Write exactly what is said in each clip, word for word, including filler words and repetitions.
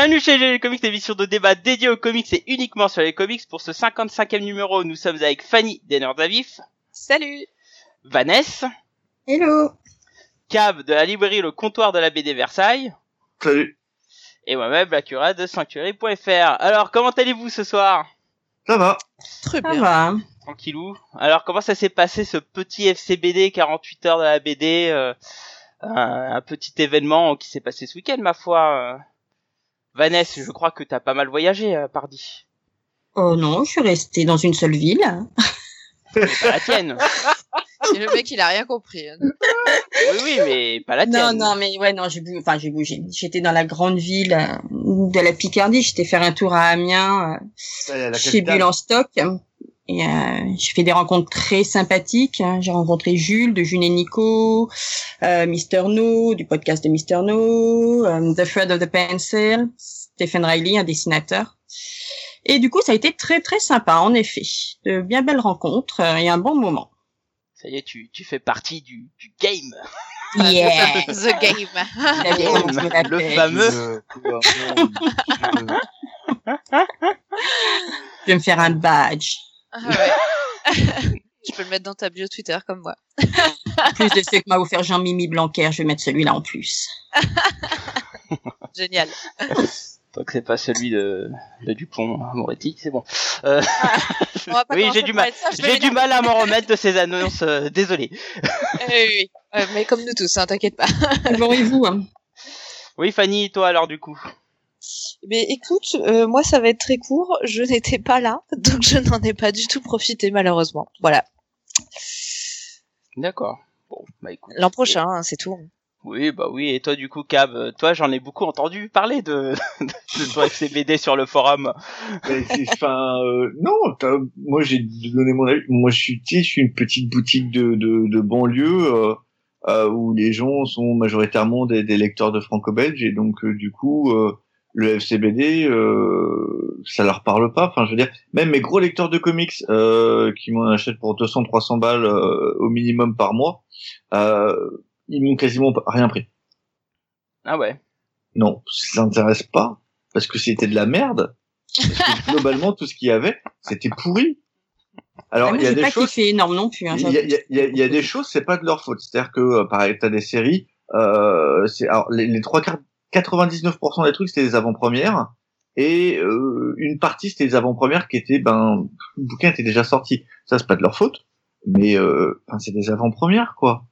Bienvenue chez les comics, émission de débat dédiée aux comics et uniquement sur les comics. Pour ce cinquante-cinquième numéro, nous sommes avec Fanny des Nerds à Vif. Salut. Vanessa. Hello. Cab de la librairie Le Comptoir de la B D Versailles. Salut. Et moi-même, Blacura de Sanctuary point F R. Alors, comment allez-vous ce soir? Ça va. Très bien. Ça va. Tranquillou. Alors, comment ça s'est passé ce petit F C B D, quarante-huit heures de la B D, euh, un, un petit événement qui s'est passé ce week-end, ma foi. euh. Vanessa, je crois que t'as pas mal voyagé, euh, pardi. Oh non, je suis restée dans une seule ville. C'est pas la tienne. Et le mec, il a rien compris. Hein. Oui, oui, mais pas la tienne. Non, non, mais ouais, non, j'ai bu, enfin, j'ai bougé. J'étais dans la grande ville de la Picardie. J'étais faire un tour à Amiens, euh, chez Bulle en Stock. Et, euh, j'ai fait des rencontres très sympathiques. Hein. J'ai rencontré Jules de June et Nico, euh, mister No, du podcast de mister No, euh, The Thread of the Pencil, Stephen Riley, un dessinateur. Et du coup, ça a été très, très sympa, en effet. De bien belles rencontres euh, et un bon moment. Ça y est, tu, tu fais partie du, du game. Yeah, the game. La game. Le fameux. Je vais me faire un badge. Ah ouais. Je peux le mettre dans ta bio Twitter comme moi. Plus de ceux que m'a offert Jean Mimi Blanquer, je vais mettre celui-là en plus. Génial. Tant que c'est pas celui de, de Dupont-Moretti, c'est bon. Euh... Ah, oui, j'ai du mal, ça, j'ai du mal à m'en remettre de ces annonces, euh, désolé. euh, oui, oui, mais comme nous tous, hein, t'inquiète pas. Bon, et vous, hein. Oui, Fanny, et toi alors du coup? Mais écoute, euh, moi ça va être très court, je n'étais pas là, donc je n'en ai pas du tout profité malheureusement. Voilà. D'accord. Bon, bah écoute. L'an prochain, hein, c'est tout. Oui, bah oui, et toi du coup, Cab, toi j'en ai beaucoup entendu parler de, de ton F C B D sur le forum. Enfin, euh, non, moi j'ai donné mon avis, moi je suis petit, je suis une petite boutique de, de, de banlieue, euh, euh, où les gens sont majoritairement des, des lecteurs de franco-belge, et donc euh, du coup... Euh, le F C B D, euh, ça leur parle pas. Enfin, je veux dire, même mes gros lecteurs de comics euh, qui m'en achètent pour deux cents trois cents balles euh, au minimum par mois, euh, ils m'ont quasiment rien pris. Ah ouais. Non, ça m'intéresse pas parce que c'était de la merde. Parce que globalement, tout ce qu'il y avait, c'était pourri. Alors, il y a des choses. C'est énorme non plus. Il y a, y a, y a, y a des choses, c'est pas de leur faute. C'est-à-dire que, pareil, t'as des séries. Euh, c'est alors les, les trois quarts. quatre-vingt-dix-neuf pour cent des trucs c'était des avant-premières et euh, une partie c'était des avant-premières qui étaient ben le bouquin était déjà sorti. Ça c'est pas de leur faute, mais euh, ben, c'est des avant-premières quoi.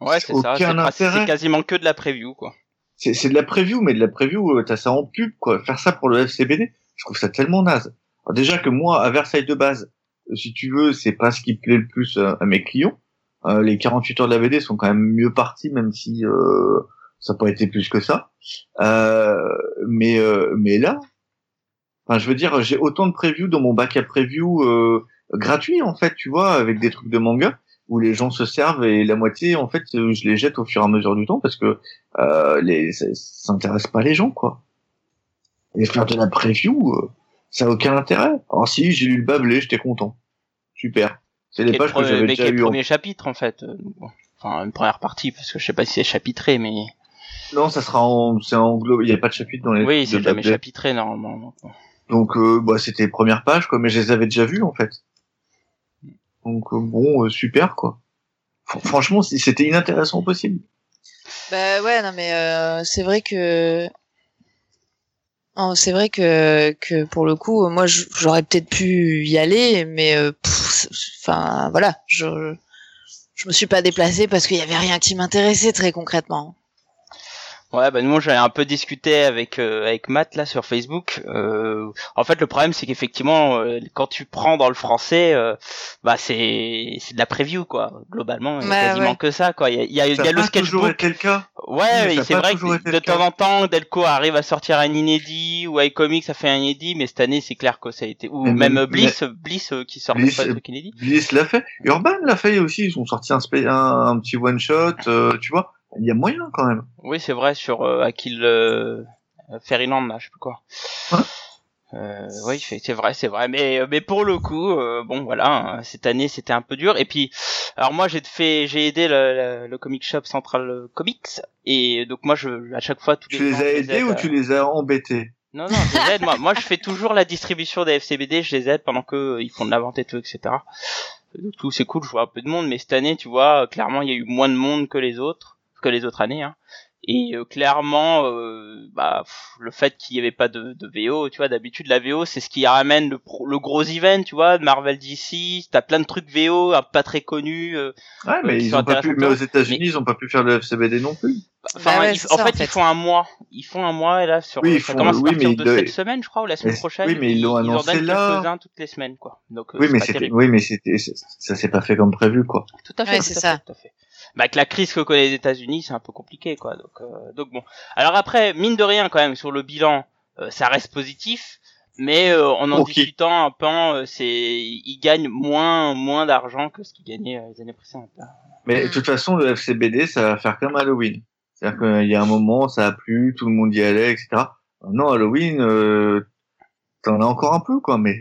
Ouais, c'est aucun ça, c'est, intérêt. C'est quasiment que de la preview quoi. C'est c'est de la preview mais de la preview euh, t'as ça en pub quoi, faire ça pour le F C B D, je trouve ça tellement naze. Alors, déjà que moi à Versailles de base, si tu veux, c'est pas ce qui plaît le plus à, à mes clients. Euh, les quarante-huit heures de la B D sont quand même mieux parties même si euh, ça n'a pas été plus que ça, euh, mais euh, mais là, enfin je veux dire, j'ai autant de previews dans mon bac à preview euh, gratuit en fait, tu vois, avec des trucs de manga où les gens se servent et la moitié en fait je les jette au fur et à mesure du temps parce que euh, les ça, ça intéresse pas les gens quoi. Et faire de la preview, euh, ça a aucun intérêt. Alors si j'ai lu le Bablé, j'étais content, super. C'est des pages que j'avais déjà eu. Le premier en... chapitre en fait, enfin une première partie parce que je sais pas si c'est chapitré mais. Non, ça sera en, c'est en globe. Il n'y a pas de chapitre dans les. Oui, c'est jamais chapitré normalement. Donc, euh, bah, c'était les premières pages, quoi. Mais je les avais déjà vues, en fait. Donc, euh, bon, euh, super, quoi. F- franchement, c'était inintéressant au possible. Bah ouais, non, mais euh, c'est vrai que. Non, c'est vrai que que pour le coup, moi, j'aurais peut-être pu y aller, mais euh, pff, enfin, voilà, je je me suis pas déplacée parce qu'il y avait rien qui m'intéressait très concrètement. Ouais, bah nous j'avais un peu discuté avec euh, avec Matt là sur Facebook. Euh, en fait, le problème c'est qu'effectivement, euh, quand tu prends dans le français, euh, bah c'est c'est de la preview quoi. Globalement, il y a ouais, quasiment ouais. que ça quoi. Il y a il y a, y a le sketchbook. Quelqu'un. Ouais, c'est vrai que de temps en temps, Delco arrive à sortir un inédit ou iComics ça fait un inédit, mais cette année c'est clair que ça a été ou mais même mais, Bliss mais... Bliss euh, qui sort Bliss, pas de truc inédit. Bliss l'a fait. Urban l'a fait aussi. Ils ont sorti un spe- un, un petit one shot, euh, tu vois. Il y a moyen quand même. Oui, c'est vrai sur euh, Akil euh, Ferdinand là, je sais plus quoi. Ouais. Euh, oui, c'est vrai, c'est vrai. Mais mais pour le coup, euh, bon voilà, cette année c'était un peu dur. Et puis, alors moi j'ai fait, j'ai aidé le, le, le comic shop Central Comics. Et donc moi je à chaque fois tous les. Tu les as aidés ou tu les as embêtés? Non, non, je les aide, moi. Moi, je fais toujours la distribution des F C B D, je les aide pendant que ils font de la vente et tout, et cetera. Donc, tout, c'est cool, je vois un peu de monde, mais cette année, tu vois, clairement, il y a eu moins de monde que les autres, que les autres années, hein. Et euh, clairement, euh, bah, pff, le fait qu'il y avait pas de, de V O, tu vois, d'habitude, la V O, c'est ce qui ramène le, pro, le gros event, tu vois, Marvel D C, t'as plein de trucs V O, pas très connus. Euh, ouais, mais euh, ils ont pas pu, mais aux États-Unis, mais... ils ont pas pu faire le F C B D non plus. Enfin, bah ouais, ils, ça, en, fait, en fait, ils font un mois. Ils font un mois, et là, sur, oui, ça font, commence à oui, partir de cette semaine, je crois, ou la semaine prochaine. Oui, mais ils l'ont ils annoncé là. Quelques-uns toutes les semaines, quoi. Donc, euh, oui, mais c'était, oui, mais c'était, ça s'est pas fait comme prévu, quoi. Tout à fait, ouais, tout c'est tout ça. Fait, tout à fait. Bah, avec la crise que connaissent les États-Unis, c'est un peu compliqué, quoi. Donc, euh, donc bon. Alors après, mine de rien, quand même, sur le bilan, euh, ça reste positif. Mais, euh, en en okay. discutant un peu, euh, c'est, ils gagnent moins, moins d'argent que ce qu'ils gagnaient euh, les années précédentes. Mais, de toute façon, le F C B D, ça va faire comme Halloween. C'est-à-dire qu'il y a un moment, ça a plu, tout le monde y allait, et cetera. Non, Halloween, euh, t'en as encore un peu, quoi, mais...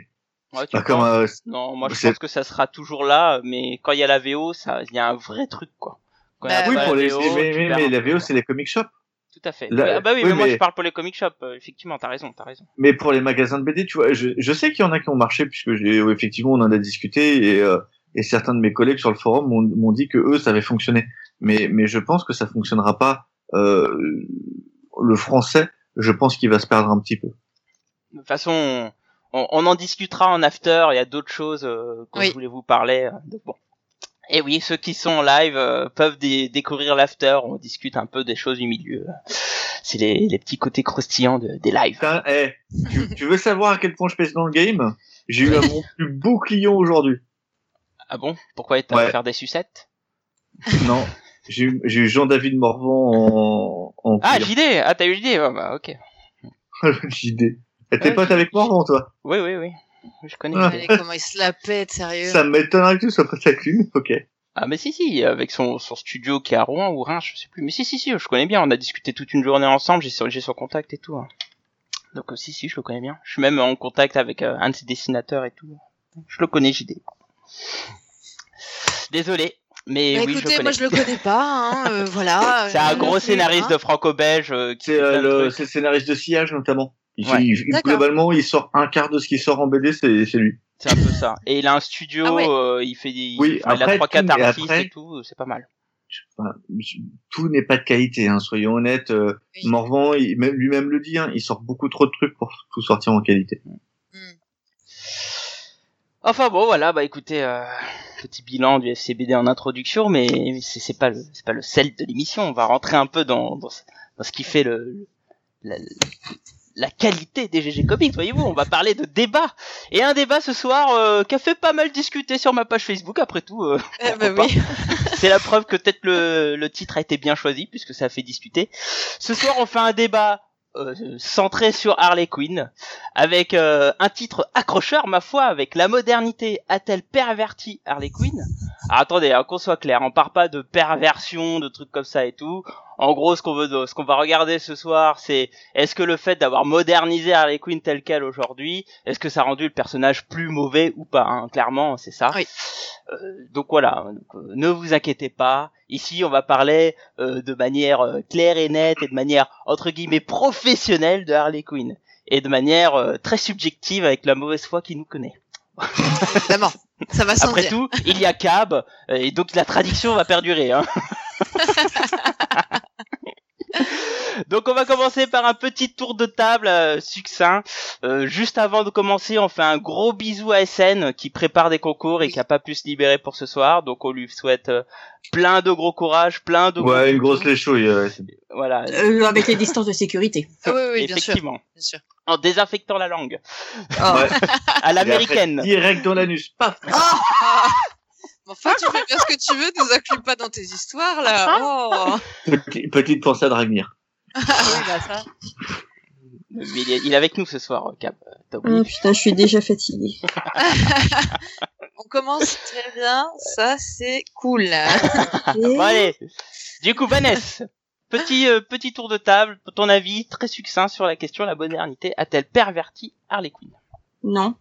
Ouais, tu comme, euh, non, moi je c'est... pense que ça sera toujours là, mais quand il y a la V O, ça, il y a un vrai truc, quoi. Quand bah, oui, pour les, V O, mais, mais, mais la V O, c'est les comic shops. Tout à fait. La... Ah bah oui, oui mais, mais moi je parle pour les comic shops. Effectivement, t'as raison, t'as raison. Mais pour les magasins de B D, tu vois, je, je sais qu'il y en a qui ont marché, puisque j'ai, effectivement, on en a discuté, et, euh, et certains de mes collègues sur le forum m'ont, m'ont dit que eux, ça avait fonctionné. Mais, mais je pense que ça fonctionnera pas. Euh, le français, je pense qu'il va se perdre un petit peu. De toute façon, on, on en discutera en after. Il y a d'autres choses euh, que oui. je voulais vous parler. Donc, bon. Et oui, ceux qui sont en live euh, peuvent d- découvrir l'after. On discute un peu des choses du milieu. C'est les, les petits côtés croustillants de, des lives. Putain, hey, tu, tu veux savoir à quel point je pèse dans le game? J'ai eu mon plus beau client aujourd'hui. Ah bon? Pourquoi t'as ouais. fait faire des sucettes? Non, j'ai eu, j'ai eu Jean-David Morvan en... en ah, J D. Ah, t'as eu J D, oh, bah ok. J D. T'es ouais, pote je... avec Morvan, toi? Oui, oui, oui. Je connais. Ah. Allez, comment il se la pète, sérieux. Ça m'étonnerait que tu sois pote avec lui, ok. Ah, mais si, si, avec son, son studio qui est à Rouen ou Reims, je sais plus. Mais si, si, si, je connais bien. On a discuté toute une journée ensemble, j'ai son, j'ai son contact et tout. Hein. Donc, euh, si, si, je le connais bien. Je suis même en contact avec euh, un de ses dessinateurs et tout. Je le connais, J D. Désolé. Mais bah oui, écoutez, je moi je le connais pas, hein, euh, voilà. C'est un gros scénariste hein. de franco-belge. Euh, qui c'est, euh, le, c'est le scénariste de Sillage notamment. Il, ouais. il, il, globalement, il sort un quart de ce qu'il sort en B D, c'est, c'est lui. C'est un peu ça. Et il a un studio, ah ouais. euh, il fait des oui, enfin, il a trois quatre artistes après, et tout, c'est pas mal. Enfin, tout n'est pas de qualité, hein, soyons honnêtes. Euh, oui. Morvan, il, même, lui-même le dit, hein, il sort beaucoup trop de trucs pour tout sortir en qualité. Mm. Enfin bon, voilà, bah écoutez. Euh... Petit bilan du F C B D en introduction, mais c'est, c'est pas le c'est pas le sel de l'émission. On va rentrer un peu dans dans, dans ce qui fait le la, la qualité des G G Comics. Voyez-vous, on va parler de débat et un débat ce soir euh, qui a fait pas mal discuter sur ma page Facebook. Après tout, euh, eh ben oui. c'est la preuve que peut-être le le titre a été bien choisi puisque ça a fait discuter. Ce soir, on fait un débat. Euh, centré sur Harley Quinn avec euh, un titre accrocheur ma foi avec la modernité a-t-elle perverti Harley Quinn. Alors, attendez hein, qu'on soit clair, on part pas de perversion de trucs comme ça et tout. En gros ce qu'on veut ce qu'on va regarder ce soir c'est est-ce que le fait d'avoir modernisé Harley Quinn telle qu'elle aujourd'hui, est-ce que ça a rendu le personnage plus mauvais ou pas hein, clairement c'est ça. Oui. Euh, donc voilà, donc, euh, ne vous inquiétez pas, ici on va parler euh, de manière euh, claire et nette et de manière entre guillemets professionnelle de Harley Quinn et de manière euh, très subjective avec la mauvaise foi qui nous connaît. Évidemment, ça va sans après dire. Tout, il y a Cab et donc la traduction va perdurer hein. Donc on va commencer par un petit tour de table euh, succinct. Euh, juste avant de commencer, on fait un gros bisou à S N qui prépare des concours et qui a pas pu se libérer pour ce soir. Donc on lui souhaite euh, plein de gros courage, plein de ouais, gros une grosse coups. Léchouille. Ouais, c'est... Voilà. Euh, avec les distances de sécurité. Ah, oui, oui, bien effectivement. Sûr. Bien sûr. En désinfectant la langue. Oh. Ouais. À l'américaine. Après, direct dans l'anus. Paf. Oh. Enfin, tu fais bien ce que tu veux, ne nous inclus pas dans tes histoires, là. Oh. Petite, petite pensée à Dragnir. Ah oui, bah ça. Mais il, est, il est avec nous ce soir, Cap. Oh, putain, je suis déjà fatiguée. On commence très bien, ça c'est cool. Et... Bon, allez. Du coup, Vanessa, petit, euh, petit tour de table, ton avis très succinct sur la question la modernité a-t-elle perverti Harley Quinn? Non.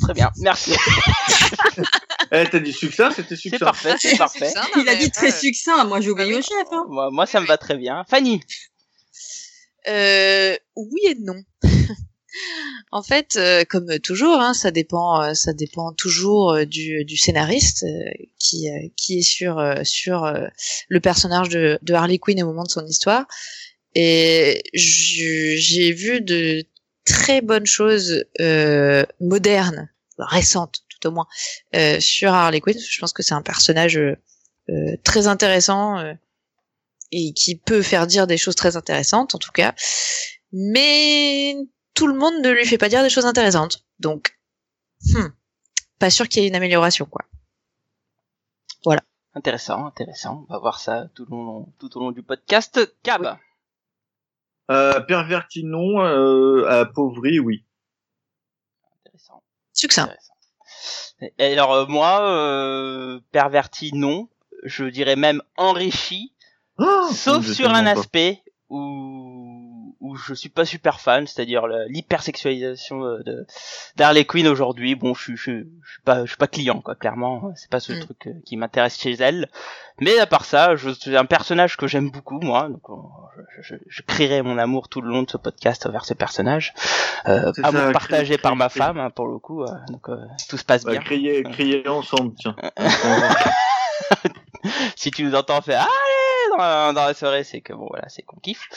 Très bien, merci. Eh, t'as dit succinct, c'était succinct. C'est parfait, c'est parfait. Succinct, il a dit très succinct, moi j'obéis au chef. Hein. Moi, moi, ça me va très bien. Fanny. euh, oui et non. En fait, euh, comme toujours, hein, ça dépend, euh, ça dépend toujours euh, du, du scénariste euh, qui, euh, qui est sur, euh, sur euh, le personnage de, de Harley Quinn au moment de son histoire. Et j'ai, j'ai vu de très bonnes choses euh, modernes, récentes tout au moins, euh, sur Harley Quinn. Je pense que c'est un personnage euh, très intéressant euh, et qui peut faire dire des choses très intéressantes en tout cas. Mais tout le monde ne lui fait pas dire des choses intéressantes. Donc, hmm, pas sûr qu'il y ait une amélioration, quoi. Voilà. Intéressant, intéressant. On va voir ça tout au long, tout au long du podcast. Cab. Oui. Euh, perverti, non. Euh, appauvri, oui. Intéressant. Succinct. Intéressant. Et alors, euh, moi, euh, perverti, non. Je dirais même enrichi. Oh, sauf sur un aspect pas. où... où je suis pas super fan, c'est-à-dire l'hypersexualisation de d'Harley Quinn aujourd'hui. Bon, je suis je, je suis pas je suis pas client quoi, clairement, c'est pas ce mm. truc qui m'intéresse chez elle. Mais à part ça, je c'est un personnage que j'aime beaucoup moi, donc je, je, je crierai mon amour tout le long de ce podcast vers ce personnage, euh, amour partagé par ma femme hein, pour le coup, euh, donc euh, tout se passe bah, bien. Crier crier ensemble tiens. Si tu nous entends faire allez dans, dans la soirée, c'est que bon voilà, c'est qu'on kiffe.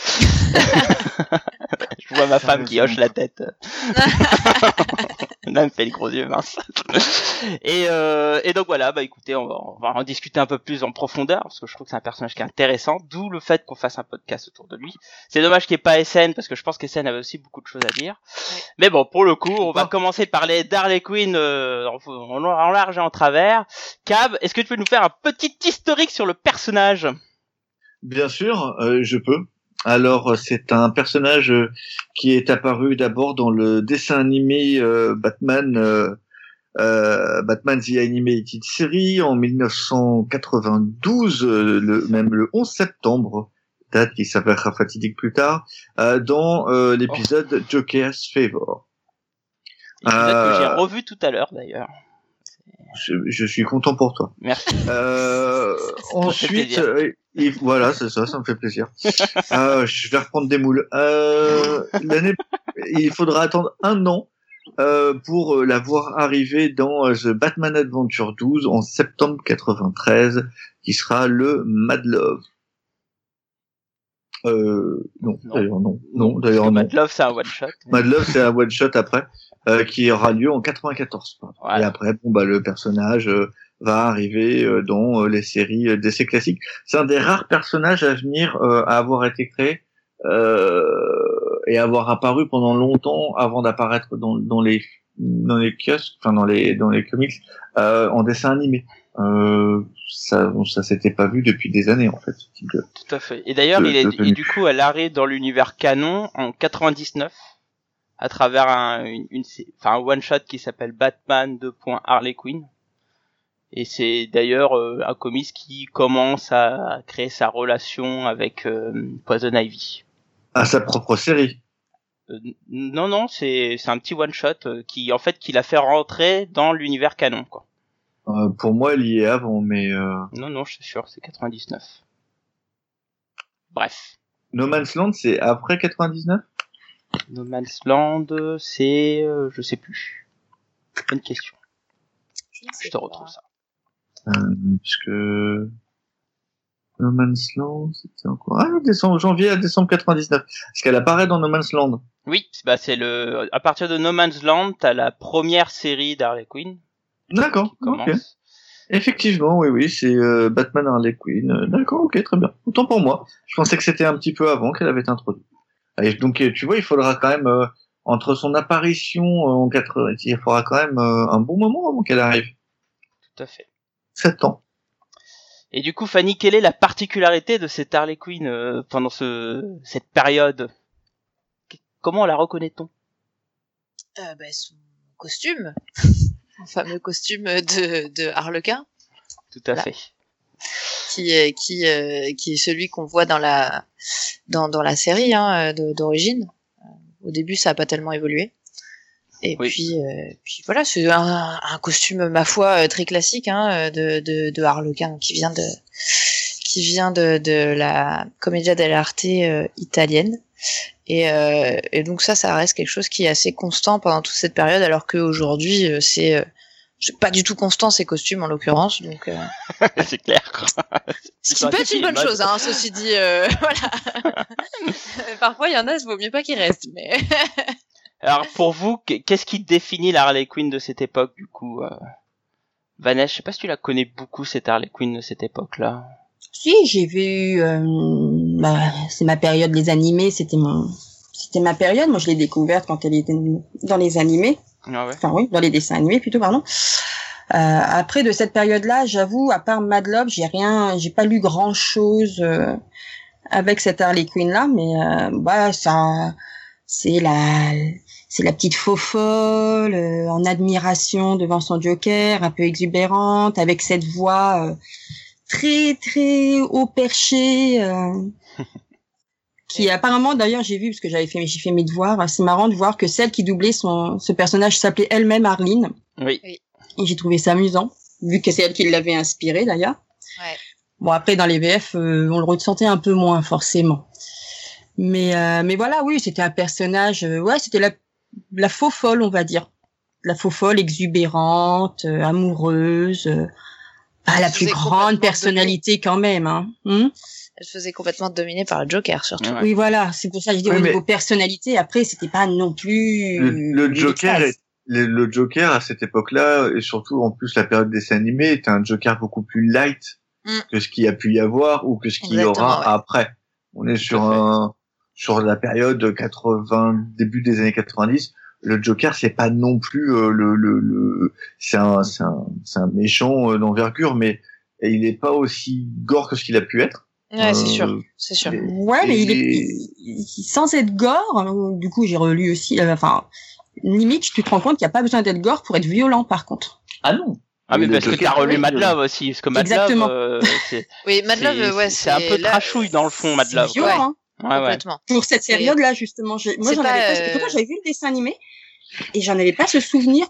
Je vois ma femme qui hoche la tête. Là, elle me fait les gros yeux minces. Et, euh, et donc voilà, bah écoutez, on va, on va en discuter un peu plus en profondeur parce que je trouve que c'est un personnage qui est intéressant, d'où le fait qu'on fasse un podcast autour de lui. C'est dommage qu'il n'y ait pas S N parce que je pense qu'S N avait aussi beaucoup de choses à dire. Mais bon, pour le coup, on va commencer par les Harley Quinn euh, en, en large et en travers. Cab, est-ce que tu peux nous faire un petit historique sur le personnage ? Bien sûr, euh, je peux. Alors, c'est un personnage qui est apparu d'abord dans le dessin animé euh, Batman, euh, euh, Batman The Animated Series en mille neuf cent quatre-vingt-douze, euh, le, même le onze septembre, date qui s'avérera fatidique plus tard, euh, dans euh, l'épisode oh. Joker's Favor. L'épisode euh, que j'ai revu tout à l'heure d'ailleurs. Je, je suis content pour toi. Merci. Euh, ensuite, euh, et voilà, c'est ça, ça me fait plaisir. euh, je vais reprendre des moules. Euh, l'année, il faudra attendre un an euh, pour la voir arriver dans The Batman Adventure douze en septembre quatre-vingt-treize, qui sera le Mad Love. Euh, non, non, d'ailleurs non, non, d'ailleurs non. Mad Love, c'est un one shot. Mad Love, c'est un one shot après. Euh, qui aura lieu en quatre-vingt-quatorze. Voilà. Et après, bon bah le personnage euh, va arriver euh, dans euh, les séries euh, D C classiques. C'est un des rares personnages à venir euh, à avoir été créé euh, et avoir apparu pendant longtemps avant d'apparaître dans, dans les dans les kiosques, enfin dans les dans les comics euh, en dessin animé. Euh, ça bon, ça s'était pas vu depuis des années en fait. Ce type de, tout à fait. Et d'ailleurs, de, il est et du coup, elle arrive dans l'univers canon en quatre-vingt-dix-neuf. À travers un, une, une, enfin un one shot qui s'appelle Batman deux. Harley Quinn, et c'est d'ailleurs euh, un comics qui commence à créer sa relation avec euh, Poison Ivy. Ah, sa propre série. Euh, non non, c'est c'est un petit one shot euh, qui en fait qui la fait rentrer dans l'univers canon quoi. Euh, pour moi, elle y est avant, mais. Euh... Non non, je suis sûr, c'est quatre-vingt-dix-neuf. Bref. No Man's Land, c'est après quatre-vingt-dix-neuf. No Man's Land, c'est... Euh, je sais plus. Bonne question. Je, je te retrouve ça. Euh, puisque... No Man's Land, c'était encore... Ah, décembre, janvier à décembre quatre-vingt-dix-neuf. Parce qu'elle apparaît dans No Man's Land. Oui, bah c'est le... À partir de No Man's Land, t'as la première série d'Harley Quinn. D'accord, ok. Effectivement, oui, oui, c'est euh, Batman Harley Quinn. D'accord, ok, très bien. Autant pour moi. Je pensais que c'était un petit peu avant qu'elle avait été introduite. Et donc tu vois, il faudra quand même euh, entre son apparition euh, en quatre-vingt, il faudra quand même euh, un bon moment avant qu'elle arrive. Tout à fait. Sept ans. Et du coup, Fanny, quelle est la particularité de cette Harley Quinn euh, pendant ce cette période ? Comment la reconnaît-on ? euh, bah, son costume, son fameux costume de de Harlequin. Tout à voilà. fait. Qui est qui euh, qui est celui qu'on voit dans la dans dans la série hein, de, d'origine. Au début, ça a pas tellement évolué. Et oui. puis euh, puis voilà, c'est un, un costume ma foi très classique hein, de de de Harlequin qui vient de qui vient de de la commedia dell'arte euh, italienne Et, euh, et donc ça, ça reste quelque chose qui est assez constant pendant toute cette période, alors qu'aujourd'hui, c'est euh, pas du tout constant ces costumes en l'occurrence. Donc euh... c'est clair. Ce qui peut être une bonne chose, hein, ceci dit. Euh, voilà. Parfois, il y en a, il vaut mieux pas qu'ils restent. Mais alors pour vous, qu'est-ce qui définit la Harley Quinn de cette époque, du coup? euh... Vanessa, je sais pas si tu la connais beaucoup, cette Harley Quinn de cette époque-là. Si, j'ai vu, euh, bah, c'est ma période, les animés, c'était mon, c'était ma période. Moi, je l'ai découverte quand elle était dans les animés. Ah ouais. Enfin, oui, dans les dessins animés, plutôt, pardon. Euh, après, de cette période-là, j'avoue, à part Mad Love, j'ai rien, j'ai pas lu grand chose, euh, avec cette Harley Quinn-là, mais, euh, bah, ça, c'est la, c'est la petite faux folle, euh, en admiration devant son Joker, un peu exubérante, avec cette voix, euh, très très haut perché, euh, qui apparemment, d'ailleurs, j'ai vu, parce que j'avais fait, j'ai fait mes devoirs, c'est marrant de voir que celle qui doublait son ce personnage s'appelait elle-même Harleen. Oui. Et j'ai trouvé ça amusant, vu que c'est elle qui l'avait inspirée d'ailleurs. Ouais. Bon, après dans les V F, euh, on le ressentait un peu moins forcément. Mais euh, mais voilà, oui, c'était un personnage, euh, ouais, c'était la la faux folle, on va dire, la faux folle exubérante, euh, amoureuse. Euh, Ah, la plus grande personnalité quand même, hein. Hum elle se faisait complètement dominer par le Joker, surtout. Ouais. Oui, voilà. C'est pour ça que je dis oui, au niveau mais... personnalité. Après, c'était pas non plus... Le, le Joker, est, le, le Joker, à cette époque-là, et surtout, en plus, la période des dessins animés, était un Joker beaucoup plus light mm. que ce qu'il y a pu y avoir ou que ce qu'il y aura ouais. après. On est sur un, sur la période quatre-vingts, début des années quatre-vingt-dix. Le Joker, c'est pas non plus euh, le, le, le, c'est un, c'est un, c'est un méchant euh, d'envergure, mais il est pas aussi gore que ce qu'il a pu être. Ouais, euh, c'est sûr, c'est sûr. Et, ouais, et... mais il est il, il, sans être gore. Du coup, j'ai relu aussi. Euh, enfin, limite, tu te rends compte qu'il y a pas besoin d'être gore pour être violent, par contre. Ah non. Ah mais, mais parce que t'as relu Mad Love aussi, parce que Mad Love, euh, c'est, oui, Mad Love, ouais, c'est, c'est un peu là, trashouille dans le fond, Mad Love. Violent, ouais. hein. Ouais, complètement. Ouais. Pour cette période-là, justement, j'ai... moi, c'est j'en pas, avais pas, euh... pourtant, j'avais vu le dessin animé, et j'en avais pas ce souvenir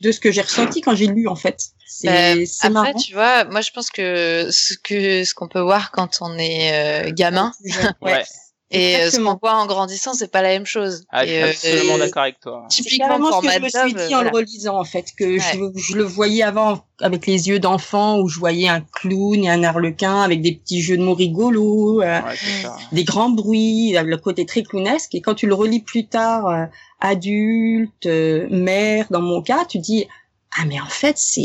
de ce que j'ai ressenti quand j'ai lu, en fait. C'est, euh, c'est après, marrant. Tu vois, moi, je pense que ce que, ce qu'on peut voir quand on est, euh, gamin. Ouais. Et exactement. Ce qu'on voit en grandissant, c'est pas la même chose. Ah, et, je suis absolument euh, d'accord avec toi. Typiquement, pour Mad Love, c'est ce que je me suis dit en voilà. le relisant, en fait, que ouais. je, je le voyais avant avec les yeux d'enfant, où je voyais un clown et un arlequin avec des petits jeux de mots rigolos, euh, ouais, des grands bruits, le côté très clownesque. Et quand tu le relis plus tard, euh, adulte, euh, mère, dans mon cas, tu dis ah mais en fait c'est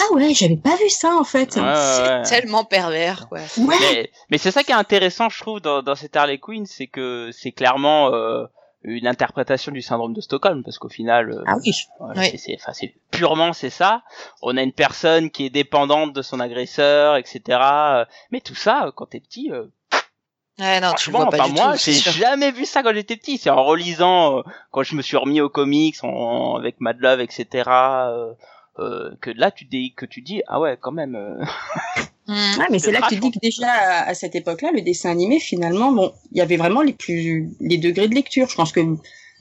ah ouais, j'avais pas vu ça, en fait. Ouais, c'est ouais. tellement pervers, quoi. Ouais. Mais, mais c'est ça qui est intéressant, je trouve, dans, dans cette Harley Quinn, c'est que c'est clairement euh, une interprétation du syndrome de Stockholm, parce qu'au final, euh, ah oui. euh, oui. c'est, c'est, enfin, c'est purement, c'est ça. On a une personne qui est dépendante de son agresseur, et cetera. Mais tout ça, quand t'es petit... Euh, Ouais, non, franchement, tu vois pas enfin, du moi, tout, j'ai sûr. jamais vu ça quand j'étais petit. C'est en relisant, euh, quand je me suis remis aux comics, en, en, avec Mad Love, et cetera, euh, Euh, que là tu dis que tu dis ah ouais quand même euh... ah mais c'est, c'est là que tu dis que déjà à, à cette époque-là le dessin animé finalement bon il y avait vraiment les plus les degrés de lecture. Je pense que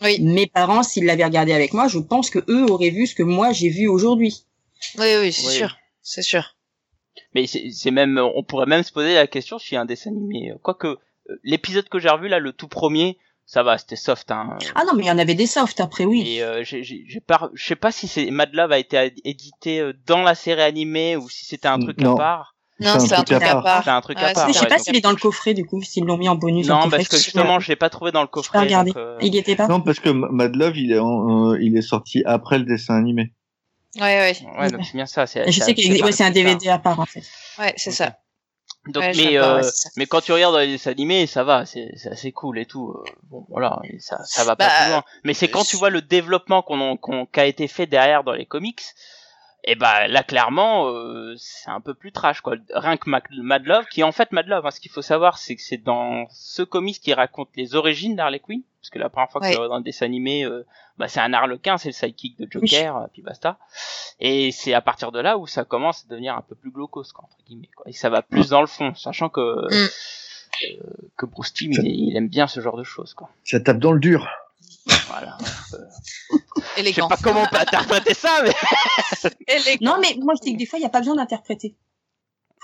oui. mes parents s'ils l'avaient regardé avec moi je pense que eux auraient vu ce que moi j'ai vu aujourd'hui. Oui oui c'est oui. sûr c'est sûr. Mais c'est, c'est même on pourrait même se poser la question si un dessin animé quoique l'épisode que j'ai revu là le tout premier ça va, c'était soft, hein. Ah non, mais il y en avait des softs après, oui. Et euh, j'ai, j'ai, j'ai pas, je sais pas si c'est Mad Love a été édité dans la série animée ou si c'était un truc non. à part. Non, c'est un, c'est un truc à part. part. C'est un truc ah, à part. Je sais ouais, pas s'il est dans le coffret du coup, s'ils l'ont mis en bonus. Non, en parce que justement, je l'ai pas trouvé dans le coffret. Regardez, euh... il y était pas. Non, parce que Mad Love, il est, en, euh, il est sorti après le dessin animé. Ouais, ouais. Ouais, ouais. Donc c'est bien ça. C'est, je c'est sais que ouais, c'est un D V D à part en fait. Ouais, c'est ça. Donc ouais, mais euh, pas, ouais, mais quand tu regardes dans les dessins animés ça va c'est c'est assez cool et tout euh, bon voilà ça ça va pas bah, plus loin mais c'est quand je... tu vois le développement qu'on qu'on qu'a été fait derrière dans les comics et bah là clairement euh, c'est un peu plus trash quoi rien que Mad Love qui est en fait Mad Love hein, ce qu'il faut savoir c'est que c'est dans ce comics qui raconte les origines d'Harley Quinn parce que la première fois que ouais. tu vois dans le dessin animé euh, bah c'est un harlequin c'est le sidekick de Joker oui. puis basta et c'est à partir de là où ça commence à devenir un peu plus glaucose quoi entre guillemets quoi et ça va plus dans le fond sachant que mm. euh, que Bruce Timm il, il aime bien ce genre de choses quoi ça tape dans le dur voilà euh... je sais pas comment on peut interpréter ça mais non mais moi je dis que des fois il y a pas besoin d'interpréter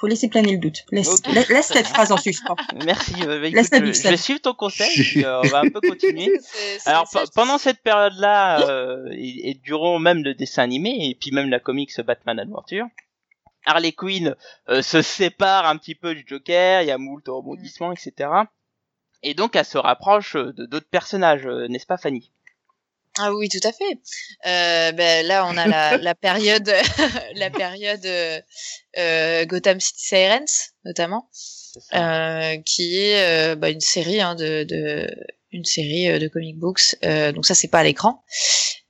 faut laisser planer le doute. Laisse, okay. la, laisse cette phrase en suspens. Merci. Euh, écoute, je, je vais suivre ton conseil. euh, on va un peu continuer. c'est, c'est Alors p- pendant cette période-là euh, et, et durant même le dessin animé et puis même la comics Batman Adventure, Harley Quinn euh, se sépare un petit peu du Joker. Il y a moult rebondissements, mm. et cetera. Et donc elle se rapproche de d'autres personnages, euh, n'est-ce pas, Fanny? Ah oui, tout à fait. Euh, ben là, on a la, la période, la période euh, Gotham City Sirens notamment, euh, qui est euh, bah, une série hein, de, de, une série de comic books. Euh, donc ça, c'est pas à l'écran.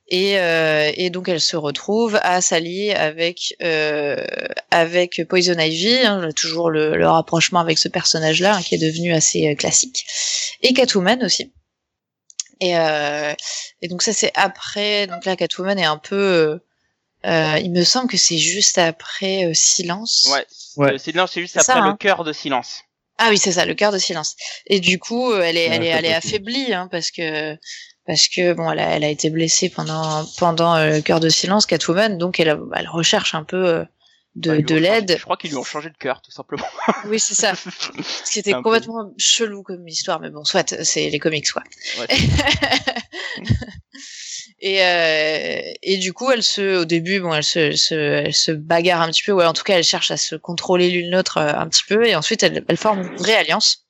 Et, euh, et donc elle se retrouve à s'allier avec euh, avec Poison Ivy, hein, toujours le, le rapprochement avec ce personnage-là hein, qui est devenu assez classique, et Catwoman aussi. Et, euh, et donc ça c'est après, donc là Catwoman est un peu, euh, il me semble que c'est juste après euh, Silence. Ouais, ouais. Le Silence c'est juste c'est après ça, le hein. Cœur de Silence. Ah oui c'est ça, le Cœur de Silence. Et du coup elle est, ouais, elle est, elle est affaiblie hein, parce que, parce que bon elle a, elle a été blessée pendant, pendant euh, le Cœur de Silence, Catwoman, donc elle, elle recherche un peu. Euh, de, bah, de l'aide. Changé, je crois qu'ils lui ont changé de cœur, tout simplement. Oui, c'est ça. Ce qui était complètement peu... chelou comme histoire, mais bon, soit, c'est les comics, quoi. Ouais, et, euh, et du coup, elle se, au début, bon, elle se, elle se, elle se bagarre un petit peu, ou ouais, en tout cas, elle cherche à se contrôler l'une l'autre euh, un petit peu, et ensuite, elle, elle forme une vraie alliance.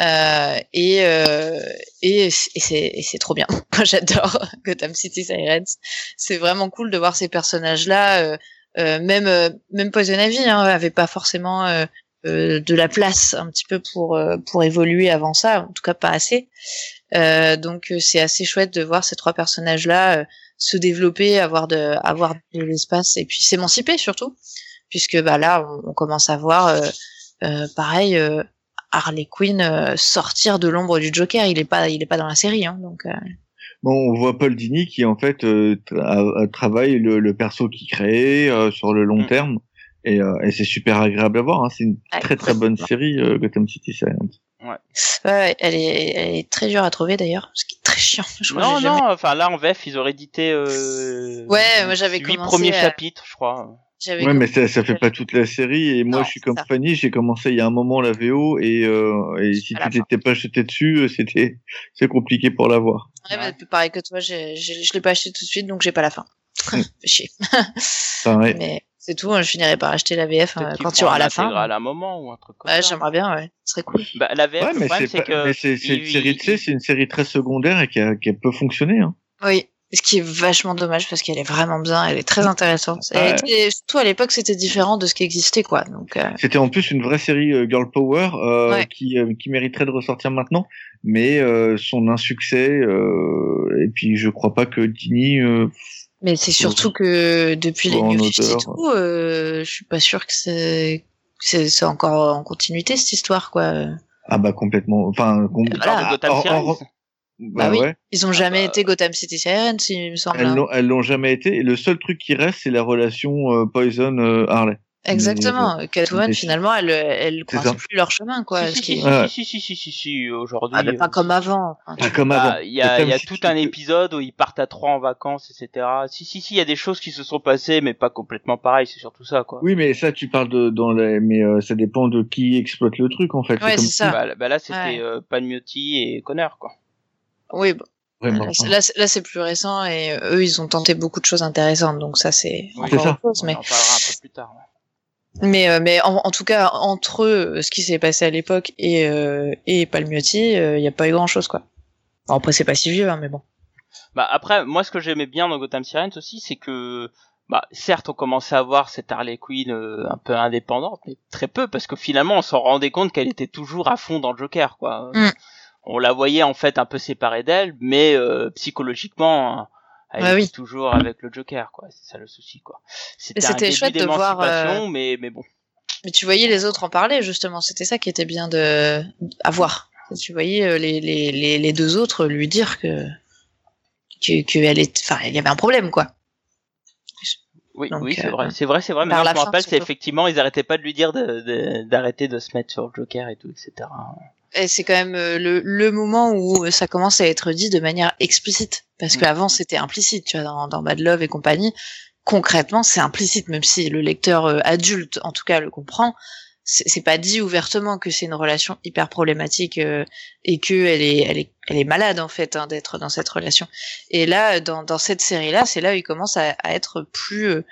Euh, et, euh, et, et c'est, et c'est trop bien. Moi, j'adore Gotham City Sirens. C'est vraiment cool de voir ces personnages-là, euh, Euh, même euh, même Poison Ivy hein, avait pas forcément euh, euh, de la place un petit peu pour euh, pour évoluer avant ça, en tout cas pas assez. Euh, donc c'est assez chouette de voir ces trois personnages là euh, se développer, avoir de avoir de l'espace et puis s'émanciper surtout, puisque bah là on, on commence à voir euh, euh, pareil euh, Harley Quinn euh, sortir de l'ombre du Joker. Il est pas il est pas dans la série hein, donc. Euh... Bon, on voit Paul Dini qui en fait euh, tra- travaille le, le perso qu'il crée euh, sur le long mmh. terme et, euh, et c'est super agréable à voir. Hein. C'est une ouais, très très bonne bien. série euh, Gotham City Sirens. Ouais. Ouais, elle est, elle est très dure à trouver d'ailleurs, ce qui est très chiant. Je crois non, non. Jamais... Enfin là en V F ils auraient édité. Euh, ouais, moi j'avais huit premiers à... chapitres, je crois. J'avais ouais, mais ça, ça fait pas toute la série. Et moi, non, je suis comme ça. Fanny, j'ai commencé il y a un moment la V O et, euh, et si tu t'étais pas jeté dessus, c'était, c'est compliqué pour l'avoir. Ouais, ouais. Bah, pareil que toi, j'ai, j'ai, je l'ai pas acheté tout de suite, donc j'ai pas la fin. Chier. Mais c'est tout, hein, je finirai par acheter la V F hein, quand tu auras la fin. À un moment ou un truc comme ouais, ça. J'aimerais bien, ouais. Ce serait cool. Bah, la V F, ouais, mais le problème, c'est, c'est pas, que. Mais c'est, c'est une série, tu sais, c'est une série très secondaire et qui a, qui a peu fonctionné, hein. Oui. Ce qui est vachement dommage parce qu'elle est vraiment bien, elle est très intéressante. Elle était, surtout à l'époque, c'était différent de ce qui existait, quoi. Donc. Euh... C'était en plus une vraie série euh, girl power euh, ouais. qui euh, qui mériterait de ressortir maintenant, mais euh, son insuccès euh, et puis je crois pas que Dini. Euh, mais c'est surtout que depuis les New fifty et tout, euh, je suis pas sûr que c'est que c'est, c'est encore en continuité cette histoire, quoi. Ah bah complètement. Enfin. Com- voilà. Ah, Bah, bah oui, ouais. Ils ont jamais ah bah... été Gotham City Sirens, il me semble. Elles l'ont, elles l'ont jamais été. Et le seul truc qui reste, c'est la relation euh, Poison euh, Harley. Exactement. Et, Catwoman, et... finalement, elle, elle croise plus leur chemin, quoi. Si, ce si, qui... si, si, si, si, si, si, aujourd'hui. Ah, mais pas comme avant. Enfin, pas comme avant. Il y a, y a tout un épisode où ils partent à trois en vacances, et cetera. Si, si, si, il y a des choses qui se sont passées, mais pas complètement pareil, c'est surtout ça, quoi. Oui, mais ça, tu parles de, dans les, mais euh, ça dépend de qui exploite le truc, en fait. Ouais, c'est, comme... c'est ça. Bah, bah là, c'était ouais. euh, Palmiotti et Conner, quoi. Oui, bon. Vraiment, là, hein. là, là, c'est plus récent et eux, ils ont tenté beaucoup de choses intéressantes, donc ça, c'est oui, encore autre chose. Mais... On en parlera un peu plus tard. Ouais. Mais, euh, mais en, en tout cas, entre eux, ce qui s'est passé à l'époque et, euh, et Palmiotti, il euh, n'y a pas eu grand-chose, quoi. Enfin, après, c'est pas si vieux, hein, mais bon. Bah, après, moi, ce que j'aimais bien dans Gotham Sirens aussi, c'est que, bah, certes, on commençait à voir cette Harley Quinn euh, un peu indépendante, mais très peu, parce que finalement, on s'en rendait compte qu'elle était toujours à fond dans le Joker, quoi. Mm. On la voyait en fait un peu séparée d'elle, mais euh, psychologiquement, elle bah est oui. toujours avec le Joker, quoi. C'est ça le souci, quoi. C'était, c'était un début chouette d'émancipation, de voir, euh... mais mais bon. Mais tu voyais les autres en parler justement. C'était ça qui était bien de à voir. Tu voyais les les les, les deux autres lui dire que que, que elle est, enfin, il y avait un problème, quoi. Oui, donc, oui, c'est euh, vrai, c'est vrai, c'est vrai. Mais je me rappelle, c'est surtout. Effectivement, ils arrêtaient pas de lui dire de, de, d'arrêter de se mettre sur le Joker et tout, et cetera. Et c'est quand même le, le moment où ça commence à être dit de manière explicite, parce mmh. qu'avant c'était implicite, tu vois, dans, dans Mad Love et compagnie. concrètement, c'est implicite, même si le lecteur euh, adulte, en tout cas, le comprend. C'est, c'est pas dit ouvertement que c'est une relation hyper problématique euh, et que elle est, elle est, elle est malade en fait hein, d'être dans cette relation. Et là, dans, dans cette série-là, c'est là où il commence à, à être plus, euh,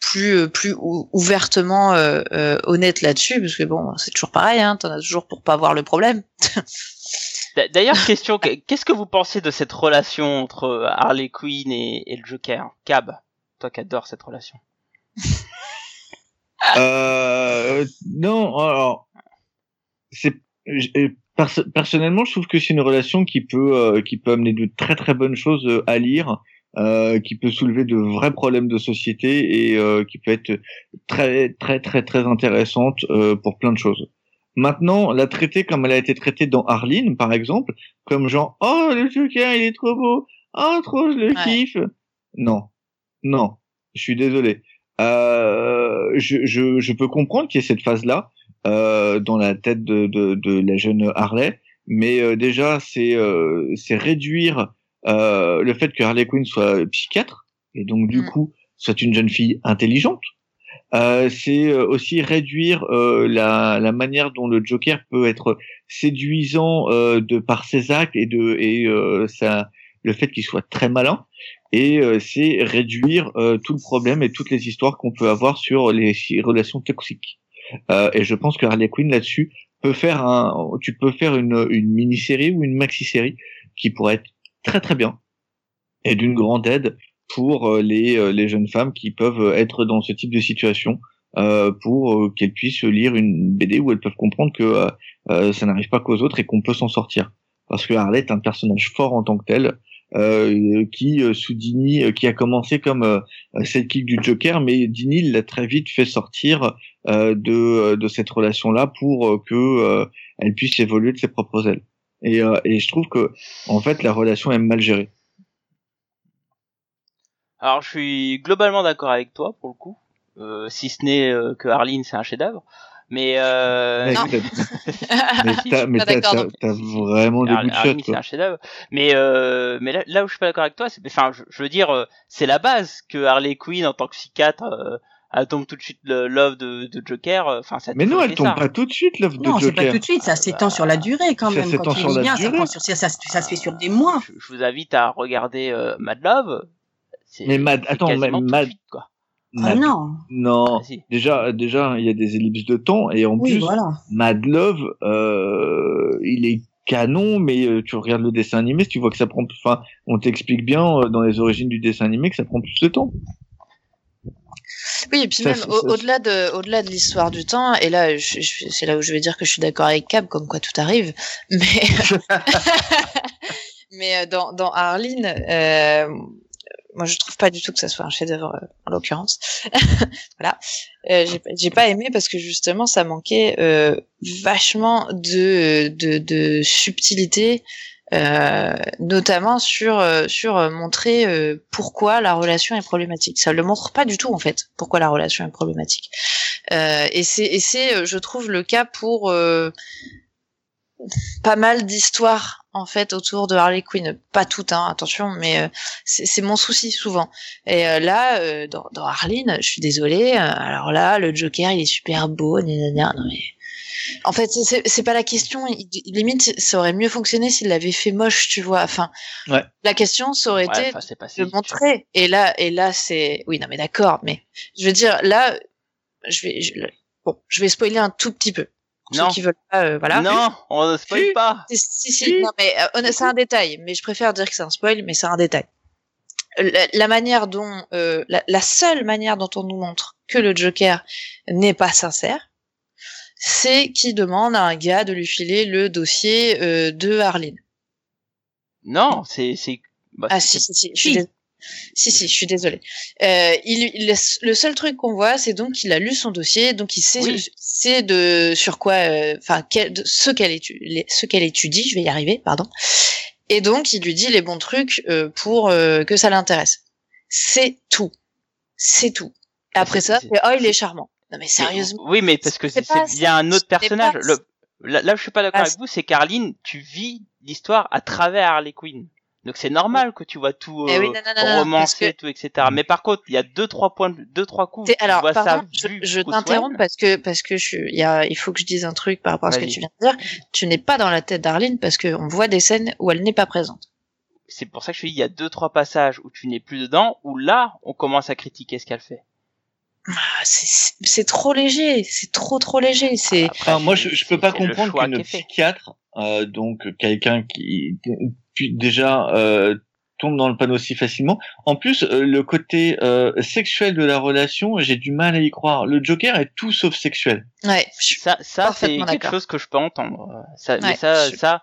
plus, euh, plus ou, ouvertement euh, euh, honnête là-dessus, parce que bon, c'est toujours pareil, hein, t'en as toujours pour pas voir le problème. D'ailleurs, question, qu'est-ce que vous pensez de cette relation entre Harley Quinn et, et le Joker, Cab, toi qui adore cette relation? euh, non, alors, c'est, pers- personnellement, je trouve que c'est une relation qui peut, euh, qui peut amener de très très bonnes choses à lire, euh, qui peut soulever de vrais problèmes de société et euh, qui peut être très très très très intéressante euh, pour plein de choses. Maintenant, la traiter comme elle a été traitée dans Harleen, par exemple, comme genre « Oh, le Joker, il est trop beau ! Oh, trop, je le ouais. kiffe !» Non, non, je suis désolé. Euh, je, je, je peux comprendre qu'il y ait cette phase-là euh, dans la tête de, de, de la jeune Harley, mais euh, déjà, c'est, euh, c'est réduire euh, le fait que Harley Quinn soit psychiatre, et donc du mmh. coup, soit une jeune fille intelligente. Euh, c'est aussi réduire euh, la, la manière dont le Joker peut être séduisant euh, de par ses actes et de et euh, ça, le fait qu'il soit très malin, et euh, c'est réduire euh, tout le problème et toutes les histoires qu'on peut avoir sur les relations toxiques. Euh, et je pense que Harley Quinn là-dessus peut faire un, tu peux faire une, une mini-série ou une maxi-série qui pourrait être très très bien et d'une grande aide pour les, les jeunes femmes qui peuvent être dans ce type de situation, euh, pour qu'elles puissent lire une B D où elles peuvent comprendre que euh, ça n'arrive pas qu'aux autres et qu'on peut s'en sortir. Parce que Harley est un personnage fort en tant que tel, euh, qui, sous Dini, qui a commencé comme euh, sidekick du Joker, mais Dini l'a très vite fait sortir euh, de, de cette relation-là pour que euh, elle puisse évoluer de ses propres ailes. Et, euh, et je trouve que, en fait, la relation est mal gérée. Alors je suis globalement d'accord avec toi pour le coup, euh, si ce n'est euh, que Harleen c'est un chef-d'œuvre, mais euh... non. mais t'as, mais t'as, t'as, t'as vraiment des bouts de shot, Harleen, c'est un chef-d'œuvre, mais euh, mais là, là où je suis pas d'accord avec toi, c'est, enfin je, je veux dire c'est la base que Harley Quinn en tant que psychiatre euh, elle tombe tout de suite l'œuvre de, de Joker, enfin ça. Mais non, elle tombe ça. Pas tout de suite l'œuvre de Joker. Non, c'est pas tout de suite, ça s'étend ah, sur la durée quand ça même. Quand il est bien, ça, sur, ça, ça, ça se fait sur des mois. Je, je vous invite à regarder euh, Mad Love. C'est, mais Mad, attends, mais Mad, vite, quoi. Mad, oh non, non. Ah, si. Déjà, déjà, il y a des ellipses de temps et en oui, plus, voilà. Mad Love, euh, il est canon, mais euh, tu regardes le dessin animé, si tu vois que ça prend, enfin, on t'explique bien euh, dans les origines du dessin animé que ça prend plus de temps. Oui, et puis ça, même ça, au, ça, au-delà de, au-delà de l'histoire du temps, et là, je, je, c'est là où je vais dire que je suis d'accord avec Cab, comme quoi tout arrive, mais mais dans dans Harleen. Euh... Moi, je trouve pas du tout que ça soit un chef-d'œuvre euh, en l'occurrence. Voilà, euh, j'ai, j'ai pas aimé parce que justement, ça manquait euh, vachement de de, de subtilité, euh, notamment sur sur montrer euh, pourquoi la relation est problématique. Ça le montre pas du tout en fait. Pourquoi la relation est problématique. Euh, et c'est et c'est, je trouve, le cas pour euh, pas mal d'histoires. En fait, autour de Harley Quinn, pas toutes, hein, attention, mais euh, c'est, c'est mon souci souvent. Et euh, là, euh, dans, dans Harleen, je suis désolée. Euh, alors là, le Joker, il est super beau, gna gna gna, non mais en fait, c'est, c'est, c'est pas la question. Il, limite, ça aurait mieux fonctionné s'il l'avait fait moche, tu vois. Enfin, ouais. La question, ça aurait ouais, été enfin, c'est passé, de montrer. Et là, et là, c'est oui, non mais d'accord, mais je veux dire, là, je vais, je... bon, je vais spoiler un tout petit peu. Non. Ceux qui veulent pas, euh, voilà. Non, on ne spoil pas. Si, si, si. Non, mais euh, c'est un détail, mais je préfère dire que c'est un spoil, mais c'est un détail. La, la manière dont, euh, la, la seule manière dont on nous montre que le Joker n'est pas sincère, c'est qu'il demande à un gars de lui filer le dossier euh, de Harleen. Non, c'est, c'est. Bah, ah c'est... si, si, si. Je suis dés... Si, si, je suis désolée. Euh, il, il, le seul truc qu'on voit, c'est donc qu'il a lu son dossier, donc il sait, oui. sait de sur quoi, enfin, euh, ce qu'elle étudie, ce qu'elle étudie, je vais y arriver, pardon. Et donc il lui dit les bons trucs euh, pour euh, que ça l'intéresse. C'est tout, c'est tout. Après c'est, ça, c'est, c'est, oh il est charmant. Non mais sérieusement. Oui, mais parce que c'est, c'est, il y a un autre personnage. Pas, le, là, là, je suis pas d'accord ah, avec vous, c'est qu'Arline, tu vis l'histoire à travers Harley Quinn. Donc c'est normal que tu vois tout euh, oui, non, non, non, romancé, que... tout, et cetera. Mais par contre, il y a deux trois points, deux trois coups. T'es... Alors, pardon, ça je, je t'interromps parce que parce que je, il y a, il faut que je dise un truc par rapport à Vas-y. ce que tu viens de dire. Tu n'es pas dans la tête d'Arline parce que on voit des scènes où elle n'est pas présente. C'est pour ça que je te dis, il y a deux trois passages où tu n'es plus dedans, où là, on commence à critiquer ce qu'elle fait. Ah, c'est, c'est, c'est trop léger, c'est trop trop léger. C'est. Après, enfin, moi, je, je peux pas comprendre qu'une psychiatre, euh, donc quelqu'un qui puis déjà euh, tombe dans le panneau si facilement. En plus, euh, le côté euh, sexuel de la relation, j'ai du mal à y croire. Le Joker est tout sauf sexuel. Ouais. Ça, ça, c'est d'accord. quelque chose que je peux entendre. Ça, ouais, mais ça, je... ça.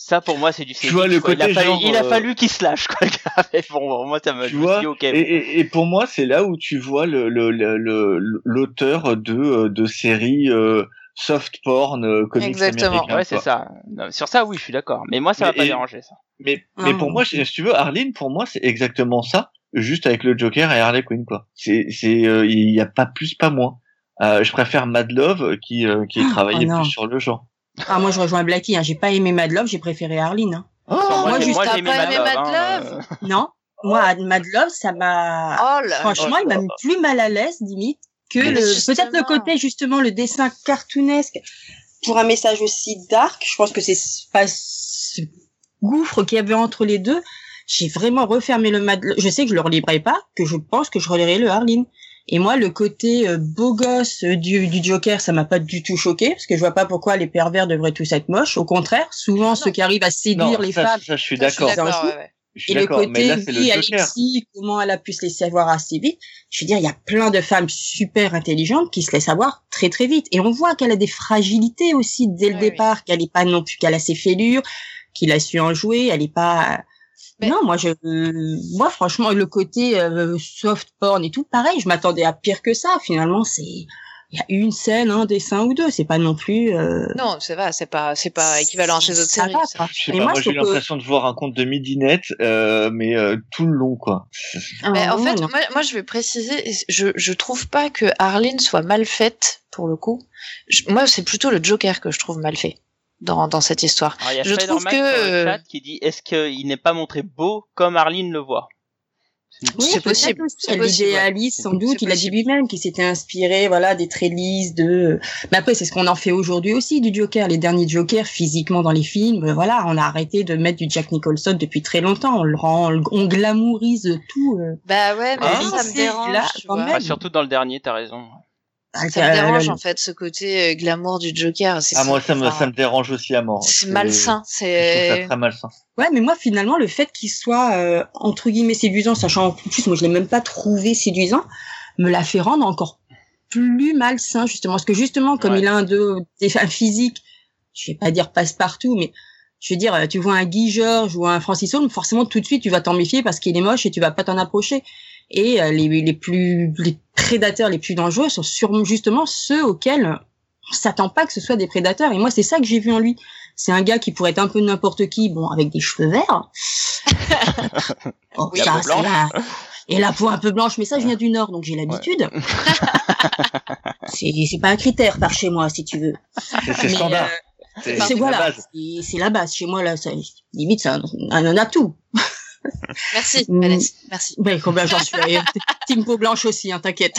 Ça pour moi c'est du sérieux. Tu vois le quoi. côté il a, genre, fallu, il a euh... fallu qu'il se lâche quoi. Mais bon, moi ça me tu vois, dit, okay, et, et, et pour moi c'est là où tu vois le, le, le, le l'auteur de de séries euh, soft porn euh, comics Exactement. américains. Ouais, c'est ça. Non, sur ça oui, je suis d'accord. Mais moi ça m'a pas dérangé ça. Mais hum. mais pour moi si tu veux Harleen pour moi c'est exactement ça, juste avec le Joker et Harley Quinn quoi. C'est c'est il euh, y a pas plus pas moins. Euh, je préfère Mad Love qui euh, qui oh, travaillait oh, plus sur le genre. Ah, moi, je rejoins Blackie, hein. J'ai pas aimé Mad Love, j'ai préféré Harleen, hein. Oh, moi, moi, juste moi, j'ai aimé pas aimé Mad Love. Mad Love. Hein, euh... Non. Moi, Mad Love, ça m'a, oh là, franchement, oh, il m'a mis plus mal à l'aise, limite, que le, justement. peut-être le côté, justement, le dessin cartoonesque pour un message aussi dark. Je pense que c'est pas ce gouffre qu'il y avait entre les deux. J'ai vraiment refermé le Mad Love. Je sais que je le relirai pas, que je pense que je relirai le Harleen. Et moi, le côté euh, beau gosse du, du Joker, ça m'a pas du tout choqué, parce que je vois pas pourquoi les pervers devraient tous être moches. Au contraire, souvent non. ceux qui arrivent à séduire non, les ça, femmes, ça, je suis d'accord. Je suis d'accord ouais, ouais. Je suis et d'accord, le côté vie Alexis, comment elle a pu se laisser avoir assez vite. Je veux dire, il y a plein de femmes super intelligentes qui se laissent avoir très très vite. Et on voit qu'elle a des fragilités aussi dès le ah, départ, oui. qu'elle est pas non plus, qu'elle a ses fêlures, qu'il a su en jouer, elle est pas. Ben. Non, moi, je, euh, moi, franchement, le côté euh, soft porn et tout, pareil, je m'attendais à pire que ça. Finalement, c'est, il y a une scène, un dessin ou deux, c'est pas non plus. Euh... Non, ça va, c'est pas, c'est pas équivalent c'est, chez d'autres séries. Va, ça. Je sais pas, moi, moi j'ai l'impression que... de voir un conte de midinette, euh, mais euh, tout le long, quoi. Ah, mais en ouais, fait, moi, moi, je vais préciser, je, je trouve pas que Harleen soit mal faite pour le coup. Je, moi, c'est plutôt le Joker que je trouve mal fait. Dans, dans cette histoire. Alors, il y a je trouve que euh... chat qui dit est-ce qu'il n'est pas montré beau comme Harleen le voit. Oui, c'est, c'est possible. C'est l'idéaliste ouais. sans doute. C'est il possible. a dit lui-même qu'il s'était inspiré, voilà, des traits lisses de. Mais après, c'est ce qu'on en fait aujourd'hui aussi du Joker. Les derniers Jokers physiquement dans les films, voilà, on a arrêté de mettre du Jack Nicholson depuis très longtemps. On le rend, on glamourise tout. Euh... Bah ouais, mais ah, ça, ça me dérange. Là, quand même. Bah, surtout dans le dernier, t'as raison. Ça, ça me dérange euh, en fait ce côté glamour du Joker. C'est ah moi ça, ça me ça me dérange aussi à mort. C'est, c'est malsain, c'est. Je trouve ça très malsain. Ouais, mais moi finalement le fait qu'il soit euh, entre guillemets séduisant, sachant en plus moi je l'ai même pas trouvé séduisant, me l'a fait rendre encore plus malsain justement. Parce que justement comme ouais. il a un de un physique, je vais pas dire passe-partout, mais je veux dire tu vois un Guy Georges ou un Francis Holmes, forcément tout de suite tu vas t'en méfier parce qu'il est moche et tu vas pas t'en approcher. Et les, les plus, les prédateurs les plus dangereux sont sûrement justement ceux auxquels on s'attend pas que ce soit des prédateurs. Et moi, c'est ça que j'ai vu en lui. C'est un gars qui pourrait être un peu n'importe qui, bon, avec des cheveux verts. oh, oui, ça, c'est là. Et la peau un peu blanche, mais ça, je viens du Nord, donc j'ai l'habitude. Ouais. c'est, c'est pas un critère par chez moi, si tu veux. C'est, c'est mais, standard. Euh, c'est, c'est, voilà, la base. C'est, c'est la base. Chez moi, là, ça, limite, c'est un, un, un atout. Merci, Vanessa. Merci. Ben, comme là, j'en suis team peau blanche aussi, hein, t'inquiète.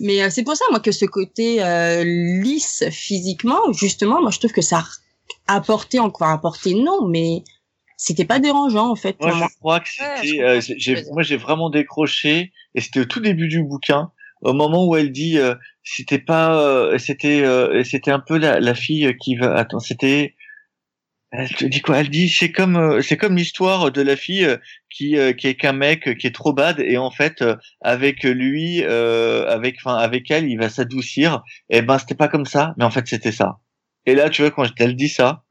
Mais euh, c'est pour ça, moi, que ce côté euh, lisse physiquement, justement, moi, je trouve que ça apportait encore, apportait non, mais c'était pas dérangeant, en fait. Moi, hein. je crois que c'était. Ouais, euh, j'ai, moi, j'ai vraiment décroché, et c'était au tout début du bouquin, au moment où elle dit, euh, c'était pas, euh, c'était, euh, c'était un peu la, la fille qui va. Attends, c'était. Elle te dit quoi? Elle dit c'est comme euh, c'est comme l'histoire de la fille euh, qui euh, qui est qu'un mec euh, qui est trop bad et en fait euh, avec lui euh, avec enfin avec elle il va s'adoucir et ben c'était pas comme ça mais en fait c'était ça. Et là tu vois quand elle dit ça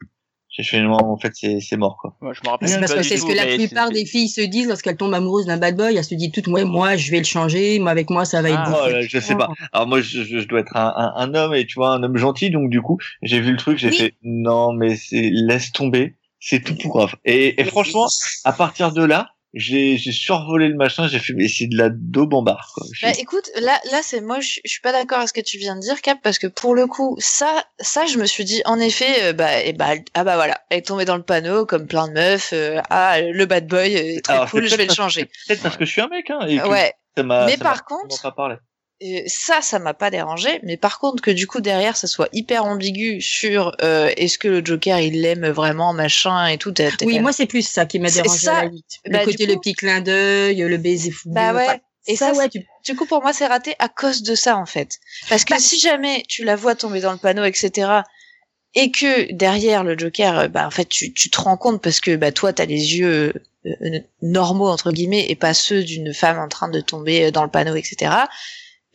je fais non en fait c'est c'est mort quoi. Moi je me rappelle c'est parce que c'est ce que la plupart c'est... des filles se disent lorsqu'elles tombent amoureuses d'un bad boy, elles se disent toutes ouais moi je vais le changer, moi avec moi ça va être ah, voilà, je sais pas. Alors moi je je dois être un, un un homme et tu vois un homme gentil donc du coup, j'ai vu le truc, j'ai oui. fait non mais c'est laisse tomber, c'est tout pour grave. Et et franchement, à partir de là, J'ai, j'ai survolé le machin, j'ai fait, mais c'est de la daube en barre, quoi. Bah, écoute, là, là, c'est, moi, je suis pas d'accord à ce que tu viens de dire, Cap, parce que pour le coup, ça, ça, je me suis dit, en effet, euh, bah, et bah, ah bah voilà, elle est tombée dans le panneau, comme plein de meufs, euh, ah, le bad boy est très alors, cool, je vais le changer. Que, peut-être parce que je suis un mec, hein, et ouais. Ça m'a, mais ça par m'a, contre, pas parlé. Euh, ça, ça m'a pas dérangé, mais par contre que du coup derrière ça soit hyper ambigu sur euh, est-ce que le Joker il l'aime vraiment machin et tout. T'as, t'as oui, moi c'est plus ça qui m'a dérangé. Ça, à la limite. Le bah, côté le coup... petit clin d'œil, le baiser fou. Bah ouais. Enfin, et ça, ça ouais. Tu... Du coup pour moi c'est raté à cause de ça en fait. Parce que bah, si jamais tu la vois tomber dans le panneau et cetera. Et que derrière le Joker, bah en fait tu tu te rends compte parce que bah toi t'as les yeux euh, normaux entre guillemets et pas ceux d'une femme en train de tomber dans le panneau et cetera.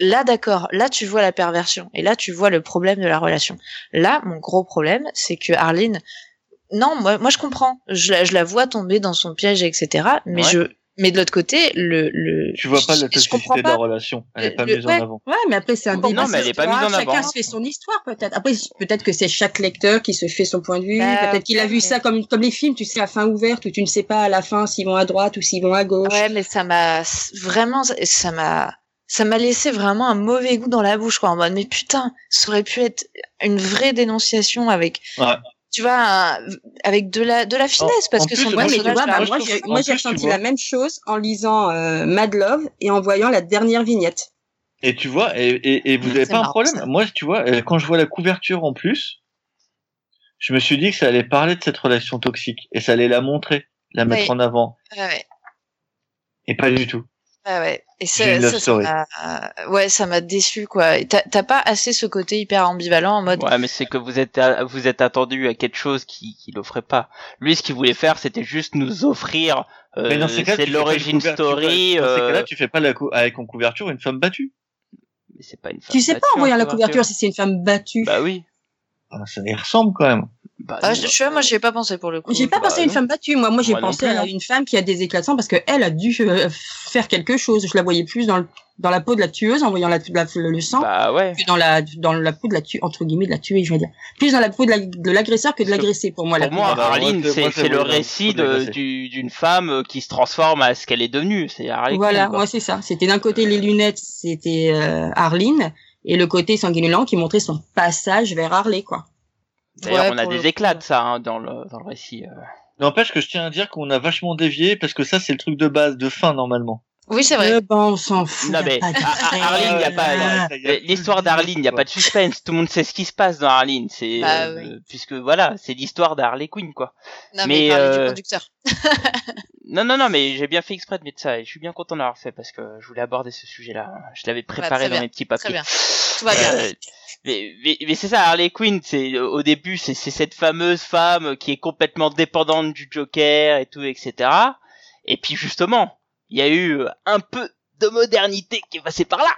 Là, d'accord. Là, tu vois la perversion. Et là, tu vois le problème de la relation. Là, mon gros problème, c'est que Harleen, non, moi, moi, je comprends. Je la, je la vois tomber dans son piège, et cetera. Mais ouais. je, mais de l'autre côté, le, le. Tu vois pas la toxicité de la relation. Elle est pas le, mise ouais, en avant. Ouais, mais après, c'est un bon, débat. Non, mais elle est pas mise en avant. Chacun se fait son histoire, peut-être. Après, peut-être que c'est chaque lecteur qui se fait son point de vue. Bah, peut-être qu'il a vu ouais. ça comme, comme les films, tu sais, à fin ouverte, où tu ne sais pas à la fin s'ils vont à droite ou s'ils vont à gauche. Ouais, mais ça m'a, vraiment, ça m'a, ça m'a laissé vraiment un mauvais goût dans la bouche, quoi. En mode, mais putain, ça aurait pu être une vraie dénonciation avec, ouais. tu vois, un, avec de la, de la finesse, en, parce en que son ouais, personnage... Vois, bah, moi, j'ai, moi, j'ai ressenti la même chose en lisant euh, Mad Love et en voyant la dernière vignette. Et tu vois, et, et, et vous n'avez pas marrant, un problème. Ça. Moi, tu vois, quand je vois la couverture en plus, je me suis dit que ça allait parler de cette relation toxique et ça allait la montrer, la mettre ouais. en avant. Ouais. Et pas du tout. Ah ouais, et ça, ça, ça m'a, ouais, ça m'a déçu quoi. Et t'as, t'as pas assez ce côté hyper ambivalent en mode. Ouais, mais c'est que vous êtes, à, vous êtes attendu à quelque chose qui, qui l'offrait pas. Lui, ce qu'il voulait faire, c'était juste nous offrir. Euh, mais dans ces cas, c'est l'origine story. Dans ces cas-là, tu fais pas la cou- avec en couverture une femme battue. Mais c'est pas une femme. Tu sais battue, pas en voyant la couverture si c'est une femme battue. Bah oui. Ça y ressemble quand même. Bah, ah, je, tu vois, moi, j'y ai pas pensé pour le coup. J'ai pas bah, pensé à une non. femme battue. Moi, moi, j'ai moi pensé à une femme qui a des éclats de sang parce que elle a dû euh, faire quelque chose. Je la voyais plus dans le, dans la peau de la tueuse en voyant la, la, le sang bah, ouais. que dans la, dans la peau de la tueuse, entre guillemets, de la tueuse, je veux dire. Plus dans la peau de, la, de l'agresseur que de l'agressé pour moi. Pour la moi, Harleen, c'est, c'est, c'est le récit de, du, d'une femme qui se transforme à ce qu'elle est devenue. C'est Harleen. Voilà, moi, ouais, c'est ça. C'était d'un côté euh... les lunettes, c'était euh, Harleen. Et le côté sanguinolent qui montrait son passage vers Harley, quoi. D'ailleurs, ouais, on a des éclats de ça, hein, dans le, dans le récit. Euh... N'empêche que je tiens à dire qu'on a vachement dévié, parce que ça, c'est le truc de base, de fin, normalement. Oui, c'est vrai. Euh, bah, on s'en fout. Non, mais, Harleen, y a pas, ah, y a pas l'histoire d'Harleen, y a pas de suspense. Tout le monde sait ce qui se passe dans Harleen. C'est, bah, euh, oui. puisque voilà, c'est l'histoire d'Harley Quinn, quoi. Non, mais, mais euh... du conducteur. Non, non, non, mais j'ai bien fait exprès de mettre ça et je suis bien content d'avoir fait parce que je voulais aborder ce sujet-là. Je l'avais préparé ouais, dans bien. mes petits papiers. Très bien. Tout va bien. Euh, mais, mais, mais c'est ça, Harley Quinn, c'est, au début, c'est, c'est cette fameuse femme qui est complètement dépendante du Joker et tout, et cetera. Et puis, justement, il y a eu un peu de modernité qui est passée par là.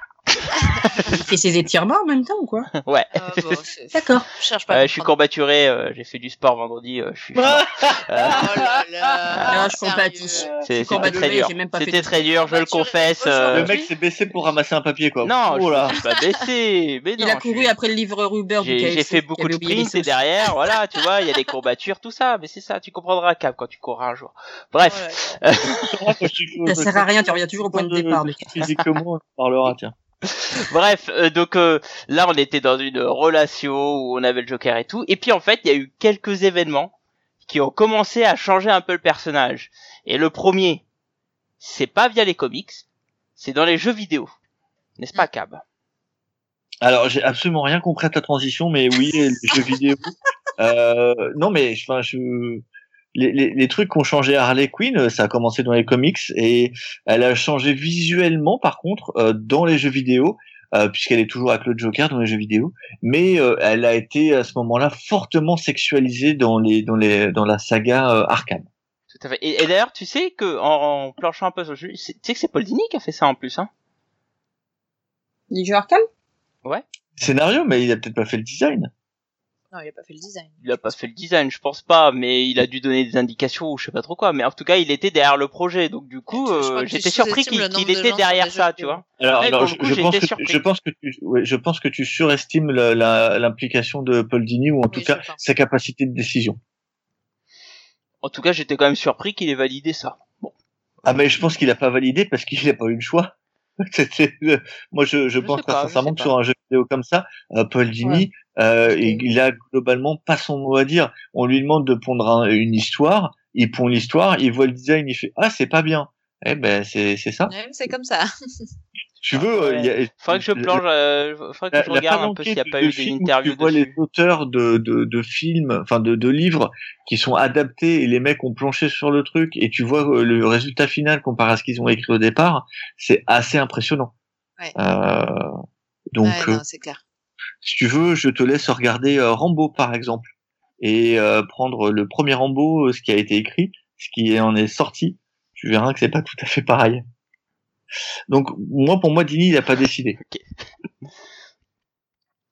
Et ses étirements en même temps ou quoi? Ouais. Ah, bon, c'est... D'accord. Je cherche pas. Euh, je suis courbaturé. Euh, j'ai fait du sport vendredi. Euh, je suis. Ah euh... oh là là. Non, je compatis. C'est, c'était très dur. C'était très dur. Je le confesse. Euh... Le mec s'est baissé pour ramasser un papier quoi. Non. Oh là. Je suis pas baissé. Mais non, il a couru suis... après le livreur Uber. J'ai, du K F C, j'ai fait beaucoup de sprints et derrière, voilà, tu vois, il y a des courbatures, tout ça. Mais c'est ça. Tu comprendras Cap quand tu courras un jour. Bref. Ça sert à rien. Tu reviens toujours au point de départ. Physiquement, on parlera. Tiens. Bref, euh, donc euh, là on était dans une relation où on avait le Joker et tout, et puis en fait il y a eu quelques événements qui ont commencé à changer un peu le personnage. Et le premier, c'est pas via les comics, c'est dans les jeux vidéo, n'est-ce pas Cab? Alors j'ai absolument rien compris à ta transition, mais oui, les jeux vidéo. Euh, non mais enfin je. Les, les, les trucs qu'ont changé Harley Quinn, ça a commencé dans les comics et elle a changé visuellement par contre euh, dans les jeux vidéo euh, puisqu'elle est toujours avec le Joker dans les jeux vidéo, mais euh, elle a été à ce moment-là fortement sexualisée dans les dans les dans la saga euh, Arkham. Tout à fait. Et, et d'ailleurs, tu sais que en, en planchant un peu sur le jeu, tu sais que c'est Paul Dini qui a fait ça en plus, hein. Les jeux Arkham ? Ouais. Scénario, mais il a peut-être pas fait le design. Non, il a pas fait le design. Il a pas fait le design, je pense pas, mais il a dû donner des indications ou je sais pas trop quoi. Mais en tout cas, il était derrière le projet, donc du coup, euh, j'étais surpris qu'il, qu'il était derrière ça, tu vois. Alors, ouais, alors je, coup, je, pense que, je pense que tu, ouais, je pense que tu surestimes la, la, l'implication de Paul Dini ou en oui, tout cas sa capacité de décision. En tout cas, j'étais quand même surpris qu'il ait validé ça. Bon. Ah mais je pense qu'il n'a pas validé parce qu'il n'a pas eu le choix. C'était, euh, moi je, je, je pense très pas, sincèrement que sur un jeu vidéo comme ça, euh, Paul Dini, ouais. euh, il a globalement pas son mot à dire. On lui demande de pondre un, une histoire, il pond l'histoire, il voit le design, il fait ah c'est pas bien. Eh ben c'est c'est ça. Ouais, c'est comme ça. Tu veux, ouais. y a, faudrait que je plonge, euh, faudrait que je regarde un peu s'il n'y a pas eu des interviews. Tu vois les auteurs de, de, de films, enfin de, de livres qui sont adaptés et les mecs ont planché sur le truc et tu vois le résultat final comparé à ce qu'ils ont écrit au départ, c'est assez impressionnant. Ouais. Euh, donc, ouais, non, c'est clair. Euh, si tu veux, je te laisse regarder euh, Rambo par exemple et euh, prendre le premier Rambo, euh, ce qui a été écrit, ce qui en est sorti. Tu verras que c'est pas tout à fait pareil. Donc moi pour moi Dini il a pas décidé. Okay.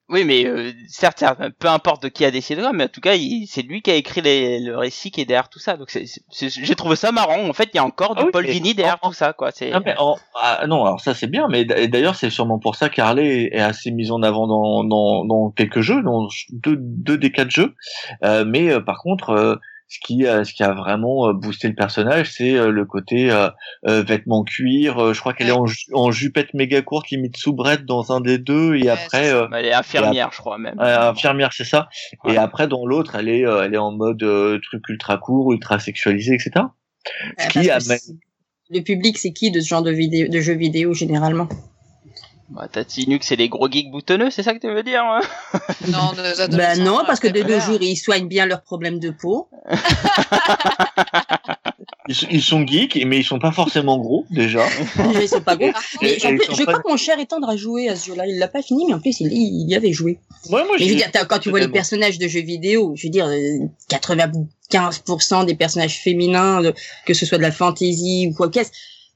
Oui mais euh, certes, certes peu importe de qui a décidé quoi, mais en tout cas il, c'est lui qui a écrit les, le récit qui est derrière tout ça donc c'est, c'est, j'ai trouvé ça marrant en fait il y a encore du ah oui, Paul Dini derrière en, tout ça quoi. C'est... Ah, mais en, ah, non alors ça c'est bien mais d'ailleurs c'est sûrement pour ça qu'Harley est assez mise en avant dans, dans, dans quelques jeux dans deux, deux des quatre jeux euh, mais euh, par contre euh, Ce qui, ce qui a vraiment boosté le personnage, c'est le côté euh, euh, vêtements cuir. Je crois qu'elle ouais. est en, ju- en jupette méga courte, limite soubrette dans un des deux, et ouais, après. Euh, elle est infirmière, après, je crois même. Euh, infirmière, c'est ça. Ouais. Et après, dans l'autre, elle est, euh, elle est en mode euh, truc ultra court, ultra sexualisé, et cetera. Ouais, ce qui amène... Le public, c'est qui de ce genre de, vidéo, de jeux vidéo généralement? Bah, Tatinux, c'est les gros geeks boutonneux, c'est ça que tu veux dire hein? Non, bah non, parce que de nos jours, ils soignent bien leurs problèmes de peau. ils, ils sont geeks, mais ils sont pas forcément gros, déjà. Ils sont pas gros. Mais et, en plus, je crois pas... que mon cher est tendre à jouer à ce jeu-là. Il l'a pas fini, mais en plus, il, il y avait joué. Ouais, moi, mais je veux dire, quand tu vois les personnages de jeux vidéo, je veux dire, quatre-vingt-quinze pour cent des personnages féminins, que ce soit de la fantasy ou quoi qu'est-ce,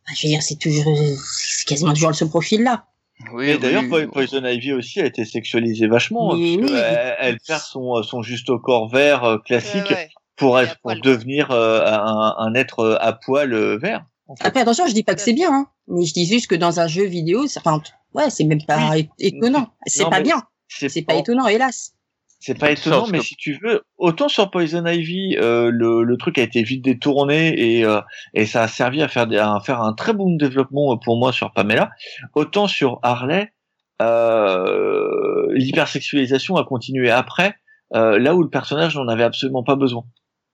bah, je veux dire, c'est toujours, c'est quasiment toujours ce profil-là. Oui, et d'ailleurs, oui. Poison Ivy aussi a été sexualisée vachement. Oui, oui. Elle, elle perd son, son juste au corps vert classique euh, ouais. pour, être, pour devenir euh, un, un être à poil vert. En fait. Après, attention, je dis pas que c'est bien, hein. Mais je dis juste que dans un jeu vidéo, c'est, enfin, ouais, c'est même pas oui. étonnant. C'est non, pas bien. C'est, c'est pas, pas étonnant, hélas. C'est pas étonnant, mais si tu veux, autant sur Poison Ivy, euh, le, le truc a été vite détourné et, euh, et ça a servi à faire, des, à faire un très bon développement pour moi sur Pamela. Autant sur Harley, euh, l'hypersexualisation a continué après, euh, là où le personnage n'en avait absolument pas besoin.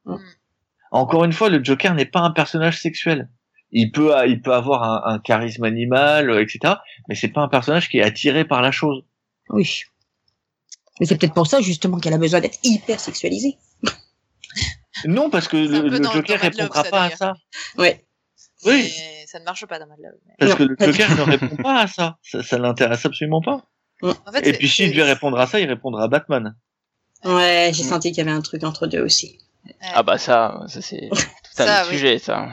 Mm. Encore une fois, le Joker n'est pas un personnage sexuel. Il peut, il peut avoir un, un charisme animal, et cetera, mais c'est pas un personnage qui est attiré par la chose. Oui. Mais c'est peut-être pour ça, justement, qu'elle a besoin d'être hyper sexualisée. Non, parce que le, le Joker ne répondra Love, ça, pas d'ailleurs. À ça. Ouais. Oui. Mais ça ne marche pas dans Mad Love. Mais... Parce non. que le Joker ne répond pas à ça. Ça ne l'intéresse absolument pas. Ouais. En fait, et puis, s'il si devait répondre à ça, il répondra à Batman. Ouais, j'ai mmh. senti qu'il y avait un truc entre deux aussi. Ah bah ça, ça c'est tout un ça, autre oui. sujet, ça.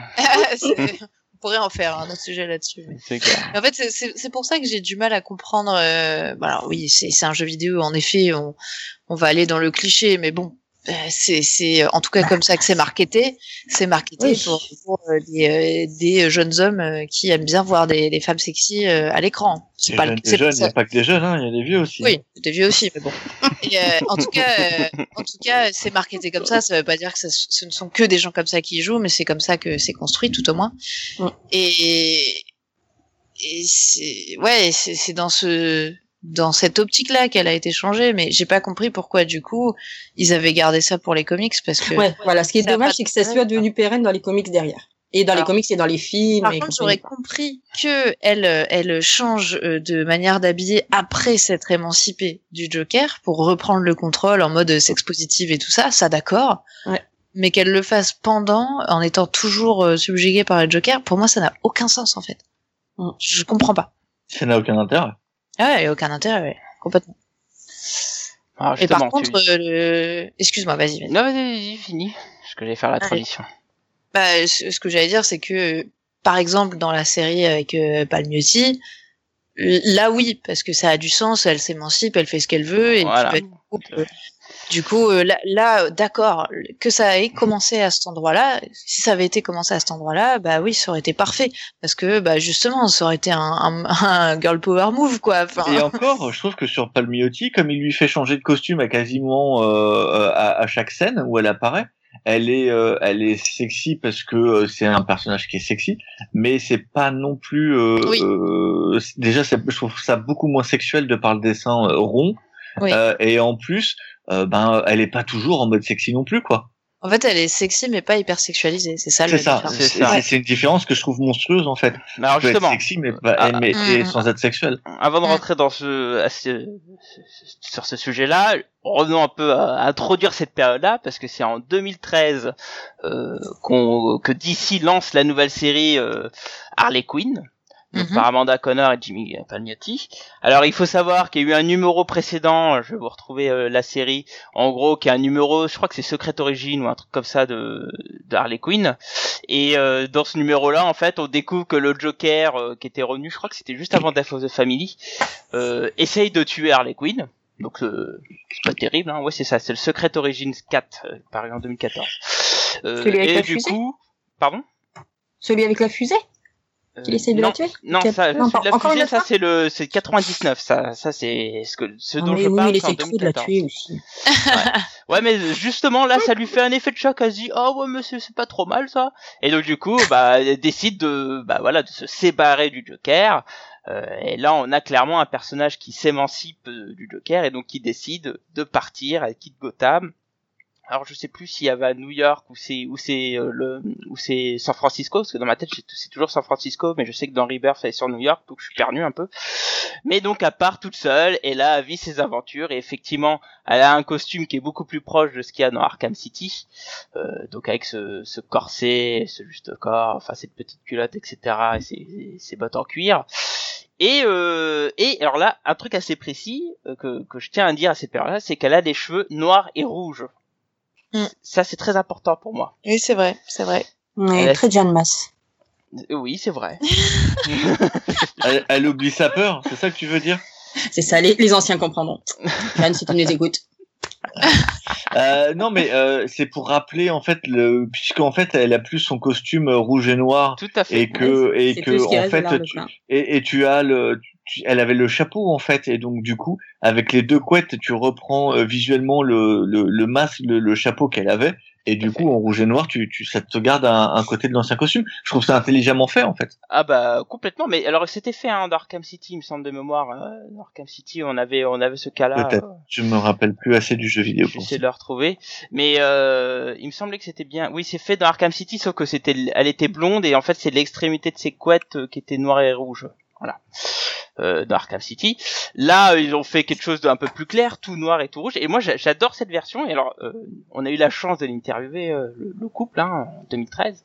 c'est... On pourrait en faire un autre sujet là-dessus. C'est clair. En fait, c'est, c'est, c'est pour ça que j'ai du mal à comprendre. Euh, alors oui, c'est, c'est un jeu vidéo. En effet, on, on va aller dans le cliché, mais bon, euh, c'est, c'est en tout cas comme ça que c'est marketé. C'est marketé oui. pour, pour euh, des, euh, des jeunes hommes euh, qui aiment bien voir des, des femmes sexy euh, à l'écran. C'est les pas jeunes, le, c'est jeunes, il n'y a pas que des jeunes, hein, il y a des vieux aussi. Oui, des vieux aussi, mais bon. Et, euh, en tout cas, euh, en tout cas, c'est marketé comme ça. Ça ne veut pas dire que ça, ce ne sont que des gens comme ça qui y jouent, mais c'est comme ça que c'est construit, tout au moins. Mm. Et, et c'est, ouais, c'est, c'est dans ce, dans cette optique-là qu'elle a été changée, mais j'ai pas compris pourquoi du coup ils avaient gardé ça pour les comics, parce que. Ouais, voilà. Ce qui est dommage, c'est que ça soit devenu pérenne dans les comics derrière. Et dans Alors, les comics et dans les films. Par contre, j'aurais compris que elle, elle change de manière d'habiller après s'être émancipée du Joker pour reprendre le contrôle en mode sex positive et tout ça, ça d'accord. Ouais. Mais qu'elle le fasse pendant, en étant toujours subjuguée par le Joker, pour moi, ça n'a aucun sens, en fait. Je comprends pas. Ça n'a aucun intérêt. Ah ouais, aucun intérêt, ouais. Complètement. Alors, et par contre, tu... euh, le... excuse-moi, vas-y, vas-y. Non, vas-y, fini. Parce que j'allais faire la transition. Bah, ce que j'allais dire, c'est que, par exemple, dans la série avec euh, Palmiotti, là oui, parce que ça a du sens, elle s'émancipe, elle fait ce qu'elle veut, et voilà. Du coup, euh, du coup euh, là, là, d'accord, que ça ait commencé à cet endroit-là, si ça avait été commencé à cet endroit-là, bah oui, ça aurait été parfait, parce que, bah justement, ça aurait été un, un, un girl power move, quoi. Enfin... Et encore, je trouve que sur Palmiotti, comme il lui fait changer de costume à quasiment euh, à, à chaque scène où elle apparaît, elle est euh, elle est sexy parce que euh, c'est un personnage qui est sexy, mais c'est pas non plus euh, oui. euh, déjà ça, je trouve ça beaucoup moins sexuel de par le dessin euh, rond oui. euh, et en plus euh, ben elle est pas toujours en mode sexy non plus quoi. En fait, elle est sexy, mais pas hyper sexualisée. C'est ça, c'est ça, différence. C'est, c'est, ouais. c'est une différence que je trouve monstrueuse, en fait. Mais alors, justement. Être sexy, mais, bah, ah, mais mm, sans être sexuelle. Avant de rentrer dans ce, ce, sur ce sujet-là, revenons un peu à introduire cette période-là, parce que c'est en deux mille treize, euh, qu'on, que D C lance la nouvelle série, euh, Harley Quinn. Mm-hmm. Par Amanda Connor et Jimmy Palmiotti. Alors il faut savoir qu'il y a eu un numéro précédent, je vais vous retrouver euh, la série, en gros qui est un numéro, je crois que c'est Secret Origins ou un truc comme ça de, de Harley Quinn. Et euh, dans ce numéro-là, en fait, on découvre que le Joker euh, qui était revenu, je crois que c'était juste avant Death of the Family, euh, essaye de tuer Harley Quinn. Donc euh, c'est pas terrible, hein. Ouais c'est ça, c'est le Secret Origins quatre, euh, paru en deux mille quatorze. Euh, Celui avec et la du fusée coup, pardon. Celui avec la fusée. Qu'il essaye de non, la tuer Non, ça, non, la fusée, ça c'est le, c'est quatre-vingt-dix-neuf, ça, ça c'est ce que, ce non, dont je oui, parle. Oui, il essaye trop de la tuer aussi. Ouais. ouais, mais justement là, ça lui fait un effet de choc, elle se dit, oh ouais, mais c'est, c'est pas trop mal ça. Et donc du coup, bah, elle décide de, bah voilà, de se séparer du Joker. Euh, et là, on a clairement un personnage qui s'émancipe du Joker et donc qui décide de partir, elle quitte Gotham. Alors je sais plus s'il y avait à New York ou c'est ou c'est euh, le ou c'est San Francisco parce que dans ma tête c'est toujours San Francisco mais je sais que dans Rebirth elle est sur New York donc je suis perdu un peu. Mais donc elle part toute seule et là elle vit ses aventures et effectivement elle a un costume qui est beaucoup plus proche de ce qu'il y a dans Arkham City euh, donc avec ce ce corset, ce juste corps, enfin cette petite culotte etc et ses, ses bottes en cuir. Et, euh, et alors là un truc assez précis euh, que que je tiens à dire à cette période-là c'est qu'elle a des cheveux noirs et rouges. Mm. Ça c'est très important pour moi. Oui c'est vrai, c'est vrai. Elle est très Jeanne Masse. Oui c'est vrai. elle, elle oublie sa peur, c'est ça que tu veux dire ? C'est ça, les, les anciens comprendront. Jeanne si tu nous écoutes. euh, non mais euh, c'est pour rappeler en fait le puisqu'en fait elle a plus son costume rouge et noir. Tout à fait. Et que oui, et que en fait tu, et, et tu as le tu, elle avait le chapeau en fait et donc du coup avec les deux couettes tu reprends euh, visuellement le le, le masque le, le chapeau qu'elle avait et du coup en rouge et noir tu tu ça te garde un, un côté de l'ancien costume. Je trouve ça intelligemment fait en fait. Ah bah complètement mais alors c'était fait hein, dans Arkham City il me semble de mémoire hein, dans Arkham City on avait on avait ce cas-là. Peut-être. Euh... Je me rappelle plus assez du jeu vidéo. J'essaie de le retrouver mais euh, il me semblait que c'était bien. Oui c'est fait dans Arkham City sauf que c'était elle était blonde et en fait c'est l'extrémité de ses couettes qui était noire et rouge. Voilà. Euh, dans Arkham City. Là, ils ont fait quelque chose d'un peu plus clair, tout noir et tout rouge. Et moi, j'adore cette version. Et alors, euh, on a eu la chance de l'interviewer, euh, le, le couple, hein, en deux mille treize,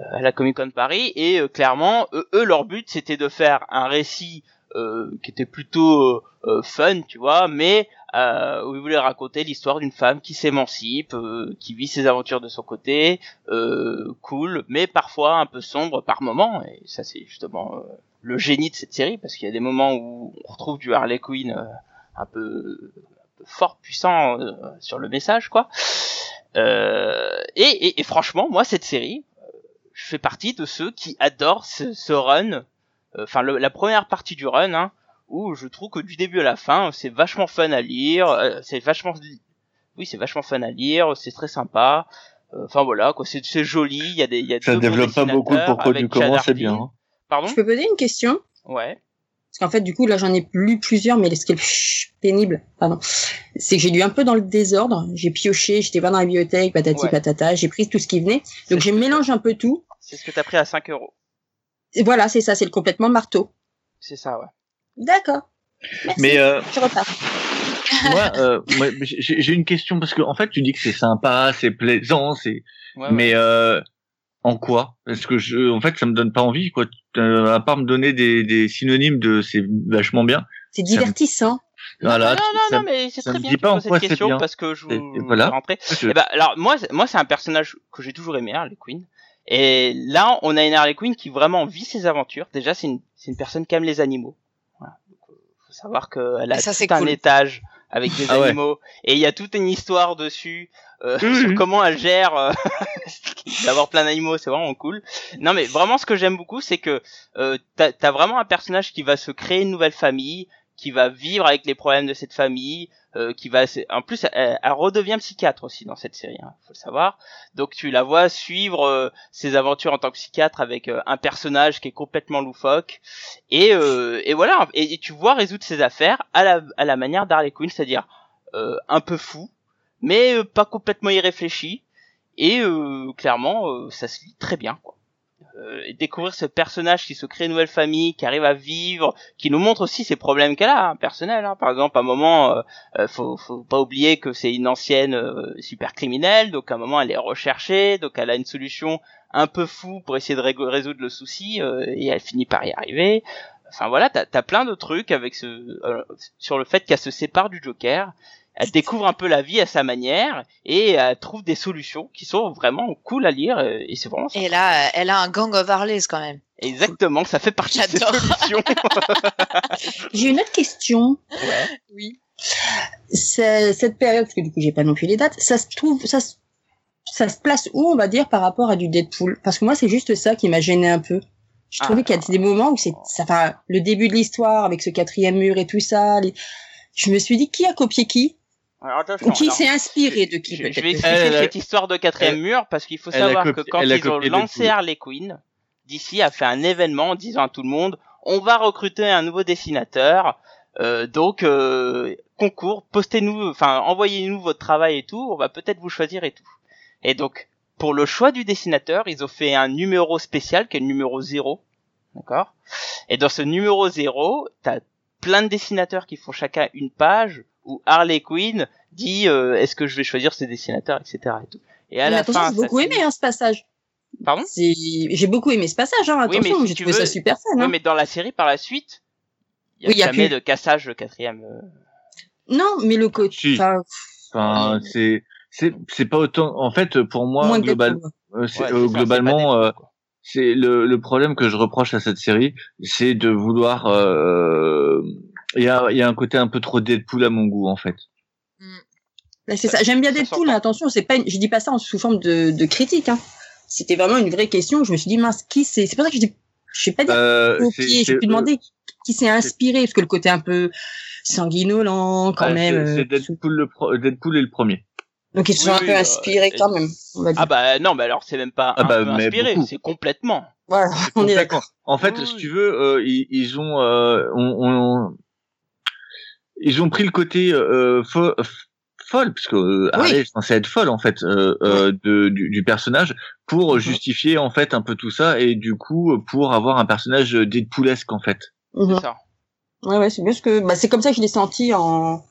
euh, à la Comic-Con de Paris. Et euh, clairement, euh, eux, leur but, c'était de faire un récit euh, qui était plutôt euh, fun, tu vois, mais euh, où ils voulaient raconter l'histoire d'une femme qui s'émancipe, euh, qui vit ses aventures de son côté, euh, cool, mais parfois un peu sombre par moment. Et ça, c'est justement... Euh, le génie de cette série, parce qu'il y a des moments où on retrouve du Harley Quinn euh, un, peu, un peu fort, puissant euh, sur le message, quoi. Euh, et, et, et franchement, moi, cette série, euh, je fais partie de ceux qui adorent ce, ce run, enfin, euh, la première partie du run, hein, où je trouve que du début à la fin, c'est vachement fun à lire, euh, c'est vachement... Oui, c'est vachement fun à lire, c'est très sympa, enfin, euh, voilà, quoi, c'est, c'est joli, il y a des... Y a ça développe pas beaucoup pour que du comment, c'est bien, hein. Pardon ? Je peux poser une question ? Ouais. Parce qu'en fait, du coup, là, j'en ai lu plusieurs, mais ce qui est pénible, pardon, c'est que j'ai lu un peu dans le désordre. J'ai pioché, j'étais pas dans la bibliothèque, patati ouais. patata, j'ai pris tout ce qui venait. Donc, j'ai mélangé un peu tout. C'est ce que t'as pris à cinq euros. Et voilà, c'est ça, c'est le complètement marteau. C'est ça, ouais. D'accord. Merci. Mais euh... je repars. Moi, euh, moi j'ai, j'ai une question, parce que, en fait, tu dis que c'est sympa, c'est plaisant, c'est. Ouais, ouais. Mais. Euh... En quoi ? Parce que je, en fait, ça me donne pas envie, quoi. Euh, à part me donner des, des synonymes de c'est vachement bien. C'est divertissant. Me... Voilà. Non, non, non, ça, non, mais c'est très bien. Je me pose cette question parce que je vous voilà. rentrer. Je... Eh ben, alors moi, moi, c'est un personnage que j'ai toujours aimé, Harley Quinn. Et là, on a une Harley Quinn qui vraiment vit ses aventures. Déjà, c'est une, c'est une personne qui aime les animaux. Voilà. Donc, faut savoir qu'elle a ça, tout c'est un cool. étage avec des ah, animaux, ouais. et il y a toute une histoire dessus. Euh, mmh. sur comment elle gère euh, d'avoir plein d'animaux, c'est vraiment cool. Non mais vraiment ce que j'aime beaucoup c'est que euh, t'as, t'as vraiment un personnage qui va se créer une nouvelle famille, qui va vivre avec les problèmes de cette famille, euh, qui va, en plus, elle, elle redevient psychiatre aussi dans cette série, hein, faut le savoir. Donc tu la vois suivre euh, ses aventures en tant que psychiatre avec euh, un personnage qui est complètement loufoque, et euh, et voilà, et, et tu vois résoudre ses affaires à la à la manière d'Harley Quinn, c'est-à-dire euh, un peu fou, mais euh, pas complètement irréfléchi, et euh, clairement, euh, ça se lit très bien, quoi. Euh, et découvrir ce personnage qui se crée une nouvelle famille, qui arrive à vivre, qui nous montre aussi ses problèmes qu'elle a, hein, personnels, hein. Par exemple, à un moment, euh, euh, faut, faut pas oublier que c'est une ancienne euh, super criminelle, donc à un moment elle est recherchée, donc elle a une solution un peu fou pour essayer de ré- résoudre le souci, euh, et elle finit par y arriver. Enfin voilà, t'as, t'as plein de trucs avec ce, euh, sur le fait qu'elle se sépare du Joker. Elle découvre un peu la vie à sa manière et elle trouve des solutions qui sont vraiment cool à lire, et c'est vraiment ça. Et là, elle a un gang of Harleys quand même. Exactement, ça fait partie de ses solutions. J'ai une autre question. Ouais. Oui. C'est, cette période, parce que du coup j'ai pas non plus les dates, ça se trouve, ça se, ça se place où, on va dire, par rapport à du Deadpool ? Parce que moi c'est juste ça qui m'a gêné un peu. Je ah, trouvais qu'il y a des moments où c'est, ça, enfin, le début de l'histoire avec ce quatrième mur et tout ça, les... je me suis dit qui a copié qui ? Alors, ou qui alors, s'est inspiré de qui, je, peut-être. Je vais expliquer elle, cette histoire de quatrième mur, parce qu'il faut savoir copié, que quand ils ont lancé Harley Quinn, D C a fait un événement en disant à tout le monde, on va recruter un nouveau dessinateur, euh, donc euh, concours, postez-nous, enfin envoyez-nous votre travail et tout, on va peut-être vous choisir et tout. Et donc, pour le choix du dessinateur, ils ont fait un numéro spécial, qui est le numéro zéro, d'accord ? Et dans ce numéro zéro, t'as plein de dessinateurs qui font chacun une page, où Harley Quinn dit euh, est-ce que je vais choisir ces dessinateurs, et cetera. Et, tout. Et à mais la attention, fin, j'ai beaucoup aimé hein, ce passage. Pardon ? C'est... J'ai beaucoup aimé ce passage, hein, attention, oui, mais si j'ai trouvé veux... ça super fun. Oui, hein. Mais dans la série, par la suite, il n'y a oui, jamais y a plus... de cassage le quatrième. Euh... Non, mais le coach... Si. Enfin, enfin oui. c'est... c'est c'est pas autant... En fait, pour moi, Moins global... euh, c'est... Ouais, c'est euh, ça, globalement... C'est C'est le, le problème que je reproche à cette série, c'est de vouloir. Euh... Il y a, il y a un côté un peu trop Deadpool à mon goût, en fait. Mmh. C'est ça. J'aime bien Deadpool. Là, attention, c'est pas. Une... Je dis pas ça en sous forme de, de critique. Hein. C'était vraiment une vraie question. Je me suis dit mince, qui c'est. C'est pour ça que je dis. Je sais pas dire. Euh, c'est, qui, c'est, je me suis demandé euh, qui s'est inspiré, parce que le côté un peu sanguinolent, quand ouais, même. C'est, c'est Deadpool, le pro... Deadpool est le premier. Donc ils se sont oui, un peu inspirés euh, quand même. On va dire. Ah bah non, mais alors c'est même pas ah un bah, peu inspiré, beaucoup. C'est complètement. Voilà, c'est on est d'accord. En fait, oui. Si tu veux, euh, ils, ils ont, euh, on, on, ils ont pris le côté euh, fo- folle, parce que euh, oui. Harley est censée être folle en fait euh, oui. euh, de, du, du personnage, pour justifier en fait un peu tout ça, et du coup pour avoir un personnage Deadpoolesque en fait. Mm-hmm. C'est ça. Ouais ouais, c'est bien ce que, bah c'est comme ça que je l'ai senti en.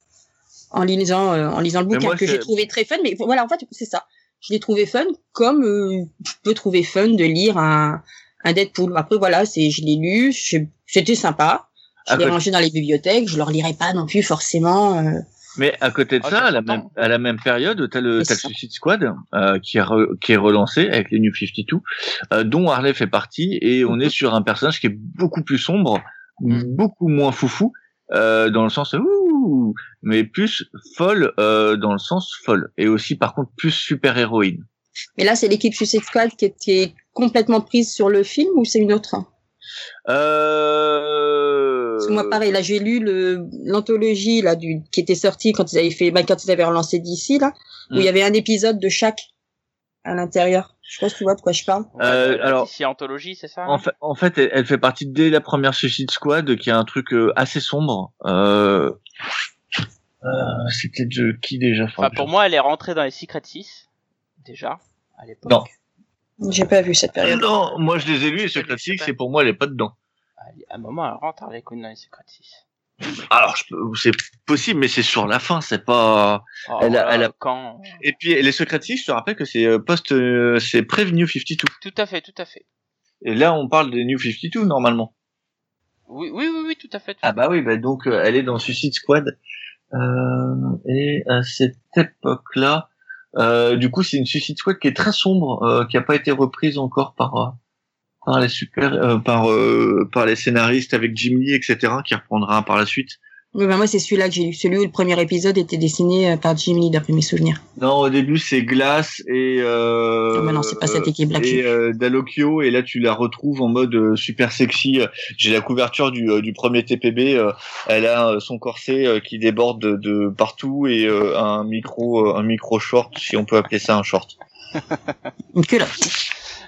En lisant, euh, en lisant le bouquin, moi, que c'est... j'ai trouvé très fun, mais voilà, en fait, c'est ça. Je l'ai trouvé fun, comme euh, je peux trouver fun de lire un, un Deadpool. Après, voilà, c'est, je l'ai lu, je, c'était sympa. Je à l'ai côté... rangé dans les bibliothèques, je le relirai pas non plus, forcément. Euh... Mais à côté de oh, ça, à la, même, à la même période, t'as le, t'as le Suicide Squad, euh, qui, est re, qui est relancé avec les New cinquante-deux, euh, dont Harley fait partie, et on mm-hmm. est sur un personnage qui est beaucoup plus sombre, beaucoup moins foufou, euh, dans le sens, ouh, mais plus folle, euh, dans le sens folle. Et aussi, par contre, plus super-héroïne. Mais là, c'est l'équipe Suicide Squad qui était complètement prise sur le film, ou c'est une autre? Euh... Parce que moi, pareil, là, j'ai lu le, l'anthologie, là, du, qui était sortie quand ils avaient fait, bah, quand ils avaient relancé D C, là, où il mmh. y avait un épisode de chaque à l'intérieur. Je pense que tu vois de quoi je parle. Euh, alors, c'est anthologie, c'est ça ? En fait, en fait elle, elle fait partie dès la première Suicide Squad, qui est un truc euh, assez sombre. Euh, euh, c'était de qui déjà ? Enfin, pour moi, elle est rentrée dans les Secret six, déjà, à l'époque. Non. J'ai pas vu cette période. Euh, non, moi je les ai lus, les Secret six, et pour moi, elle est pas dedans. À un moment, elle rentre Harley Quinn dans les Secret six. Alors, je peux, c'est possible, mais c'est sur la fin, c'est pas. Oh, elle a, elle a... Quand... Et puis les Secret Six, je te rappelle que c'est post, euh, c'est pré-New cinquante-deux. Tout à fait, tout à fait. Et là, on parle des New cinquante-deux normalement. Oui, oui, oui, oui tout à fait. Tout ah bah oui, bah donc euh, elle est dans Suicide Squad. Euh, et à cette époque-là, euh, du coup, c'est une Suicide Squad qui est très sombre, euh, qui a pas été reprise encore par. Euh... par les super, euh, par euh, par les scénaristes avec Jim Lee, et cetera, qui reprendra par la suite. Oui, ben moi, c'est celui-là que j'ai lu. Celui où le premier épisode était dessiné par Jim Lee, d'après mes souvenirs. Non, au début, c'est Glass et... Euh, oh, ben non, c'est pas cette équipe-là. Et euh, Dallocchio, et là, tu la retrouves en mode euh, super sexy. J'ai la couverture du, euh, du premier T P B. Euh, elle a euh, son corset euh, qui déborde de, de partout et euh, un micro euh, un micro short, si on peut appeler ça un short. Que là.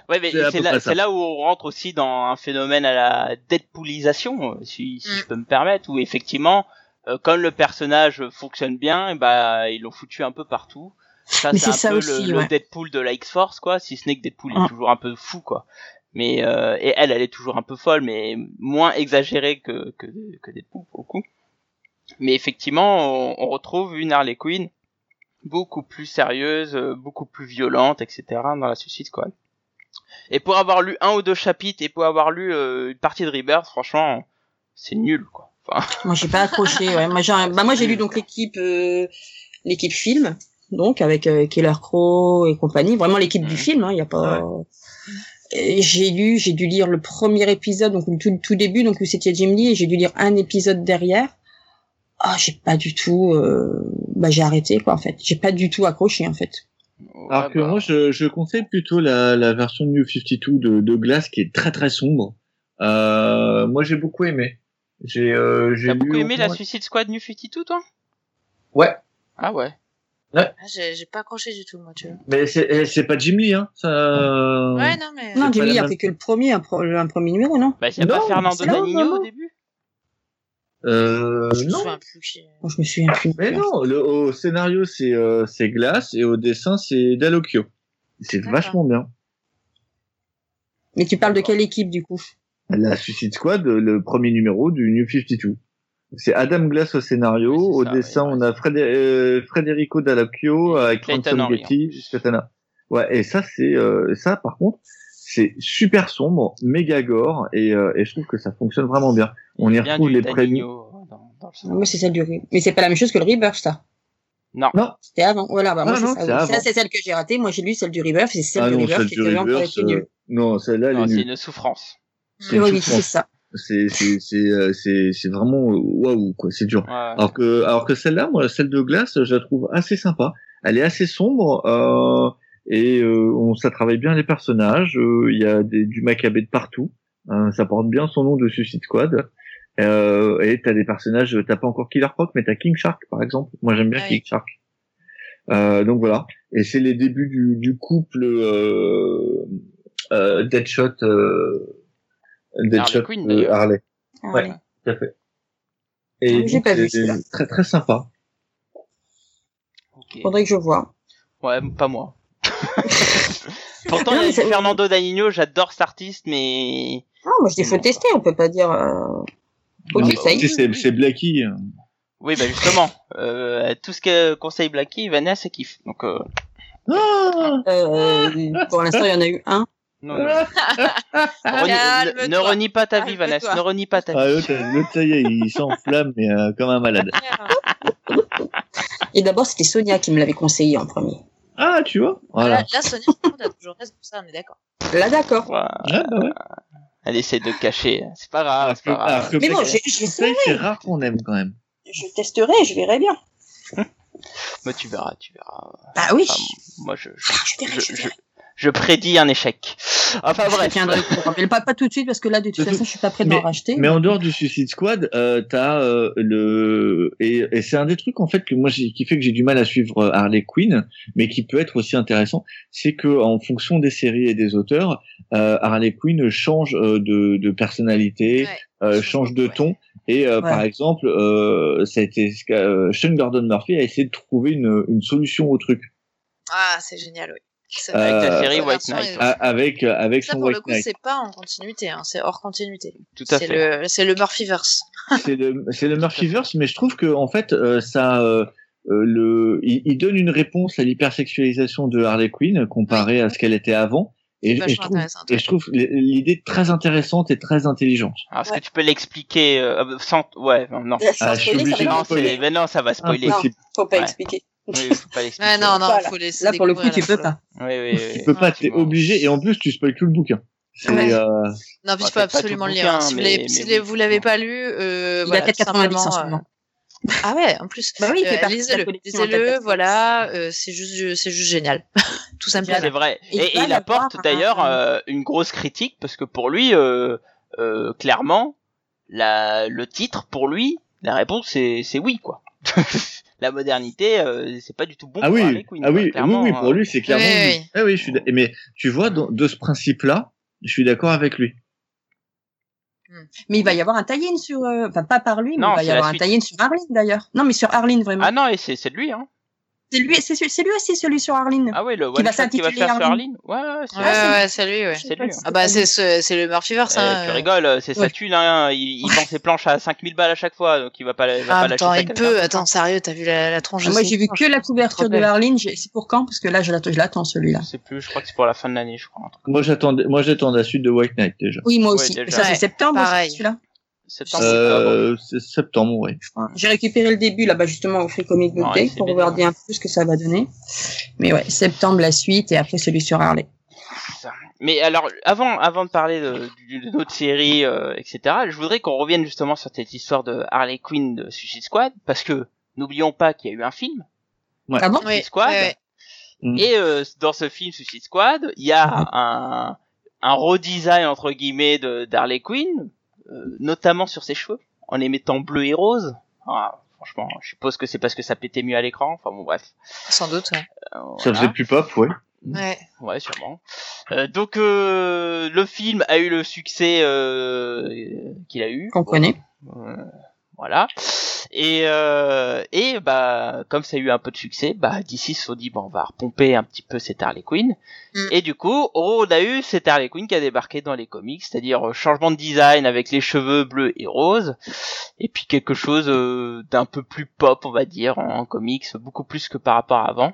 Ouais, mais c'est, c'est, là, c'est là où on rentre aussi dans un phénomène à la Deadpoolisation, si, si mm. je peux me permettre, où effectivement, euh, comme le personnage fonctionne bien, et bah, ils l'ont foutu un peu partout. Ça, mais c'est, c'est un ça peu aussi, le, ouais. le Deadpool de la X-Force, quoi, si ce n'est que Deadpool ah. est toujours un peu fou, quoi. Mais, euh, et elle, elle est toujours un peu folle, mais moins exagérée que, que, que Deadpool, pour le coup. Mais effectivement, on, on retrouve une Harley Quinn beaucoup plus sérieuse, beaucoup plus violente, et cetera, dans la Suicide Squad. Et pour avoir lu un ou deux chapitres et pour avoir lu euh, une partie de Rebirth, franchement, c'est nul, quoi. Enfin... Moi, j'ai pas accroché. Ouais. Moi, genre, bah moi, j'ai lu donc l'équipe, euh, l'équipe film, donc avec euh, Killer Crow et compagnie. Vraiment l'équipe mmh. du film. Il hein, y a pas. Ouais. J'ai lu, j'ai dû lire le premier épisode, donc tout, tout début, donc où c'était Jim Lee, et j'ai dû lire un épisode derrière. Ah, oh, j'ai pas du tout. Euh... Bah, j'ai arrêté, quoi, en fait. J'ai pas du tout accroché, en fait. Alors que moi, je, je conseille plutôt la, la version New cinquante-deux de, de Glass, qui est très très sombre. Euh, moi, j'ai beaucoup aimé. J'ai, euh, j'ai T'as beaucoup aimé la Suicide Squad New cinquante-deux, toi ? Ouais. Ah ouais. Ouais. Ah, j'ai, j'ai pas accroché du tout, moi, tu vois. Mais c'est, c'est pas Jimmy, hein. Ça... Ouais, non, mais. Non, Jimmy, il a fait que le premier, un, pro, un premier numéro, non ? Bah, c'est non, pas Fernando Danino au début ? Euh, je non. Me plus... oh, je me souviens plus. Mais non, le, au scénario c'est euh, c'est Glass et au dessin c'est Dallocchio. C'est D'accord. vachement bien. Mais tu parles de quelle équipe du coup ? La Suicide Squad, le premier numéro du New cinquante-deux. C'est Adam Glass au scénario, oui, au ça, dessin ouais, on ouais. a Frédé- euh, Frédérico Dallocchio avec Anton Getty, Katana. Ouais, et ça c'est euh, ça par contre. C'est super sombre, méga gore, et, euh, et je trouve que ça fonctionne vraiment bien. On y retrouve les prémices. Oui, c'est celle du Rebirth. Mais c'est pas la même chose que le Rebirth, ça. Non. Non. C'était avant. Voilà, bah, ah moi, non, c'est ça. C'est avant. Ça, c'est celle que j'ai ratée. Moi, j'ai lu celle du Rebirth, et c'est celle ah du non, Rebirth qui était vraiment très nulle. Non, celle-là, elle non, est nulle. C'est une souffrance. C'est une oui, souffrance. C'est ça. C'est, c'est, c'est, c'est, c'est vraiment waouh, quoi. C'est dur. Ouais. Alors que, alors que celle-là, moi, celle de Glace, je la trouve assez sympa. Elle est assez sombre, euh, et euh, on ça travaille bien les personnages, il euh, y a des, du macabre de partout, hein, ça porte bien son nom de Suicide Squad. Euh, et t'as des personnages, t'as pas encore Killer Croc, mais t'as King Shark par exemple. Moi j'aime bien ouais. King Shark. Euh, donc voilà. Et c'est les débuts du, du couple euh, euh, Deadshot, euh, Deadshot Harley. Euh, Harley. Ah, ouais, ouais, tout à fait. Et donc, j'ai pas vu c'est très très sympa. Okay. Faudrait que je voie. Ouais, pas moi. Pourtant, non, Fernando Danino, j'adore cet artiste, mais. Non, moi je l'ai fait tester, on peut pas dire. Euh... Non, okay, c'est, c'est, c'est Blackie. Oui, bah justement, euh, tout ce que conseille Blackie, Vanessa kiffe. Donc. Euh... Ah euh, pour l'instant, il y en a eu un. Non, non. Renie, ne, ne renie pas ta vie, Vanessa. Ne renie pas ta vie. Ah, l'autre, l'autre, ça y est, il s'enflamme, mais euh, comme un malade. Et d'abord, c'était Sonia qui me l'avait conseillé en premier. Ah, tu vois voilà. Là, là Sonia, elle a toujours raison pour ça, on est d'accord. Là, d'accord. Ouais, ah, bah ouais. Elle essaie de cacher, c'est pas grave. Ah, c'est pas grave. Ah, mais bon, j'ai, j'ai essayé. C'est rare qu'on aime quand même. Je testerai, je verrai bien. Bah, tu verras, tu verras. Bah oui. Enfin, moi, je, je, je, verrai, je, je, je, je prédis un échec. Enfin, bref. Je tiendrai pour. Mais pas, pas tout de suite, parce que là, de toute de façon, tout... je suis pas prêt d'en racheter. Mais en dehors du Suicide Squad, euh, t'as euh, le. Et, et c'est un des trucs, en fait, que moi, j'ai... qui fait que j'ai du mal à suivre Harley Quinn, mais qui peut être aussi intéressant, c'est que en fonction des séries et des auteurs, euh, Harley Quinn change euh, de, de personnalité, ouais, euh, change de ton. Ouais. Et euh, ouais. par exemple, euh, ça a été euh, Sean Gordon Murphy a essayé de trouver une, une solution au truc. Ah, c'est génial, oui. C'est avec euh, la série White Knight. Euh, avec, euh, avec ça, son White Knight. Pour le coup, c'est pas en continuité, hein, c'est hors continuité. Tout à c'est fait. Le, c'est le Murphyverse. c'est le, c'est le Murphyverse, mais je trouve que, en fait, euh, ça, euh, le, il, il donne une réponse à l'hypersexualisation de Harley Quinn comparée oui. à ce qu'elle était avant. Et, et, je trouve, et je trouve l'idée très intéressante et très intelligente. Alors, est-ce ouais. que tu peux l'expliquer euh, sans... Ouais, non. Ah, je spoiler, suis non, c'est... Mais non, ça va spoiler. Non, faut pas ouais. expliquer. Oui, faut pas l'expliquer. Ah, non, non, voilà. faut laisser. Là, pour le coup, tu peux pas. Oui, oui, oui. Tu peux ah, pas, t'es vois. Obligé. Et en plus, tu spoil tout le bouquin. C'est, ouais. euh... Non, puis bah, tu peux absolument le lire. Si vous l'avez pas lu, euh, il a quatre-vingt-dix en ce moment. Ah ouais, en plus. Bah oui, il fait euh, partie de la collection. Lisez-le, voilà, euh, c'est juste, c'est juste génial. Tout simplement. C'est vrai. Et, et, et il apporte d'ailleurs euh, une grosse critique parce que pour lui, euh, euh, clairement, la, le titre, pour lui, la réponse c'est, c'est oui, quoi. La modernité, euh, c'est pas du tout bon ah pour oui, les Queens. Ah oui, oui, oui, pour lui, c'est clairement. Oui, oui. Ah oui, je suis. Mais tu vois, de ce principe-là, je suis d'accord avec lui. Mais il va y avoir un tie-in sur, euh, enfin pas par lui, mais non, il va y avoir un tie-in sur Harleen d'ailleurs. Non, mais sur Harleen vraiment. Ah non, et c'est, c'est de lui, hein. C'est lui, c'est, c'est lui aussi celui sur Harleen. Ah ouais, le one qui va s'intituler qui va faire Harleen. Sur Harleen. Ouais, ouais, c'est, ah, ouais, c'est lui, ouais. C'est lui. Ah bah c'est ce, c'est le Murphyverse. Hein, tu euh... rigoles, c'est ouais. sa thune, hein. Il, il vend ses planches à cinq mille balles à chaque fois, donc il va pas, il va ah, pas lâcher. Attends, il peut. Attends, sérieux, t'as vu la, la tronche ah, moi, j'ai vu que la couverture de Harleen. C'est pour quand? Parce que là, je l'attends celui-là. Je sais plus. Je crois que c'est pour la fin de l'année, je crois. Moi, j'attends, moi, j'attends la suite de White Knight déjà. Oui, moi aussi. Ouais, ça c'est septembre, pareil. Celui-là. Septembre, euh, c'est septembre, oui. J'ai récupéré le début là-bas justement au Free Comic Book Day pour voir bien plus ce que ça va donner. Mais ouais, septembre la suite et après celui sur Harley. Mais alors, avant, avant de parler de, de, de notre série, euh, et cetera, je voudrais qu'on revienne justement sur cette histoire de Harley Quinn de Suicide Squad parce que n'oublions pas qu'il y a eu un film. Ouais. Ah bon ? Suicide oui. Squad. Ouais, ouais. Et euh, dans ce film Suicide Squad, il y a un, un redesign entre guillemets de d'Harley Quinn. Euh, notamment sur ses cheveux, en les mettant bleu et rose. Ah, franchement, je suppose que c'est parce que ça pétait mieux à l'écran. Enfin bon, bref. Sans doute. Ouais. Euh, voilà. Ça faisait plus pop, ouais. Ouais. Ouais, sûrement. Euh, donc euh, le film a eu le succès euh, qu'il a eu. Qu'on connaît. Euh, voilà. Et euh, et bah comme ça a eu un peu de succès, bah d'ici se sont dit bon, on va repomper un petit peu cette Harley Quinn. Mm. Et du coup, on a eu cette Harley Quinn qui a débarqué dans les comics, c'est-à-dire changement de design avec les cheveux bleus et roses, et puis quelque chose euh, d'un peu plus pop, on va dire, en, en comics, beaucoup plus que par rapport à avant.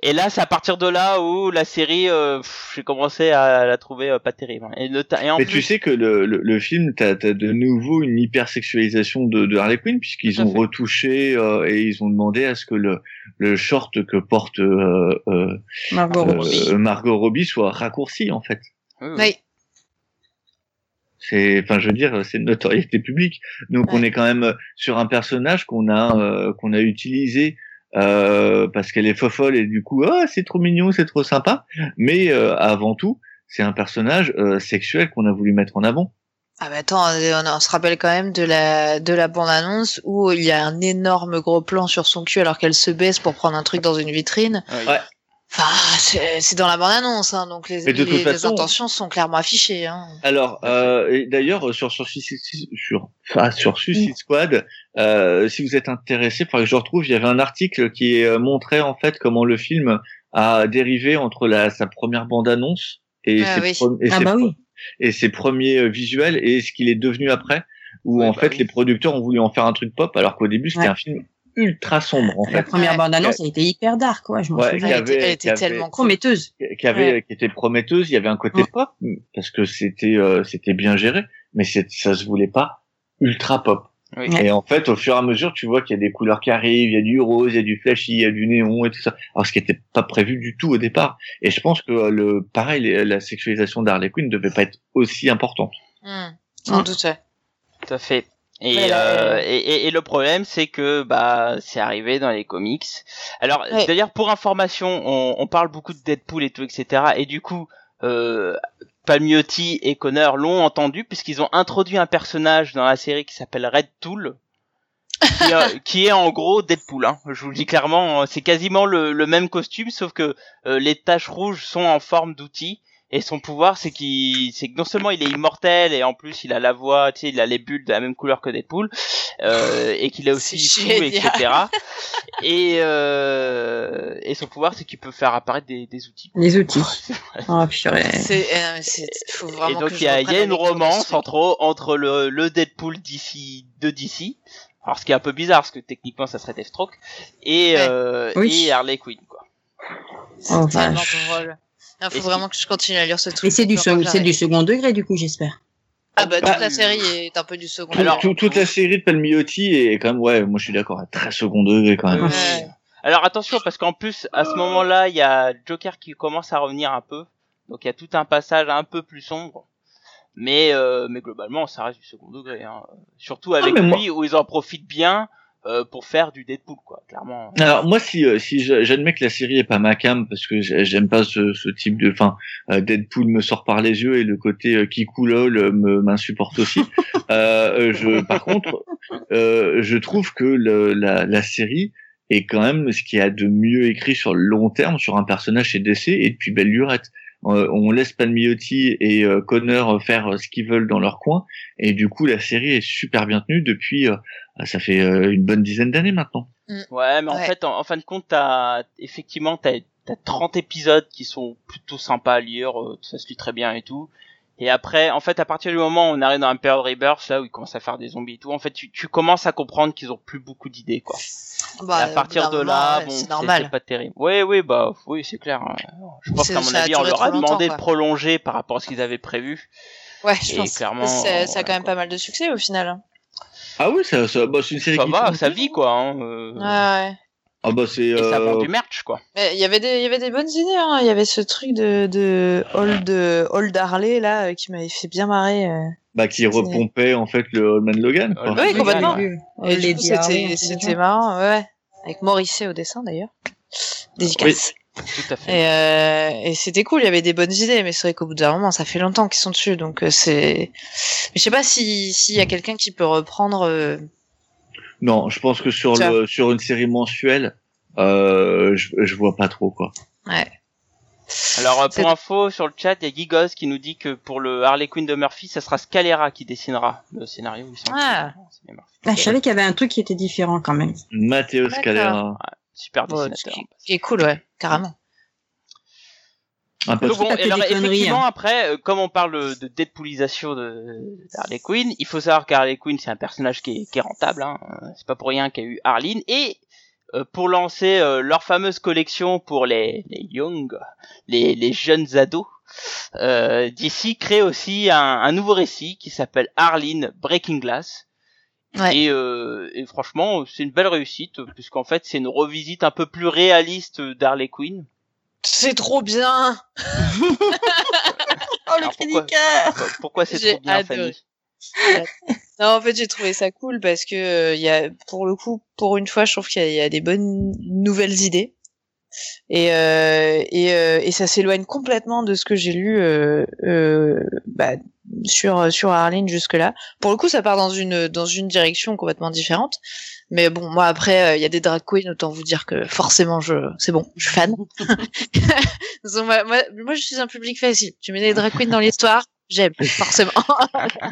Et là, c'est à partir de là où la série, euh, pff, j'ai commencé à la trouver euh, pas terrible. Hein. Et, ta- et en Mais plus... tu sais que le, le, le film, t'as, t'as de nouveau une hypersexualisation de, de Harley Quinn, puisqu'ils ont fait. retouché euh, et ils ont demandé à ce que le, le short que porte euh, euh, Margot, euh, Robbie. Margot Robbie soit raccourci, en fait. Oui. oui. C'est, enfin, je veux dire, c'est une notoriété publique. Donc, ouais. on est quand même sur un personnage qu'on a, euh, qu'on a utilisé Euh, parce qu'elle est fofolle et du coup ah oh, c'est trop mignon, c'est trop sympa, mais euh, avant tout c'est un personnage euh, sexuel qu'on a voulu mettre en avant. Ah bah attends, on, on se rappelle quand même de la de la bande annonce où il y a un énorme gros plan sur son cul alors qu'elle se baisse pour prendre un truc dans une vitrine. Ouais. Enfin, c'est, c'est dans la bande annonce, hein, donc les, les, les façon, intentions sont clairement affichées. Hein. Alors, euh, et d'ailleurs, sur sur sur, enfin, sur Suicide Squad, euh, si vous êtes intéressé, il faudrait que je retrouve. Il y avait un article qui montrait en fait comment le film a dérivé entre la sa première bande annonce et, ah, ses, oui. pro- et, ah, ses, bah, oui. et ses premiers visuels et ce qu'il est devenu après, où ouais, en bah, fait oui. les producteurs ont voulu en faire un truc pop, alors qu'au début c'était ouais. un film ultra sombre en la fait. La première ouais. bande annonce, elle était hyper dark, ouais, je m'en ouais, souviens. Elle était, elle était tellement prometteuse. Qui avait, ouais. qui était prometteuse. Il y avait un côté ouais. pop parce que c'était, euh, c'était bien géré, mais c'est, ça se voulait pas ultra pop. Oui. Et ouais. en fait, au fur et à mesure, tu vois qu'il y a des couleurs qui arrivent, il y a du rose, il y a du flashy, il y a du néon et tout ça. Alors ce qui était pas prévu du tout au départ. Et je pense que le, pareil, la sexualisation d'Harley Quinn ne devait pas être aussi importante. Mmh. Sans doute. Ouais. Tout à fait. Et, ouais, euh, ouais. Et, et, et le problème, c'est que bah c'est arrivé dans les comics. Alors, ouais. c'est-à-dire pour information, on, on parle beaucoup de Deadpool et tout, et cetera. Et du coup, euh, Palmiotti et Connor l'ont entendu puisqu'ils ont introduit un personnage dans la série qui s'appelle Red Tool, qui, euh, qui est en gros Deadpool. Hein. Je vous le dis clairement, c'est quasiment le, le même costume, sauf que euh, les taches rouges sont en forme d'outils. Et son pouvoir, c'est qu'il, c'est que non seulement il est immortel et en plus il a la voix, tu sais, il a les bulles de la même couleur que Deadpool, euh, et qu'il a aussi fou, et cetera. Et euh, et son pouvoir, c'est qu'il peut faire apparaître des, des outils. Des outils. Oh purée. C'est, euh, c'est, faut vraiment. Et donc il y a, il y a une romance entre entre le le Deadpool d'ici, de D C. Alors ce qui est un peu bizarre, parce que techniquement ça serait Deathstroke et ouais. euh, oui. et Harley Quinn quoi. C'est oh, tellement drôle. Il faut et vraiment que je continue à lire ce truc. Et c'est du, se- c'est du second degré, du coup, j'espère. Ah bah, toute bah, la série est un peu du second degré. Alors, tout, toute la série de Palmiotti est quand même, ouais, moi je suis d'accord, très second degré quand même. Ouais. Alors attention, parce qu'en plus, à ce moment-là, il y a Joker qui commence à revenir un peu. Donc il y a tout un passage un peu plus sombre. Mais, euh, mais globalement, ça reste du second degré. Hein. Surtout avec ah, lui, moi... où ils en profitent bien euh, pour faire du Deadpool, quoi, clairement. Alors moi, si si j'admets que la série est pas ma came, parce que j'aime pas ce, ce type de, enfin, Deadpool me sort par les yeux et le côté qui coulole me m'insupporte aussi. euh, je, par contre, euh, je trouve que le, la, la série est quand même ce qu'il y a de mieux écrit sur le long terme sur un personnage chez D C et depuis belle lurette. Euh, on laisse Palmiotti et euh, Connor faire euh, ce qu'ils veulent dans leur coin et du coup la série est super bien tenue depuis euh, ça fait euh, une bonne dizaine d'années maintenant. Mmh. Ouais, mais ouais. en fait en, en fin de compte t'as effectivement t'as, t'as trente épisodes qui sont plutôt sympas à lire, euh, ça se lit très bien et tout. Et après, en fait, à partir du moment où on arrive dans Empire Rebirth, là où ils commencent à faire des zombies et tout, en fait, tu, tu commences à comprendre qu'ils ont plus beaucoup d'idées, quoi. Bah, et à partir de là, bon, c'est, c'est, c'est pas terrible. Oui, oui, bah, oui, c'est clair. Je pense c'est, qu'à mon avis, on leur a demandé de prolonger par rapport à ce qu'ils avaient prévu. Ouais, je et pense. Clairement, c'est, ça a quand même pas mal de succès au final. Ah oui, ça, ça, bah, c'est une série ça qui. Ça va, ça vit, quoi. Hein, euh... ouais, ouais. Ah bah c'est. Et ça vend euh... du merch quoi. Mais il y avait des, il y avait des bonnes idées. Hein. Il y avait ce truc de de Old Old Harley là qui m'avait fait bien marrer. Euh... Bah qui c'est... repompait en fait le Old Man Logan. Quoi. Oui complètement. Ouais. Et du coup, c'était c'était marrant ouais. Avec Morrissey au dessin d'ailleurs. Dédicace. Oui. Tout à fait. Et, euh, et c'était cool. Il y avait des bonnes idées, mais c'est vrai qu'au bout d'un moment, ça fait longtemps qu'ils sont dessus, donc c'est. Mais je sais pas si s'il y a quelqu'un qui peut reprendre. Euh... Non, je pense que sur le, sur une série mensuelle, euh, je, je vois pas trop, quoi. Ouais. Alors, euh, pour c'est... info, sur le chat, il y a Gigos qui nous dit que pour le Harley Quinn de Murphy, ça sera Scalera qui dessinera le scénario. Ah. Qui... ah! Je savais qu'il y avait un truc qui était différent, quand même. Matteo Scalera. Ouais, super dessinateur. Oh, qui est cool, ouais, carrément. Un peu donc, bon, alors, effectivement, hein. Après, euh, comme on parle de Deadpoolisation de, d'Harley Quinn, il faut savoir qu'Harley Quinn, c'est un personnage qui est, qui est rentable, hein. C'est pas pour rien qu'il y a eu Harleen. Et euh, pour lancer euh, leur fameuse collection pour les, les young, les, les jeunes ados, euh, D C crée aussi un, un nouveau récit qui s'appelle Harleen Breaking Glass. Ouais. Et, euh, et franchement, c'est une belle réussite, puisqu'en fait, c'est une revisite un peu plus réaliste d'Harley Quinn. C'est trop bien. Oh le créditeur. Pourquoi, pourquoi c'est j'ai trop bien adoré. Fanny non en fait j'ai trouvé ça cool parce que il y a pour le coup pour une fois je trouve qu'il y a, y a des bonnes nouvelles idées et euh, et, euh, et ça s'éloigne complètement de ce que j'ai lu euh, euh, bah, sur sur Harleen jusque là. Pour le coup ça part dans une dans une direction complètement différente. Mais bon, moi après, il euh, y a des drag queens, autant vous dire que forcément, je, c'est bon, je suis fan. Donc, moi, moi, moi, je suis un public facile. Tu mets des drag queens dans l'histoire, j'aime, forcément.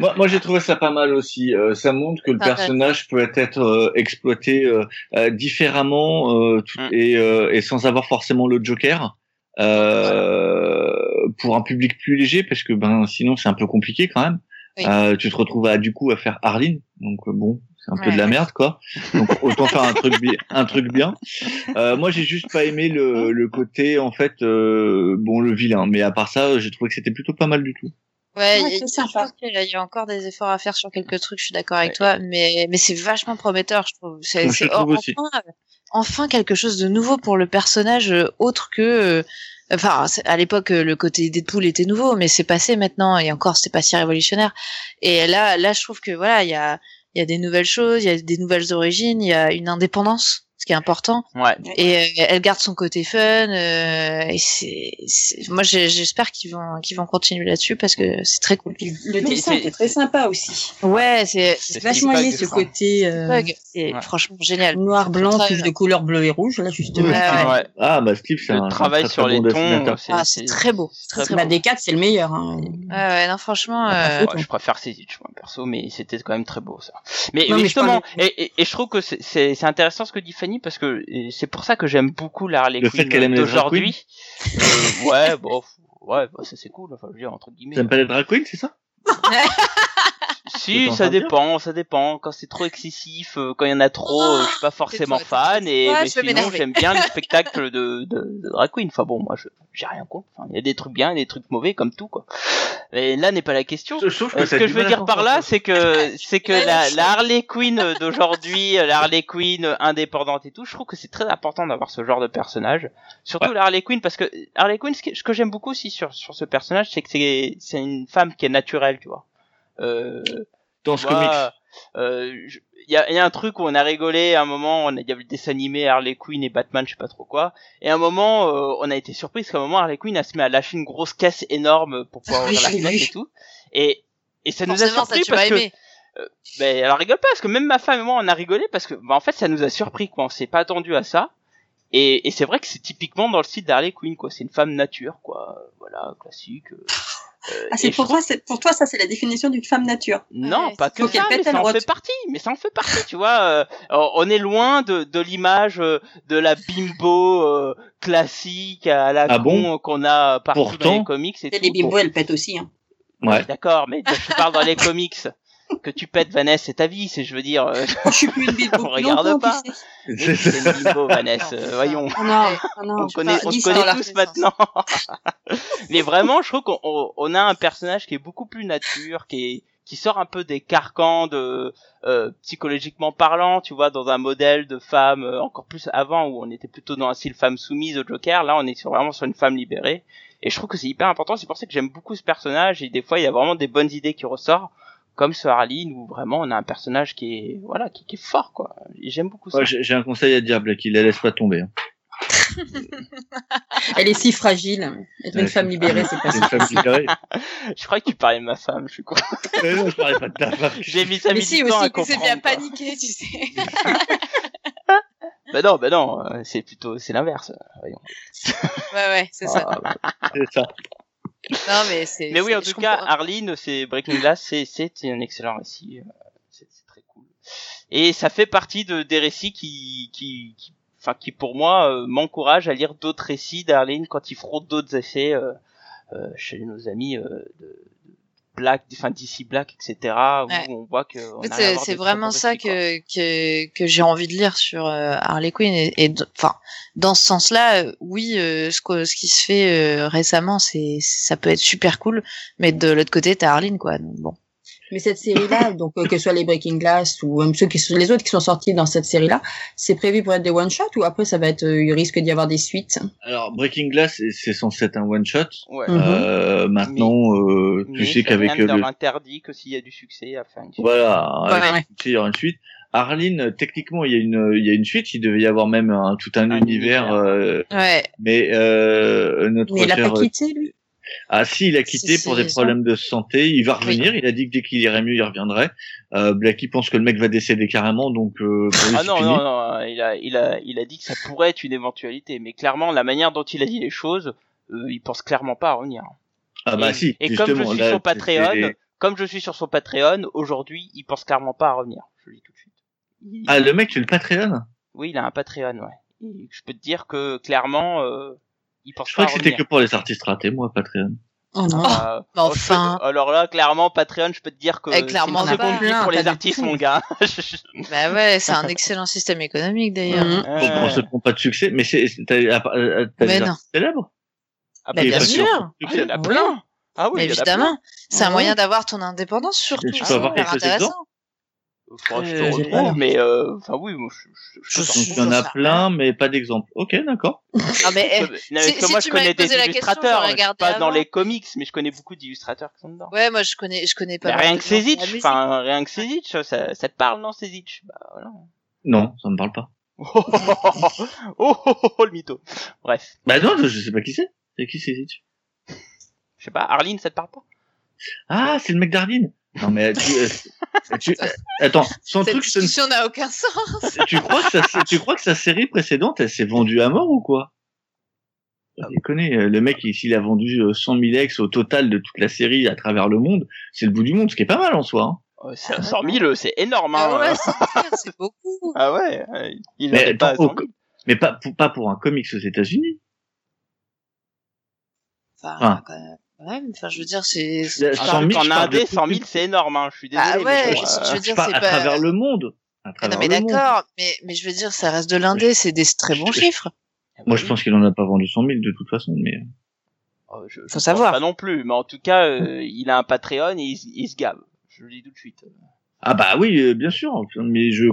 moi, moi, j'ai trouvé ça pas mal aussi. Euh, ça montre que le ah, personnage ouais. peut être euh, exploité euh, euh, différemment euh, tout, mm. et, euh, et sans avoir forcément le Joker. Euh, ouais. Pour un public plus léger, parce que ben sinon, c'est un peu compliqué quand même. Oui. Euh, tu te retrouves à du coup à faire Harleen, donc euh, bon. C'est un ouais. peu de la merde, quoi. Donc, autant faire un truc, bi- un truc bien. Euh, moi, j'ai juste pas aimé le, le côté, en fait, euh, bon, le vilain. Mais à part ça, j'ai trouvé que c'était plutôt pas mal du tout. Ouais, ouais c'est sympa. Je pense qu'il y a encore des efforts à faire sur quelques trucs, je suis d'accord avec ouais. toi. Mais, mais c'est vachement prometteur, je trouve. C'est, je c'est trouve or, aussi. Enfin, enfin, quelque chose de nouveau pour le personnage, autre que... Enfin, à l'époque, le côté Deadpool était nouveau, mais c'est passé maintenant. Et encore, c'est pas si révolutionnaire. Et là, là, je trouve que, voilà, il y a... il y a des nouvelles choses, il y a des nouvelles origines, il y a une indépendance, ce qui est important. Ouais. Et euh, elle garde son côté fun. Euh, et c'est, c'est... moi, j'espère qu'ils vont, qu'ils vont continuer là-dessus parce que c'est très cool. Le dessin était très sympa aussi. Ouais, c'est, c'est, c'est vachement lié ce côté. Euh... C'est ouais. franchement génial. Noir, blanc, touche de couleur bleue et rouge là justement. Ouais, ouais. Ouais. Ah bah Steve, c'est un travail sur les tons. C'est très beau. La D quatre, c'est le meilleur. Ouais, non franchement. Je préfère ces idées, perso, mais c'était quand même très beau ça. Mais justement, et je trouve que c'est, c'est intéressant ce que dit Fanny. Parce que c'est pour ça que j'aime beaucoup la Harley Quinn d'aujourd'hui. Euh, ouais, bon, ouais, bah, ça c'est cool. Enfin, je veux dire entre guillemets. T'aimes pas les drag queens, c'est ça? Si, ça dépend, ça dépend. Quand c'est trop excessif, quand il y en a trop, oh, je suis pas forcément fan. Et ouais, mais sinon, j'aime bien les spectacles de, de, de drag queen. Enfin bon, moi, je, j'ai rien contre. Enfin, il y a des trucs bien, il y a des trucs mauvais, comme tout quoi. Mais là n'est pas la question. Que euh, ce que je veux dire par là, c'est que c'est que la, la Harley Quinn d'aujourd'hui, la Harley Quinn indépendante et tout, je trouve que c'est très important d'avoir ce genre de personnage. Surtout ouais. la Harley Quinn, parce que Harley Quinn, ce que, ce que j'aime beaucoup aussi sur sur ce personnage, c'est que c'est c'est une femme qui est naturelle, tu vois. Euh, dans ce vois, comics euh, je... Il y a, y a un truc où on a rigolé à un moment, il y avait le dessin animé Harley Quinn et Batman, je sais pas trop quoi, et à un moment, euh, on a été surpris parce qu'à un moment, Harley Quinn a se mis à lâcher une grosse caisse énorme pour pouvoir ouvrir la fenêtre et tout, et, et ça forcément, nous a surpris ça, parce que, euh, ben, alors rigole pas, parce que même ma femme et moi, on a rigolé parce que, ben, en fait, ça nous a surpris, quoi, on s'est pas attendu à ça, et, et c'est vrai que c'est typiquement dans le style d'Harley Quinn, quoi, c'est une femme nature, quoi, voilà, classique... Euh... Euh, ah, c'est pour, trouve... toi, c'est pour toi, ça c'est la définition d'une femme nature. Non, ouais, pas que ça, mais ça en fait partie. Mais ça en fait partie, tu vois. Euh, on est loin de, de l'image euh, de la bimbo euh, classique à la ah con bon qu'on a partout pourtant, dans les comics. Et les bimbos, elles pètent aussi. Hein. Ouais. D'accord, mais je parle dans les comics. Que tu pètes, Vanessa, c'est ta vie. C'est, je veux dire, euh, je suis plus une bimbo. Regarde pas. C'est une bimbo, Vanessa. Non, voyons. Non, non, on connaît, on connaît tous maintenant. Mais vraiment, je trouve qu'on on a un personnage qui est beaucoup plus nature, qui est, qui sort un peu des carcans de euh, psychologiquement parlant, tu vois, dans un modèle de femme euh, encore plus avant où on était plutôt dans un style femme soumise au Joker. Là, on est sur, vraiment sur une femme libérée. Et je trouve que c'est hyper important. C'est pour ça que j'aime beaucoup ce personnage. Et des fois, il y a vraiment des bonnes idées qui ressortent. Comme ce Harleen où vraiment on a un personnage qui est voilà qui, qui est fort quoi. J'aime beaucoup ça. Ouais, j'ai un conseil à te dire Blackie, la laisse pas tomber. Hein. Elle est si fragile. Être une femme libérée, c'est pas ça. Je crois que tu parlais de ma femme, je suis con. Mais non, je parlais pas de ta femme. J'ai mis ça mais si aussi, tu sais bien paniquer, tu sais. Bah non, bah non, c'est plutôt c'est l'inverse. Voyons. Ouais ouais, c'est ça. C'est ça. Non mais c'est. Mais oui, c'est, en tout cas, comprends. Harleen, c'est Breaking Glass, c'est c'est un excellent récit, c'est, c'est très cool. Et ça fait partie de des récits qui qui qui, enfin qui pour moi euh, m'encourage à lire d'autres récits d'Harleen quand ils feront d'autres essais euh, euh, chez nos amis euh, de Black, enfin D C Black, et cetera. Où ouais. on voit que. On a c'est c'est vraiment ça que que que j'ai envie de lire sur euh, Harley Quinn et enfin dans ce sens-là, euh, oui, euh, ce que, ce qui se fait euh, récemment, c'est ça peut être super cool, mais de l'autre côté, t'as Harleen quoi. Donc, bon. Mais cette série-là, donc euh, que ce soit les Breaking Glass ou même ceux qui sont les autres qui sont sortis dans cette série-là, c'est prévu pour être des one shot ou après ça va être, euh, il risque d'y avoir des suites. Alors Breaking Glass, c'est censé être un one shot. Ouais. Euh, mm-hmm. Maintenant, euh, mais, tu mais sais qu'avec euh, le interdit que s'il y a du succès, à faire une suite. Voilà, ouais, ouais. Il y aura une suite. Harleen, techniquement, il y a une, il y a une suite. Il devait y avoir même un, tout un, un univers. univers. Euh, ouais. Mais euh, notre. Mais il a pas quitté lui. Ah si, il a quitté c'est, pour c'est des problèmes de santé. Il va revenir. Oui. Il a dit que dès qu'il irait mieux, il reviendrait. Euh, Blackie pense que le mec va décéder carrément, donc. Euh, ah non, non, non. Il a, il a, il a dit que ça pourrait être une éventualité, mais clairement, la manière dont il a dit les choses, euh, il pense clairement pas à revenir. Ah bah et, si. Et comme je suis là, sur Patreon, les... comme je suis sur son Patreon, aujourd'hui, il pense clairement pas à revenir. Je le dis tout de suite. Il... Ah le mec, tu as le Patreon ? Oui, il a un Patreon, ouais. Et je peux te dire que clairement. Euh... Je crois que c'était revenir. Que pour les artistes ratés, moi, Patreon. Oh non. Euh, oh, enfin. Peux, alors là, clairement, Patreon, je peux te dire que eh, c'est une seconde vie pour les artistes, mon gars. Bah ouais, c'est un excellent système économique, d'ailleurs. Mm-hmm. Euh... Bon, on se prend pas de succès, mais c'est, c'est t'as, t'as, t'as mais des non. artistes célèbres. Ah, bah, bien sûr. Ah, il y en a plein. Ah oui, mais évidemment. C'est un moyen d'avoir ton indépendance, surtout. Tu peux avoir quelque chose. Euh, retrouve, mais euh, enfin oui, moi je, je, je, je, je en a plein, mais pas d'exemple. Ok, d'accord. Ah mais eh, non, si, si moi je connais des illustrateurs, pas avant. Dans les comics, mais je connais beaucoup d'illustrateurs qui sont dedans. Ouais, moi je connais, je connais pas. Bah, rien que Sezitch, enfin rien que Sezitch, ça, ça, ça te parle non Sezitch bah, voilà. Non, ça me parle pas. oh, oh, oh, oh le mytho. Bref. Bah non, je sais pas qui c'est. C'est qui Sezitch? Je sais pas. Harleen, ça te parle pas? Ah, c'est le mec d'Harleen. Non mais tu, euh, tu euh, attends, son cette truc discussion n'a aucun sens. Tu crois que ça, tu crois que sa série précédente elle s'est vendue à mort ou quoi? Je déconne, le mec s'il a vendu cent mille ex au total de toute la série à travers le monde, c'est le bout du monde, ce qui est pas mal en soi. Hein. cent mille, c'est énorme. Hein. Ah ouais, c'est, c'est beaucoup. Ah ouais, il mais, pas attends, au, mais pas pour, pas pour un comics aux États-Unis. Enfin, enfin quand même. Ouais, mais enfin, je veux dire, c'est, c'est... cent mille, en Indé, cent mille, c'est énorme, hein, je suis désolé. Ah ouais, mais je, je veux dire, c'est pas... à travers le monde. À travers non, mais d'accord, mais, mais je veux dire, ça reste de l'Indé, c'est des très bons je... chiffres. Moi, je pense qu'il en a pas vendu cent mille, de toute façon, mais... Oh, je, je Faut savoir. Pas non plus, mais en tout cas, euh, il a un Patreon et il, il se gave. Je le dis tout de suite. Ah bah oui, euh, bien sûr, mais je...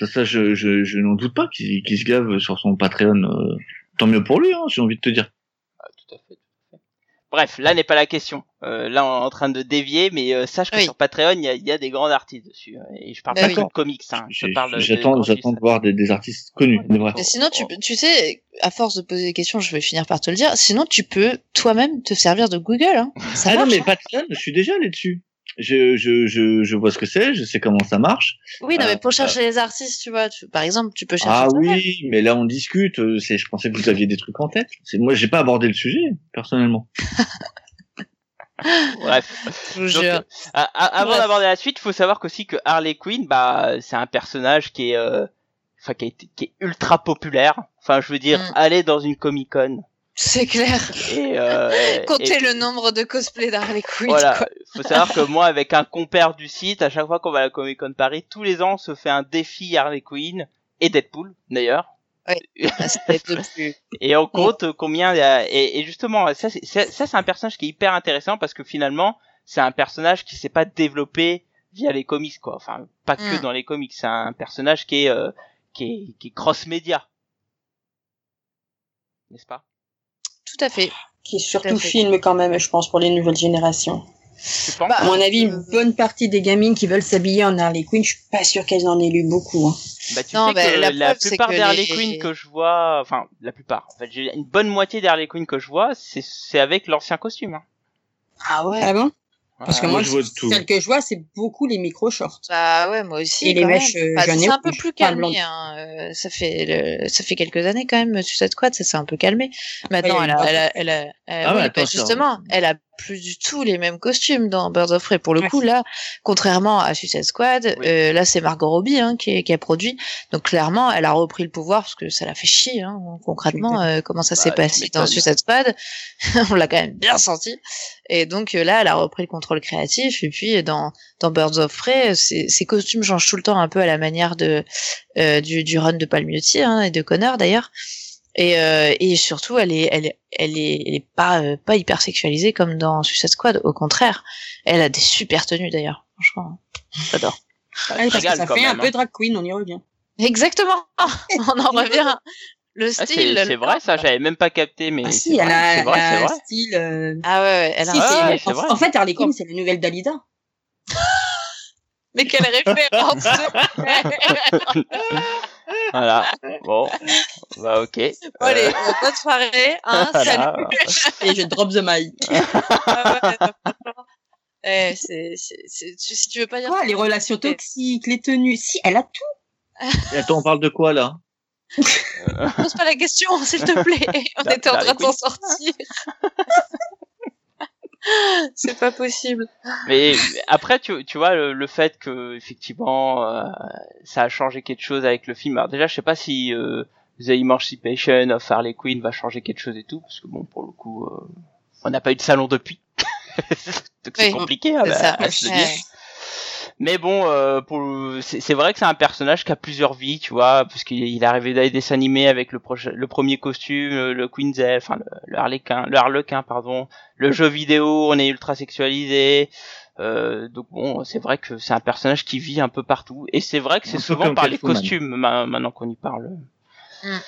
Ça, ça je, je, je n'en doute pas qu'il, qu'il se gave sur son Patreon. Euh... Tant mieux pour lui, hein, j'ai envie de te dire. Ah, tout à fait. Bref, là n'est pas la question. Euh, là, on est en train de dévier, mais euh, sache que oui. Sur Patreon, il y a, y a des grands artistes dessus. Et je parle ben pas oui. que de comics. Hein. Je parle. J'attends, de j'attends de voir des, des artistes connus. Ouais. Des mais sinon, tu, tu sais, à force de poser des questions, je vais finir par te le dire. Sinon, tu peux toi-même te servir de Google. Hein. Ça ah marche, non, mais hein. Patreon, je suis déjà allé dessus. Je, je, je, je vois ce que c'est, je sais comment ça marche. Oui, non, mais pour chercher euh, les artistes, tu vois, tu, par exemple, tu peux chercher. Ah oui, même. Mais là, on discute, c'est, je pensais que vous aviez des trucs en tête. C'est, moi, j'ai pas abordé le sujet, personnellement. Bref. Je Donc, euh, à, à, avant Bref. d'aborder la suite, faut savoir qu'aussi que Harley Quinn, bah, c'est un personnage qui est, euh, enfin, qui est, qui est ultra populaire. Enfin, je veux dire, mm. aller dans une Comic-Con. C'est clair. Et euh, comptez et... le nombre de cosplays d'Harley Quinn. Voilà. Quoi. Faut savoir que moi, avec un compère du site, à chaque fois qu'on va à la Comic Con Paris, tous les ans, on se fait un défi Harley Quinn et Deadpool, d'ailleurs. Oui. Et on compte oui. combien il y a. Et, et justement, ça c'est, ça, c'est un personnage qui est hyper intéressant parce que finalement, c'est un personnage qui s'est pas développé via les comics, quoi. Enfin, pas que mm. dans les comics. C'est un personnage qui est, euh, qui est, qui est cross-média. N'est-ce pas? Tout à fait. Qui est surtout filmé quand même, je pense, pour les nouvelles générations. Bah, à mon avis, une bonne partie des gamines qui veulent s'habiller en Harley Quinn, je suis pas sûre qu'elles en aient lu beaucoup. Hein. Bah, tu non, sais bah, que la, la plupart des Harley les... Quinn que je vois, enfin, la plupart, en fait, j'ai une bonne moitié des Harley Quinn que je vois, c'est, c'est avec l'ancien costume. Hein. Ah ouais? Ah bon? Parce que ah, moi, je vois tout. Celle que je vois, c'est beaucoup les micro-shorts. Bah ouais, moi aussi. Et les mèches jaunes. Bah, c'est un peu plus calmé. Hein. Ça fait le... ça fait quelques années quand même. Suicide Squad, ça s'est un peu calmé. Maintenant, ouais, elle, a, elle, a, elle a, elle a, ah, ouais, bah, justement, elle a plus du tout les mêmes costumes dans Birds of Prey. Pour le Merci. coup, là, contrairement à Suicide Squad, oui. euh, là, c'est Margot Robbie hein, qui, qui a produit. Donc clairement, elle a repris le pouvoir parce que ça l'a fait chier. Hein, concrètement, euh, comment ça bah, s'est passé dans Suicide Squad, on l'a quand même bien senti. Et donc là, elle a repris le contrôle. Le créatif, et puis dans, dans Birds of Prey, ces, ces costumes changent tout le temps un peu à la manière de, euh, du, du run de Palmiotti hein, et de Connor d'ailleurs, et, euh, et surtout elle est, elle, elle est, elle est pas, euh, pas hyper sexualisée comme dans Suicide Squad, au contraire, elle a des super tenues d'ailleurs, franchement, j'adore. Ouais, parce que ça fait même, un hein. peu drag queen, on y revient. Exactement, on en revient. Le style. Ah, c'est, le... c'est vrai, ça, j'avais même pas capté, mais. Ah, si, elle a un style, euh... Ah, ouais, ouais, elle a si, ah, ouais, en, vrai. en fait, Harley Quinn, c'est la nouvelle Dalida. Mais quelle référence! Voilà. Bon. Bah, ok. Bon, allez, euh... bonne soirée, hein, voilà. Salut. Et je drop the mic. Ah, ouais, eh, c'est, c'est, c'est, si tu veux pas dire. Quoi, les relations toxiques, les tenues. Si, elle a tout. Et attends, on parle de quoi, là? Pose pas la question, s'il te plaît. On la, était en train de s'en sortir. C'est pas possible. Mais après, tu, tu vois, le, le fait que effectivement, euh, ça a changé quelque chose avec le film. Alors déjà, je sais pas si euh, The Emancipation of Harley Quinn va changer quelque chose et tout, parce que bon, pour le coup, euh, on n'a pas eu de salon depuis. Donc c'est oui, compliqué hein, c'est bah, à se dire. Mais bon, euh, pour, c'est, c'est vrai que c'est un personnage qui a plusieurs vies, tu vois, parce qu'il il est arrivé dans les dessins animés avec le, pro- le premier costume, le, le Quinzel, enfin le, le Harlequin, le Harlequin, pardon, le jeu vidéo, on est ultra sexualisé, euh, donc bon, c'est vrai que c'est un personnage qui vit un peu partout, et c'est vrai que c'est souvent par les costumes, ma- maintenant qu'on y parle. Mm.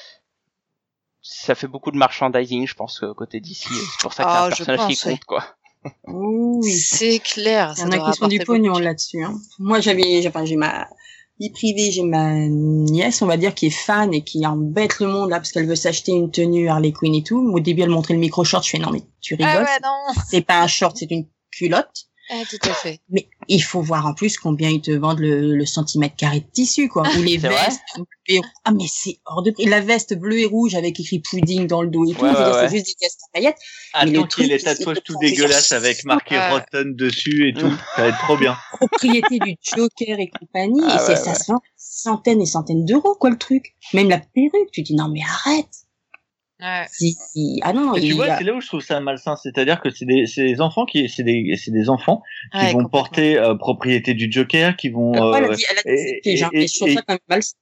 Ça fait beaucoup de merchandising, je pense, côté D C, c'est pour ça que c'est oh, un personnage pense, qui compte, ouais. quoi. Oui, c'est clair. Ça on a qui sont du pognon là-dessus. Hein. Moi, j'avais, j'ai, enfin, j'ai ma vie privée, j'ai ma nièce, on va dire, qui est fan et qui embête le monde là parce qu'elle veut s'acheter une tenue Harley Quinn et tout. Au début, elle montrait le micro-short. Je fais non mais tu rigoles. Ah ouais, non. C'est pas un short, c'est une culotte. Ah, tout à fait. Mais il faut voir en plus combien ils te vendent le, le centimètre carré de tissu, quoi. Ou les vestes. Et... Ah, mais c'est hors de prix. La veste bleue et rouge avec écrit pudding dans le dos et ouais, tout. Ouais, je veux dire, ouais. C'est juste des vestes à paillettes. Ah, donc il est tatouage tout dégueulasse avec marqué euh... Rotten dessus et tout. Ça va être trop bien. Propriété du Joker et compagnie. Ah, et c'est, ouais, ça ouais. se vend centaines et centaines d'euros, quoi, le truc. Même la perruque. Tu dis, non, mais arrête. Ouais. Si, si. Ah non, tu vois, a... c'est là où je trouve ça malsain, c'est-à-dire que c'est des, c'est des enfants qui, c'est des, c'est des enfants qui ouais, vont porter euh, propriété du Joker, qui vont. Euh, elle a dit, elle a dit, et, et, genre, et, et je trouve et, ça quand même malsain.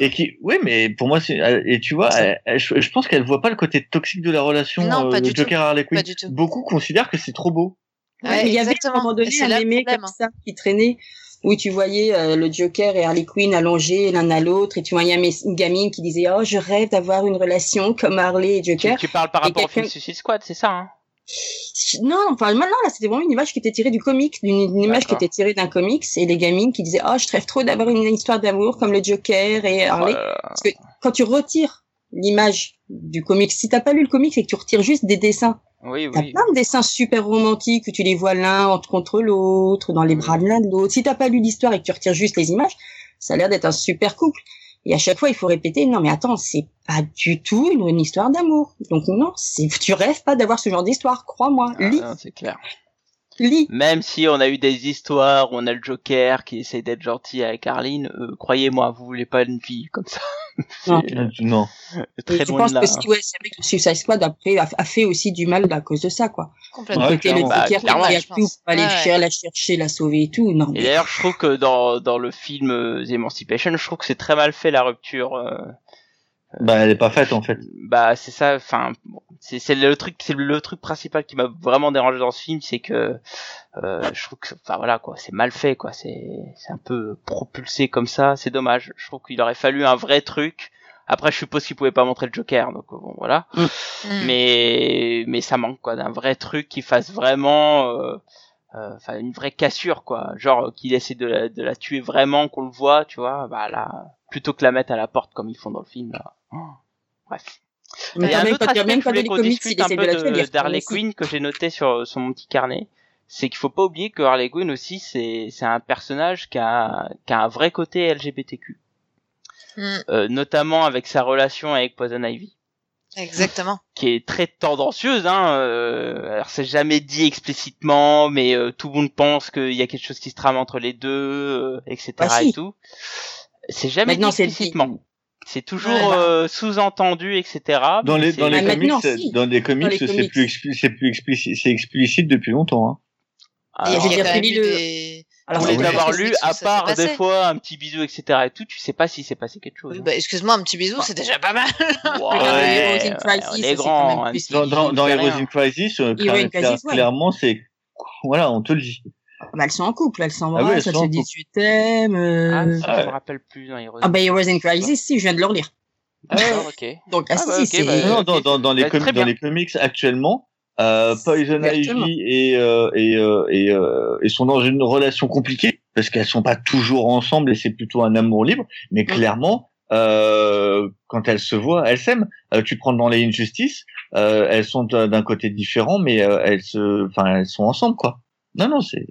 Et qui, oui, mais pour moi, c'est, et tu vois, elle, elle, je, je pense qu'elle voit pas le côté toxique de la relation non, euh, Joker-Harley Quinn. Beaucoup considèrent que c'est trop beau. Ouais, ouais, il y avait à un moment donné un aimé comme ça qui traînait. Où tu voyais euh, le Joker et Harley Quinn allongés l'un à l'autre, et tu voyais une gamine qui disait « Oh, je rêve d'avoir une relation comme Harley et Joker ». Tu parles par et rapport au film Suicide Squad, c'est ça hein Non, enfin maintenant là, c'était vraiment une image qui était tirée du comics, d'une une image qui était tirée d'un comics, et les gamines qui disaient oh je rêve trop d'avoir une histoire d'amour comme le Joker et Harley. Euh... Parce que quand tu retires l'image du comics, si t'as pas lu le comics et que tu retires juste des dessins, oui, oui. t'as plein de dessins super romantiques où tu les vois l'un contre l'autre, dans les bras de l'un de l'autre. Si t'as pas lu l'histoire et que tu retires juste les images, ça a l'air d'être un super couple. Et à chaque fois, il faut répéter, non, mais attends, c'est pas du tout une, une histoire d'amour. Donc non, c'est, tu rêves pas d'avoir ce genre d'histoire, crois-moi. Ah, lis. Non, c'est clair. Lis. Même si on a eu des histoires où on a le Joker qui essaie d'être gentil avec Harleen, euh, croyez-moi, vous voulez pas une fille comme ça. Non. non. Très Et loin de là. Je pense que si, ouais, c'est vrai que le Suicide Squad après, a, a fait aussi du mal à cause de ça, quoi. Complètement. Ouais, clairement. Le Joker, bah, il y a tout, faut aller ah, ouais. la chercher, la sauver et tout. Non. Et d'ailleurs, je trouve que dans, dans le film euh, The Emancipation, je trouve que c'est très mal fait la rupture. Euh... Bah, elle est pas faite, en fait. Bah, c'est ça, enfin, c'est, c'est le truc, c'est le truc principal qui m'a vraiment dérangé dans ce film, c'est que, euh, je trouve que, enfin voilà, quoi, c'est mal fait, quoi, c'est, c'est un peu propulsé comme ça, c'est dommage. Je trouve qu'il aurait fallu un vrai truc. Après, je suppose qu'ils pouvaient pas montrer le Joker, donc bon, voilà. Mmh. Mais, mais ça manque, quoi, d'un vrai truc qui fasse vraiment, euh, enfin, euh, une vraie cassure, quoi. Genre, qu'il essaie de la, de la tuer vraiment, qu'on le voit, tu vois, bah là, plutôt que la mettre à la porte comme ils font dans le film, là. Bref. Mais il y a un autre aspect même que je voulais qu'on discute un peu de, d'Harley Quinn que j'ai noté sur, sur mon petit carnet, c'est qu'il faut pas oublier que Harley Quinn aussi c'est, c'est un personnage qui a, qui a un vrai côté L G B T Q, mm. euh, notamment avec sa relation avec Poison Ivy. Exactement. Qui est très tendancieuse, hein. Euh, alors c'est jamais dit explicitement, mais euh, tout le monde pense qu'il y a quelque chose qui se trame entre les deux, euh, et cetera ah, si. et tout. C'est jamais dit explicitement. C'est toujours ouais, bah. euh, sous-entendu, et cetera. Dans les, dans, les bah, comics, si. dans les comics, dans les comics, c'est plus explicite, c'est plus explicite, c'est explicite depuis longtemps. Hein. Alors, j'ai déjà lu le. Alors, les avoir lus, à part des fois un petit bisou, et cetera. Et tout, tu sais pas s'il s'est passé quelque chose. Oui, hein. Bah, excuse-moi, un petit bisou, c'est déjà pas mal. Wow, ouais, Heroes in Crisis, on est grand. Dans, dans, dans Heroes in Crisis, clairement, c'est voilà, on te le dit. Bah, elles sont en couple, elles sont en ah oui, ça se dit tu t'aimes. Euh... Ah, ça, ah, je me rappelle plus dans Heroes. Ah, bah, Heroes in Crisis, si, je viens de le relire. Ah, ok. Donc, ah, ah, bah, si, okay, c'est. Bah, non, okay. dans, dans, dans, les comi- dans les comics actuellement, euh, Poison Ivy et, euh, et, euh, et, euh, et sont dans une relation compliquée, parce qu'elles sont pas toujours ensemble et c'est plutôt un amour libre, mais mm. clairement, euh, quand elles se voient, elles s'aiment. Euh, tu te prends dans les Injustices, euh, elles sont d'un côté différent, mais euh, elles se, enfin, elles sont ensemble, quoi. Non, non, c'est.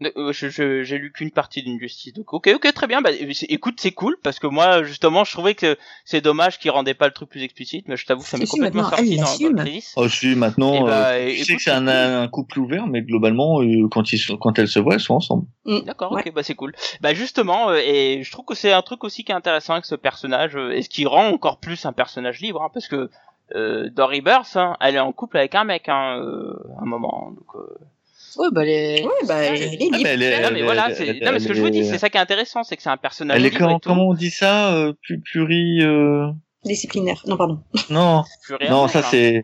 Je, je, j'ai lu qu'une partie d'Injustice, donc ok, ok, très bien. Bah, c'est, écoute, c'est cool parce que moi, justement, je trouvais que c'est dommage qu'ils rendaient pas le truc plus explicite, mais je t'avoue que ça m'est si, complètement si, sorti dans, dans le crise. Oh, si, maintenant, euh, bah, je écoute, sais que c'est un, un couple ouvert, mais globalement, euh, quand ils, quand elles se voient, elles sont ensemble. Mmh. D'accord, ouais. Ok, bah c'est cool. Bah justement, euh, et je trouve que c'est un truc aussi qui est intéressant avec ce personnage, euh, et ce qui rend encore plus un personnage libre, hein, parce que euh, dans Rebirth, hein, elle est en couple avec un mec, hein, euh, à un moment, donc. Euh... Oui, bah, les... oui, bah, elle est libre. Ah, bah, elle est, non, mais elle, voilà, c'est... Elle, non, mais ce que je vous dis, c'est ça qui est intéressant, c'est que c'est un personnage libre. Elle est comment, comment on dit ça, euh, pluri, euh... disciplinaire. Non, pardon. Non. Non, ça, c'est,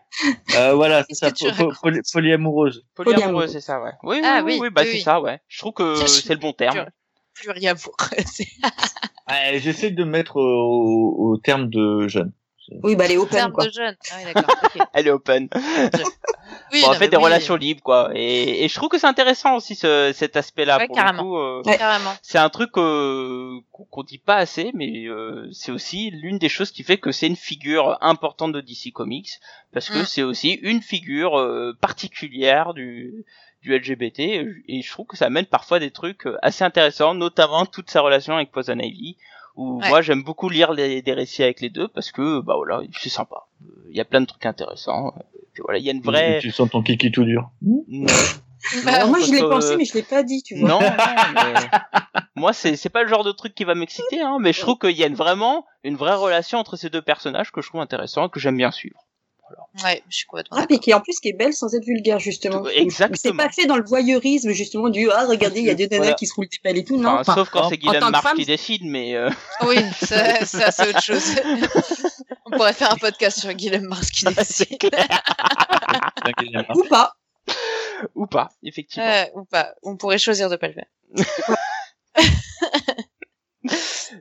euh, voilà, c'est ça, po- po- poly- polyamoureuse. Polyamoureuse, c'est ça, ouais. Oui, ah, oui, oui, oui, bah, oui. c'est ça, ouais. Je trouve que je c'est le bon terme. Pluriamoureuse. Ouais, j'essaie de mettre au, au terme de jeune. Oui, bah, elle est open, quoi. De jeune. Ah, oui, d'accord. Okay. Elle est open. Oui, bon, en fait, des oui, relations oui. libres, quoi. Et, et je trouve que c'est intéressant aussi, ce, cet aspect-là. Ouais, pour carrément. Le coup, euh, ouais, carrément. C'est un truc euh, qu'on dit pas assez, mais euh, c'est aussi l'une des choses qui fait que c'est une figure importante de D C Comics, parce que mm. c'est aussi une figure euh, particulière du, du L G B T, et je trouve que ça amène parfois des trucs assez intéressants, notamment toute sa relation avec Poison Ivy, où ouais. moi j'aime beaucoup lire les, des récits avec les deux, parce que bah voilà, c'est sympa. Il y a plein de trucs intéressants. Puis voilà, il y a une vraie. Tu sens ton kiki tout dur. Non. Bah, non, moi je l'ai que... pensé mais je l'ai pas dit, tu vois. Non, non mais... moi c'est c'est pas le genre de truc qui va m'exciter, hein, mais je trouve qu'il y a une, vraiment une vraie relation entre ces deux personnages que je trouve intéressant et que j'aime bien suivre. Voilà. Ouais, je suis complètement. Ah, mais qui en plus qui est belle sans être vulgaire, justement. Exactement. C'est pas fait dans le voyeurisme, justement, du ah regardez il y a deux nanas voilà. qui se roulent des pelles et tout, enfin, non. Enfin, sauf quand en, c'est Guylaine Marx femme... qui décide, mais. Euh... Oui, ça, ça c'est autre chose. On pourrait faire un podcast sur Guylaine Marx qui décide. Ou pas. Ou pas, effectivement. Euh, ou pas. On pourrait choisir de pas le faire.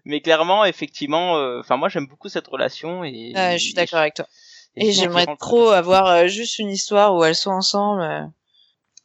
Mais clairement, effectivement, enfin euh, moi j'aime beaucoup cette relation et. Euh, je suis d'accord avec toi. Et, et j'aimerais trop avoir euh, juste une histoire où elles sont ensemble,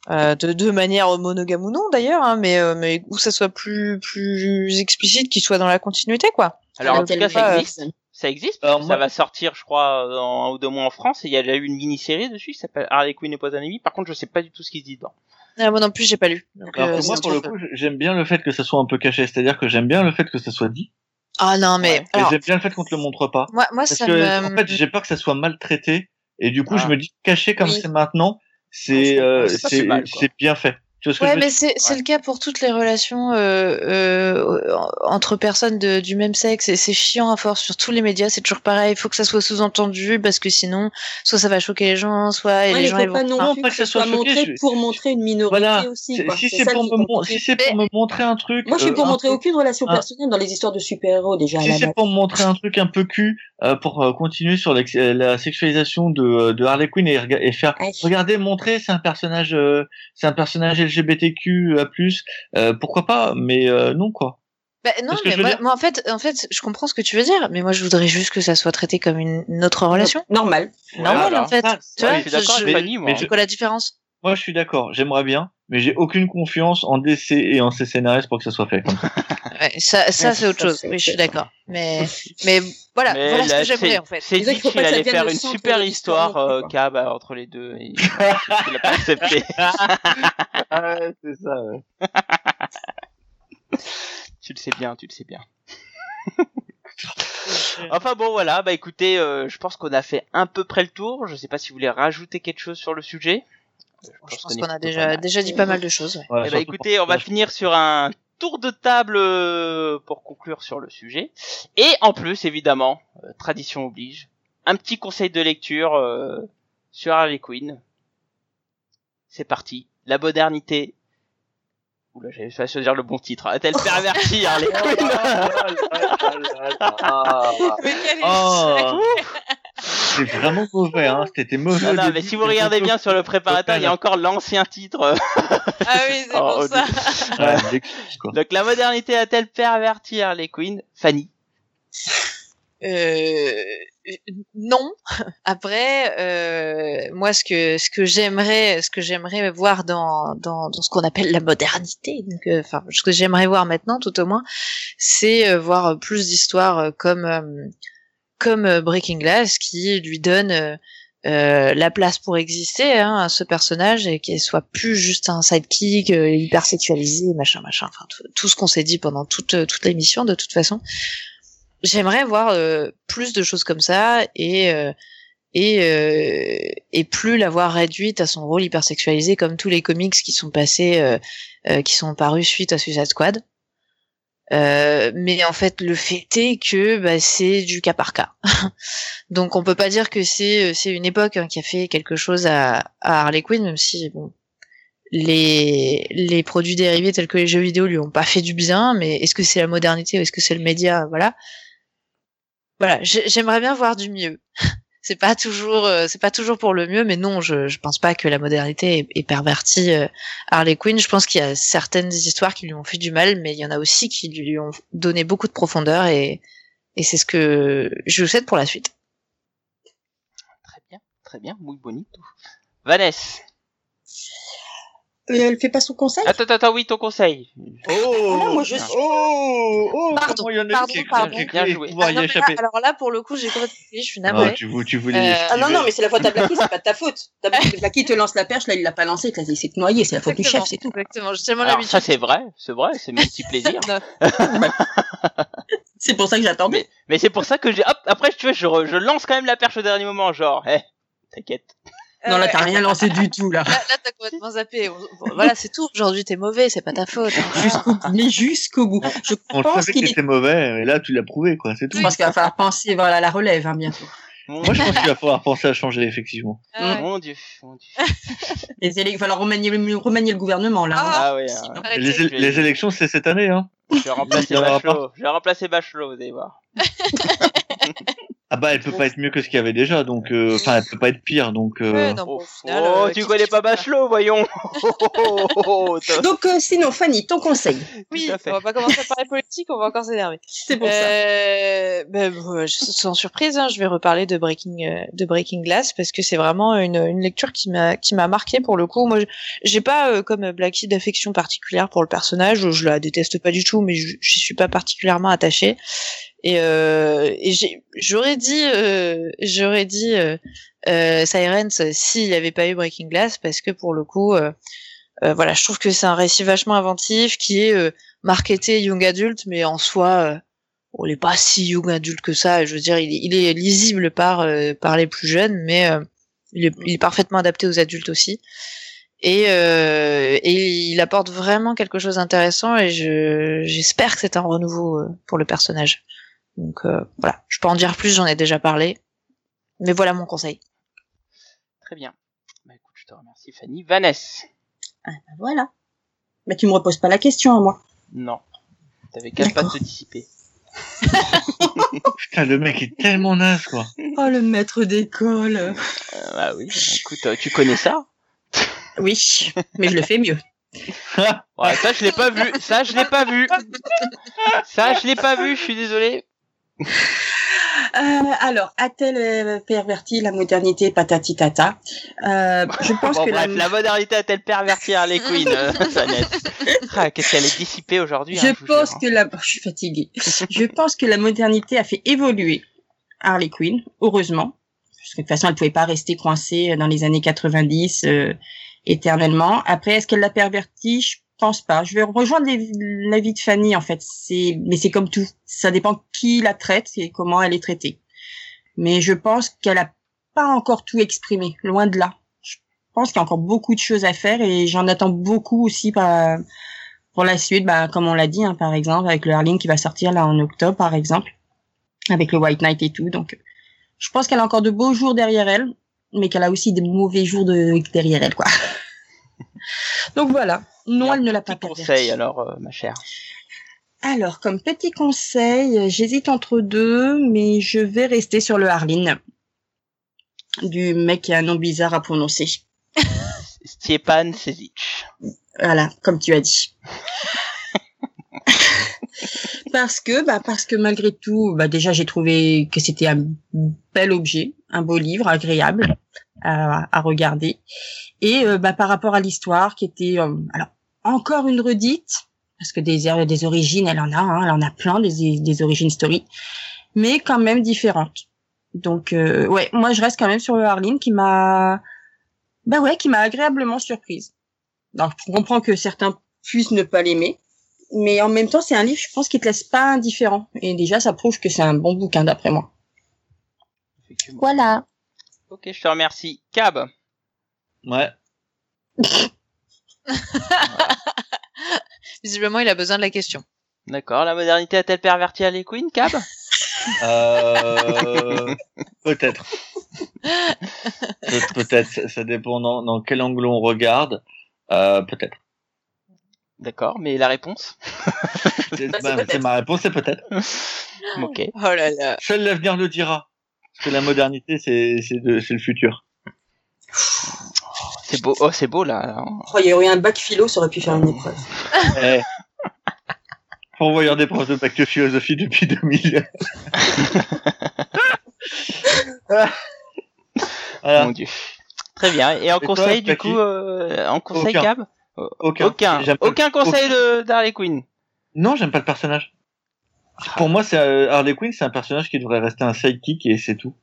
euh, de deux manières monogame ou non d'ailleurs, hein, mais, euh, mais où ça soit plus plus explicite, qu'il soit dans la continuité, quoi. Alors en tout cas, ça existe. Ça existe, parce que ça va sortir, je crois, un ou deux mois en France, et il y a eu une mini-série dessus qui s'appelle Harley Quinn et Poison Ivy. Par contre, je sais pas du tout ce qui se dit dedans. Ah, moi non plus, j'ai pas lu. Donc, alors euh, que moi, pour le coup, j'aime bien le fait que ça soit un peu caché, c'est-à-dire que j'aime bien le fait que ça soit dit. Ah non, mais... Ouais. Alors, j'aime bien le fait qu'on te le montre pas. Moi, moi parce ça que, me... en fait, j'ai peur que ça soit maltraité, et du coup, ah. je me dis, caché comme oui. c'est maintenant, c'est, euh, c'est, c'est, mal, c'est bien fait. Tu vois ouais, mais c'est, c'est ouais. le cas pour toutes les relations euh, euh, entre personnes de, du même sexe, et c'est chiant à force sur tous les médias, c'est toujours pareil. Il faut que ça soit sous-entendu parce que sinon, soit ça va choquer les gens, soit ouais, les, les gens vont pas non enfin, pas que ça soit montré je... pour montrer une minorité voilà. aussi. C'est, quoi. Si, c'est c'est ça pour me, si c'est pour mais... me montrer un truc, moi je suis pour euh, montrer aucune relation un... personnelle dans les histoires de super-héros déjà. Si à la c'est date. Pour me montrer un truc un peu cul, euh, pour euh, continuer sur la, la sexualisation de, de Harley Quinn et, et faire ah, regardez montrer, c'est un personnage, euh, c'est un personnage L G B T Q A plus, euh, pourquoi pas, mais euh, non, quoi. Bah, non, mais moi, moi, en fait, en fait, je comprends ce que tu veux dire, mais moi, je voudrais juste que ça soit traité comme une, une autre relation. Normal. Ouais, normal, voilà. En fait. Ah, tu ouais, vois, je suis d'accord, je, mais, Fanny, moi. C'est quoi la différence ? Moi, je suis d'accord, j'aimerais bien, mais j'ai aucune confiance en D C et en ses scénaristes pour que ça soit fait. Ouais, ça, ça, ouais, c'est autre ça, chose. C'est oui, je suis d'accord. Mais, mais voilà, mais voilà là, ce que j'aimerais, en fait. C'est, c'est dit qu'il allait faire une super histoire, euh, cab, entre les deux. Et... il a pas accepté. Ah ouais, c'est ça, ouais. Tu le sais bien, tu le sais bien. Enfin bon, voilà, bah écoutez, euh, je pense qu'on a fait à peu près le tour. Je sais pas si vous voulez rajouter quelque chose sur le sujet. Je pense, je pense qu'on, qu'on a déjà, déjà dit pas mal de choses. Ouais. Ouais, et bah écoutez, on va finir sur un tour de table pour conclure sur le sujet. Et en plus, évidemment, euh, tradition oblige, un petit conseil de lecture euh, sur Harley Quinn. C'est parti. La modernité. Oula, j'avais pas choisi le bon titre. A-t-elle perverti Harley Quinn ? Oh. C'est vraiment mauvais, hein. C'était mauvais. Non, non mais si vous regardez bien sur le préparateur, il y a encore l'ancien titre. Ah oui, c'est pour ça. Ouais. Donc, la modernité a-t-elle perverti Harley Quinn ? Fanny ? Euh, non. Après, euh, moi, ce que ce que j'aimerais, ce que j'aimerais voir dans dans, dans ce qu'on appelle la modernité, donc, euh, enfin, ce que j'aimerais voir maintenant, tout au moins, c'est euh, voir plus d'histoires euh, comme euh, comme Breaking Glass, qui lui donne euh, euh, la place pour exister, hein, à ce personnage, et qu'il soit plus juste un sidekick euh, hyper sexualisé, machin, machin. Enfin, t- tout ce qu'on s'est dit pendant toute toute l'émission, de toute façon. J'aimerais voir euh, plus de choses comme ça, et euh, et euh, et plus l'avoir réduite à son rôle hypersexualisé comme tous les comics qui sont passés, euh, euh, qui sont parus suite à Suicide Squad. Euh, mais en fait, le fait est que bah, c'est du cas par cas. Donc on peut pas dire que c'est c'est une époque, hein, qui a fait quelque chose à, à Harley Quinn, même si bon, les les produits dérivés tels que les jeux vidéo lui ont pas fait du bien. Mais est-ce que c'est la modernité ou est-ce que c'est le média ? Voilà. Voilà, j'aimerais bien voir du mieux. C'est pas toujours, c'est pas toujours pour le mieux, mais non, je, je pense pas que la modernité ait perverti Harley Quinn. Je pense qu'il y a certaines histoires qui lui ont fait du mal, mais il y en a aussi qui lui ont donné beaucoup de profondeur, et, et c'est ce que je vous souhaite pour la suite. Très bien, très bien, muy bonito. Vanessa. Elle fait pas son conseil ? Attends, attends, oui, ton conseil. Oh, ah non, moi, je suis... oh, oh, pardon, pardon, pardon, pardon. Bien joué. Ah, non, là, alors là, pour le coup, j'ai complètement oublié, je suis navrée. Tu, tu voulais... euh... Ah non, non, mais c'est la faute à Blacky, c'est pas de ta faute. Blacky te lance la perche, là, il l'a pas lancée, il s'est noyé, c'est la faute exactement, du chef, c'est tout. Exactement, j'ai tellement l'habitude. Ça, c'est vrai, c'est vrai, c'est mes petits plaisirs. C'est pour ça que j'attendais. Mais, mais c'est pour ça que j'ai, hop, après, tu vois, je, je lance quand même la perche au dernier moment, genre, hé, hey, t'inquiète. Non, là, t'as rien lancé du tout, là. Là, là t'as complètement zappé. Voilà, c'est tout. Aujourd'hui, t'es mauvais, c'est pas ta faute. Jusqu'au bout. Mais jusqu'au bout. Je On pense qu'il était est... mauvais, et là, tu l'as prouvé, quoi. C'est tout. Je pense qu'il va falloir penser, voilà, à la relève, hein, bientôt. Moi, je pense qu'il va falloir penser à changer, effectivement. Ah ouais. Mon Dieu, mon Dieu. Les éle... Il va falloir remanier le... remanier le gouvernement, là. Ah, hein. Oui, hein. Les, é... les élections, c'est cette année, hein. Je vais remplacer Bachelot. Je vais remplacer Bachelot, vous allez voir. Ah bah elle peut pas être mieux que ce qu'il y avait déjà, donc enfin euh, elle peut pas être pire, donc euh... ouais, non, bon, final, oh euh, tu connais pas Bachelot, voyons. Donc euh, sinon Fanny, ton conseil. Oui, on va pas commencer à parler politique, on va encore s'énerver. C'est pour euh, ça. Bah, bah, sans surprise, hein, je vais reparler de Breaking euh, de Breaking Glass parce que c'est vraiment une, une lecture qui m'a qui m'a marquée pour le coup. Moi, j'ai pas euh, comme Blackie d'affection particulière pour le personnage, je la déteste pas du tout, mais je suis pas particulièrement attachée. Et, euh, et j'ai, j'aurais dit, euh, j'aurais dit euh, euh, Sirens s'il n'y avait pas eu Breaking Glass, parce que pour le coup, euh, euh, voilà, je trouve que c'est un récit vachement inventif qui est euh, marketé young adulte, mais en soi, euh, on n'est pas si young adulte que ça. Je veux dire, il, il est lisible par euh, par les plus jeunes, mais euh, il, est, il est parfaitement adapté aux adultes aussi. Et, euh, et il apporte vraiment quelque chose d'intéressant, et je, j'espère que c'est un renouveau pour le personnage. Donc euh, voilà, je peux en dire plus, j'en ai déjà parlé, mais voilà mon conseil. Très bien. Bah écoute, je te remercie Fanny. Vanessa. Ah bah voilà. Bah tu me reposes pas la question à moi. Non. T'avais qu'à pas te dissiper. Putain, le mec est tellement naze quoi. Oh le maître d'école. Euh, bah oui. Écoute, euh, tu connais ça? Oui, mais je le fais mieux. Ouais, ça je l'ai pas vu. Ça je l'ai pas vu. Ça je l'ai pas vu. Je suis désolée. Euh, alors, a-t-elle perverti la modernité patati tata? euh, Je pense bon, que bref, la... la modernité a-t-elle perverti Harley Quinn? euh, ah, qu'est-ce qu'elle est dissipée aujourd'hui? Je hein, pense que la, je suis fatiguée. Je pense que la modernité a fait évoluer Harley Quinn, heureusement, parce que de toute façon, elle pouvait pas rester coincée dans les années quatre-vingt-dix euh, éternellement. Après, est-ce qu'elle l'a perverti? Je pense pas. Je vais rejoindre les, la vie de Fanny, en fait. C'est, mais c'est comme tout. Ça dépend qui la traite et comment elle est traitée. Mais je pense qu'elle a pas encore tout exprimé. Loin de là. Je pense qu'il y a encore beaucoup de choses à faire et j'en attends beaucoup aussi par, pour la suite. Bah, comme on l'a dit, hein, par exemple, avec le Harleen qui va sortir là en octobre, par exemple. Avec le White Knight et tout. Donc, je pense qu'elle a encore de beaux jours derrière elle. Mais qu'elle a aussi des mauvais jours de... derrière elle, quoi. Donc voilà. Non, elle ne l'a pas pervertie. Conseil, alors, euh, ma chère. Alors, comme petit conseil, j'hésite entre deux, mais je vais rester sur le Harleen. Du mec qui a un nom bizarre à prononcer. Stepan Sezic. Voilà, comme tu as dit. Parce que, bah, parce que malgré tout, bah, déjà, j'ai trouvé que c'était un bel objet, un beau livre, agréable à, à regarder. Et, euh, bah, par rapport à l'histoire, qui était, euh, alors, encore une redite, parce que des, euh, des origines, elle en a, hein, elle en a plein, des, des origines story, mais quand même différentes. Donc, euh, ouais, moi, je reste quand même sur le Harleen qui m'a, bah ouais, qui m'a agréablement surprise. Donc, je comprends que certains puissent ne pas l'aimer. Mais en même temps, c'est un livre, je pense, qui te laisse pas indifférent. Et déjà, ça prouve que c'est un bon bouquin, d'après moi. Voilà. Ok, je te remercie. Cab. Ouais. Voilà. Visiblement, il a besoin de la question. D'accord. La modernité a-t-elle perverti Harley Quinn, Cab? euh... Peut-être. Pe- peut-être. Ça dépend dans, dans quel angle on regarde. Euh, peut-être. D'accord, mais la réponse c'est, bah, c'est, c'est ma réponse, c'est peut-être. Ok. Oh là là. Seul l'avenir le dira. Parce que la modernité, c'est, c'est, de, c'est le futur. C'est beau, oh, c'est beau là. Oh, il y aurait un bac philo, ça aurait pu faire une épreuve. Eh. Pourvoyeur d'épreuves de bac de philosophie depuis deux mille. Voilà. Mon Dieu. Très bien. Et en Et conseil, toi, du coup, euh, en conseil, aucun. Cab Aucun. Aucun, aucun conseil aucun. De, d'Harley Quinn. Non, j'aime pas le personnage. Ah. Pour moi, c'est euh, Harley Quinn, c'est un personnage qui devrait rester un sidekick et c'est tout.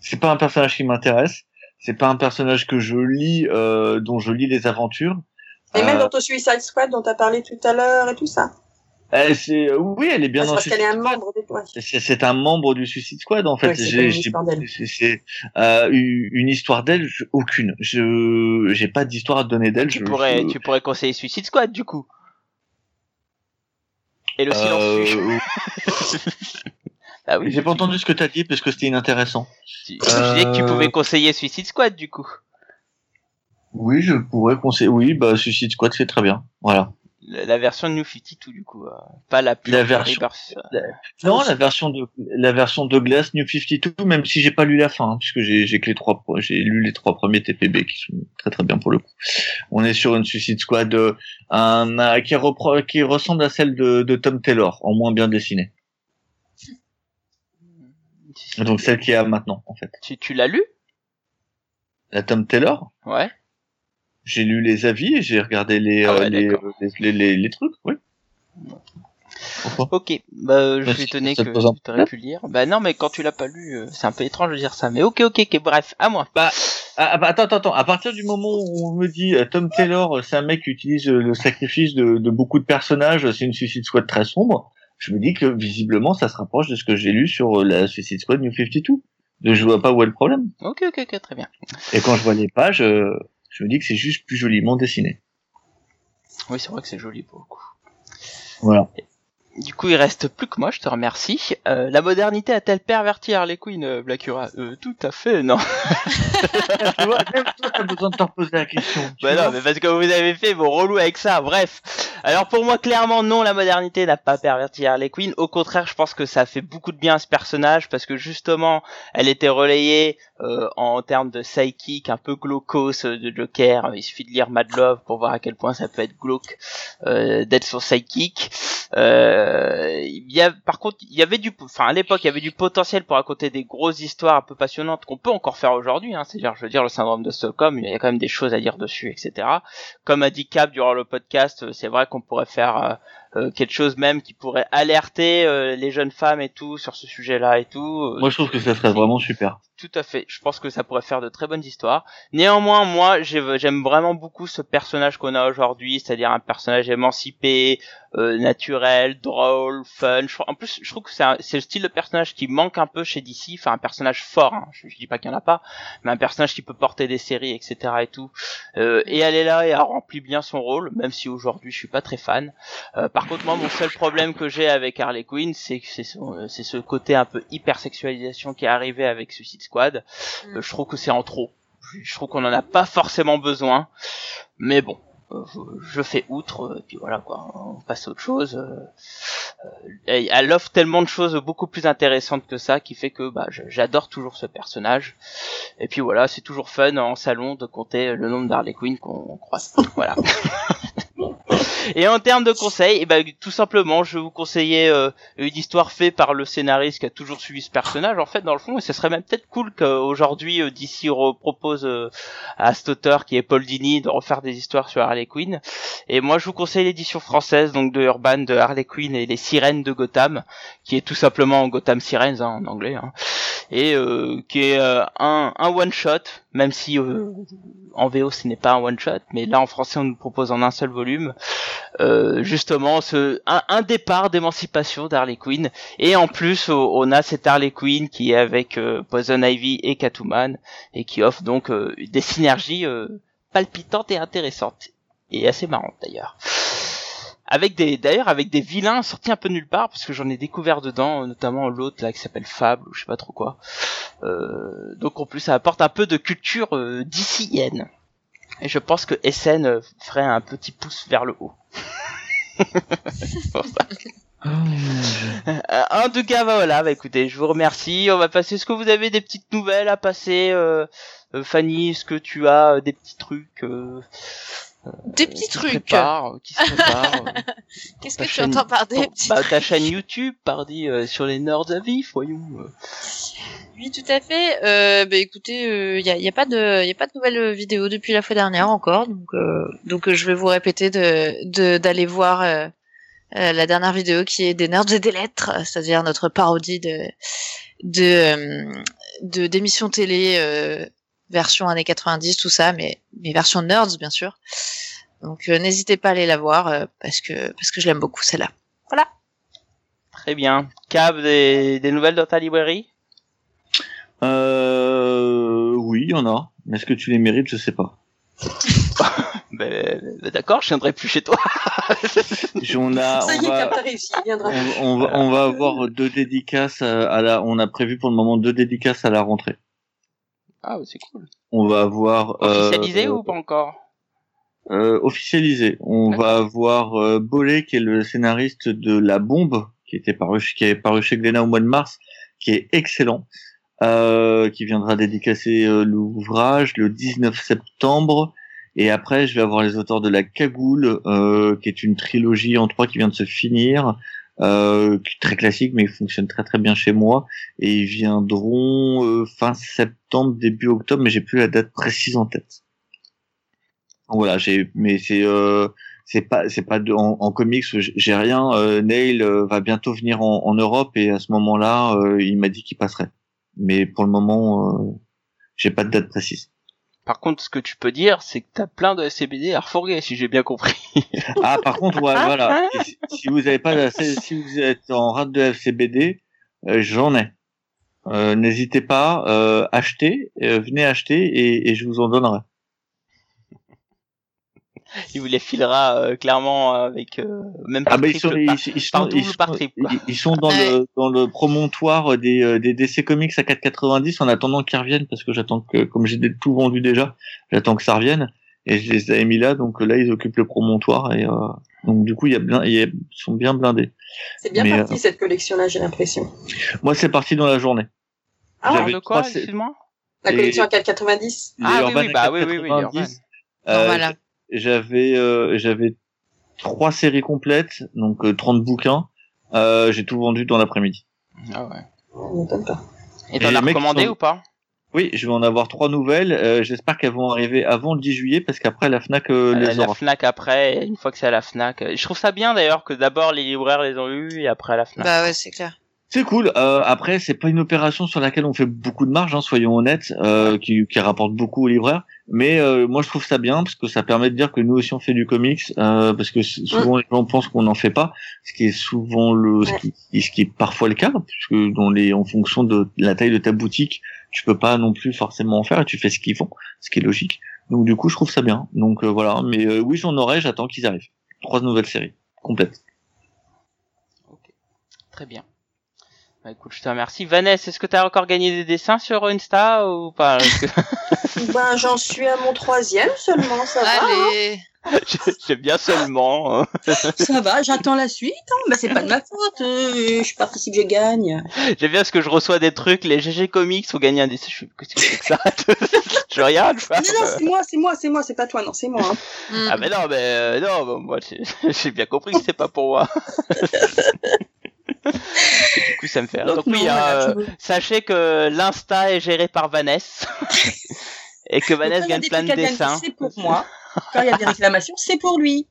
C'est pas un personnage qui m'intéresse. C'est pas un personnage que je lis, euh, dont je lis les aventures. Et euh... même dans ton Suicide Squad dont t'as parlé tout à l'heure et tout ça. Euh, c'est... Oui, elle est bien ah, dans le Suicide Squad. Parce qu'elle est un membre des toits. C'est, c'est un membre du Suicide Squad, en fait. Ouais, c'est j'ai, une j'ai... histoire d'elle. C'est, c'est... Euh, une histoire d'elle, je... aucune. Je j'ai pas d'histoire à te donner d'elle. Tu, je... pourrais, je... tu pourrais conseiller Suicide Squad, du coup. Et le euh... silence. Ah oui. J'ai pas entendu ce que t'as dit, parce que c'était inintéressant. Tu... Euh... Je disais que tu pouvais conseiller Suicide Squad, du coup. Oui, je pourrais conseiller... Oui, bah Suicide Squad, c'est très bien. Voilà. la version de New cinquante-deux du coup, pas la plus la version Rebirth. La, non, la version de la version de Glass New cinquante-deux, même si j'ai pas lu la fin, hein, puisque j'ai j'ai que les trois j'ai lu les trois premiers T P B qui sont très très bien pour le coup. On est sur une Suicide Squad euh, un, euh, qui repro- qui ressemble à celle de de Tom Taylor, en moins bien dessinée. Donc celle qu'il y a maintenant en fait. Tu tu l'as lu? La Tom Taylor? Ouais. J'ai lu les avis et j'ai regardé les ah ouais, euh, les, les, les les trucs, oui. Pourquoi? Ok, bah je Parce suis étonné que, que tu t'aurais pu lire. Bah non, mais quand tu l'as pas lu, c'est un peu étrange de dire ça. Mais ok, ok, ok, bref, à moi. Bah, ah, bah attends, attends, attends. À partir du moment où on me dit Tom Taylor, c'est un mec qui utilise le sacrifice de, de beaucoup de personnages, c'est une Suicide Squad très sombre, je me dis que visiblement ça se rapproche de ce que j'ai lu sur la Suicide Squad New cinquante-deux. Donc je vois pas où est le problème. Ok, ok, ok, très bien. Et quand je vois les pages. Euh... Je me dis que c'est juste plus joliment dessiné. Oui, c'est vrai que c'est joli pour le coup. Voilà. Du coup, il reste plus que moi, je te remercie. Euh, la modernité a-t-elle perverti Harley Quinn, Blackura? euh, Tout à fait, non. Tu vois, même toi, t'as besoin de te reposer la question. Bah non, mais parce que vous avez fait vos relous avec ça, bref. Alors pour moi, clairement, non, la modernité n'a pas perverti Harley Quinn. Au contraire, je pense que ça a fait beaucoup de bien à ce personnage, parce que justement, elle était relayée... Euh, en termes de psychique un peu glaucos euh, de Joker, euh, il suffit de lire Mad Love pour voir à quel point ça peut être glauque euh, d'être sur psychique. Euh, y a, par contre, il y avait du, enfin à l'époque, il y avait du potentiel pour raconter des grosses histoires un peu passionnantes qu'on peut encore faire aujourd'hui. Hein, c'est-à-dire, je veux dire, le syndrome de Stockholm, il y a quand même des choses à dire dessus, et cetera. Comme a dit Cap durant le podcast, c'est vrai qu'on pourrait faire euh, Euh, quelque chose même qui pourrait alerter euh, les jeunes femmes et tout sur ce sujet-là et tout. Moi, je trouve que ça serait vraiment super. Tout à fait. Je pense que ça pourrait faire de très bonnes histoires. Néanmoins, moi, j'ai, j'aime vraiment beaucoup ce personnage qu'on a aujourd'hui, c'est-à-dire un personnage émancipé, euh, naturel, drôle, fun. Je, en plus, je trouve que c'est, un, c'est le style de personnage qui manque un peu chez D C. Enfin, un personnage fort. Hein. Je, je dis pas qu'il y en a pas, mais un personnage qui peut porter des séries, et cetera et tout. Euh, et elle est là et elle remplit bien son rôle, même si aujourd'hui, je suis pas très fan. Euh, par Par contre, moi, mon seul problème que j'ai avec Harley Quinn, c'est que c'est, son, c'est ce côté un peu hypersexualisation qui est arrivé avec Suicide Squad. Euh, je trouve que c'est en trop. Je trouve qu'on en a pas forcément besoin. Mais bon, euh, je fais outre. Et puis voilà, quoi. On passe à autre chose. Euh, euh, elle offre tellement de choses beaucoup plus intéressantes que ça, qui fait que bah, j'adore toujours ce personnage. Et puis voilà, c'est toujours fun en salon de compter le nombre d'Harley Quinn qu'on croise. Voilà. Et en termes de conseils, et ben tout simplement, je vais vous conseiller euh, une histoire faite par le scénariste qui a toujours suivi ce personnage, en fait, dans le fond, et ce serait même peut-être cool qu'aujourd'hui, euh, D C propose euh, à cet auteur, qui est Paul Dini, de refaire des histoires sur Harley Quinn. Et moi, je vous conseille l'édition française, donc de Urban, de Harley Quinn et les Sirènes de Gotham, qui est tout simplement Gotham Sirens, hein, en anglais, hein, et euh, qui est euh, un, un one-shot, même si euh, en V O, ce n'est pas un one-shot, mais là, en français, on nous propose en un seul volume. Euh, justement ce un, un départ d'émancipation d'Harley Quinn, et en plus on a cette Harley Quinn qui est avec euh, Poison Ivy et Catwoman, et qui offre donc euh, des synergies euh, palpitantes et intéressantes et assez marrantes d'ailleurs, avec des d'ailleurs avec des vilains sortis un peu nulle part, parce que j'en ai découvert dedans, notamment l'autre là qui s'appelle Fable ou je sais pas trop quoi, euh, donc en plus ça apporte un peu de culture euh, D C-ienne. Et je pense que S N ferait un petit pouce vers le haut. C'est pour ça. Oh. En tout cas, bah voilà, bah écoutez, je vous remercie. On va passer. Est-ce que vous avez des petites nouvelles à passer, euh, euh, Fanny? Est-ce que tu as euh, des petits trucs euh, Des euh, petits qui trucs se préparent, qui se préparent, euh, Qu'est-ce que chaîne... tu entends par des pour, petits bah, trucs? Bah ta chaîne YouTube, pardi euh, sur les nerds à vif, voyons. Euh. Oui, tout à fait. Euh, bah, écoutez, il euh, y, a, y a pas de, y a pas de nouvelles vidéos depuis la fois dernière encore, donc euh, donc euh, je vais vous répéter de, de d'aller voir euh, euh, la dernière vidéo qui est des nerds et des lettres, c'est-à-dire notre parodie de de, euh, de d'émissions télé euh, version années quatre-vingt-dix, tout ça, mais mais version nerds bien sûr. Donc euh, n'hésitez pas à aller la voir euh, parce que parce que je l'aime beaucoup celle-là. Voilà. Très bien. Cab, des, des nouvelles dans ta librairie? Euh, oui, il y en a. Mais est-ce que tu les mérites? Je sais pas. ben, ben, d'accord, je viendrai plus chez toi. on a, Ça y est, Cap, t'as réussi, il viendra. On, on, va, on va avoir deux dédicaces à la, on a prévu pour le moment deux dédicaces à la rentrée. Ah, c'est cool. On va avoir, officialisé euh, ou pas encore? euh, officialisé. On ah. va avoir euh, Bollé, qui est le scénariste de La Bombe, qui était paru, qui est paru chez Glénat au mois de mars, qui est excellent, euh, qui viendra dédicacer euh, l'ouvrage le dix-neuf septembre. Et après, je vais avoir les auteurs de La Cagoule, euh, qui est une trilogie en trois qui vient de se finir, euh, qui est très classique, mais qui fonctionne très très bien chez moi. Et ils viendront euh, fin septembre, début octobre, mais j'ai plus la date précise en tête. Donc voilà, j'ai, mais c'est euh, c'est pas c'est pas de, en, en comics, j'ai rien. Euh, Neil euh, va bientôt venir en, en Europe et à ce moment-là, euh, il m'a dit qu'il passerait. Mais pour le moment, euh, j'ai pas de date précise. Par contre, ce que tu peux dire, c'est que t'as plein de S C B D à refourguer, si j'ai bien compris. Ah, par contre, ouais, voilà. Si, si vous avez pas, si vous êtes en rate de F C B D, euh, j'en ai. Euh, n'hésitez pas, euh, achetez, euh, venez acheter et, et je vous en donnerai. Il vous les filera euh, clairement avec euh, même par ah bah trip, ils sont, le, par, ils, ils par sont, double, ils par sont, trip. Ils, ils sont dans le dans le promontoire des des D C Comics à quatre quatre-vingt-dix en attendant qu'ils reviennent, parce que j'attends que, comme j'ai tout vendu déjà, j'attends que ça revienne et je les avais mis là, donc là ils occupent le promontoire et euh, donc du coup il y a blind, ils sont bien blindés. C'est bien Mais, parti euh, cette collection là, j'ai l'impression. Moi c'est parti dans la journée. Ah, j'avais de quoi, excuse-moi. La collection à quatre quatre-vingt-dix. Ah oui, oui, bah, oui oui oui Urban. Euh, voilà. J'avais euh, j'avais trois séries complètes, donc euh, trente bouquins. Euh, j'ai tout vendu dans l'après-midi. Ah ouais. On m'étonne pas. Et t'en as recommandé sont... ou pas? Oui, je vais en avoir trois nouvelles. Euh, j'espère qu'elles vont arriver avant le dix juillet, parce qu'après la Fnac euh, les euh, aura. La Fnac après, une fois que c'est à la Fnac. Euh, je trouve ça bien d'ailleurs que d'abord les libraires les ont eus et après à la Fnac. Bah ouais, c'est clair. C'est cool. Euh, après, c'est pas une opération sur laquelle on fait beaucoup de marge, hein, soyons honnêtes, euh, qui, qui rapporte beaucoup aux libraires. Mais euh, moi, je trouve ça bien parce que ça permet de dire que nous aussi on fait du comics, euh, parce que souvent les gens pensent qu'on n'en fait pas, ce qui est souvent le, ce qui, ce qui est parfois le cas, puisque dans les, en fonction de la taille de ta boutique, tu peux pas non plus forcément en faire et tu fais ce qu'ils font, ce qui est logique. Donc du coup, je trouve ça bien. Donc euh, voilà. Mais euh, oui, j'en aurai. J'attends qu'ils arrivent. Trois nouvelles séries complètes. Ok. Très bien. Bah écoute, je te remercie. Vanessa, est-ce que t'as encore gagné des dessins sur Insta ou pas? Ben, j'en suis à mon troisième seulement, ça Allez. va. Allez. Hein, c'est bien seulement. Hein. Ça va, j'attends la suite. Hein. Ben, c'est pas de ma faute. Euh, je participe, je gagne. J'aime bien parce que je reçois des trucs, les G G Comics ont gagné un dessin. Je suis, qu'est-ce que c'est que ça? Je regarde, je fais. Non, non, c'est moi, c'est moi, c'est moi, c'est pas toi, non, c'est moi. Hein. Mm. Ah, mais non, mais, euh, non, bah, moi, j'ai, j'ai bien compris que c'est pas pour moi. Du coup, ça me fait rire. Donc, non, oui, euh, sachez que l'Insta est géré par Vanessa et que Vanessa gagne plein de dessins. C'est pour moi. Quand il y a des réclamations, c'est pour lui.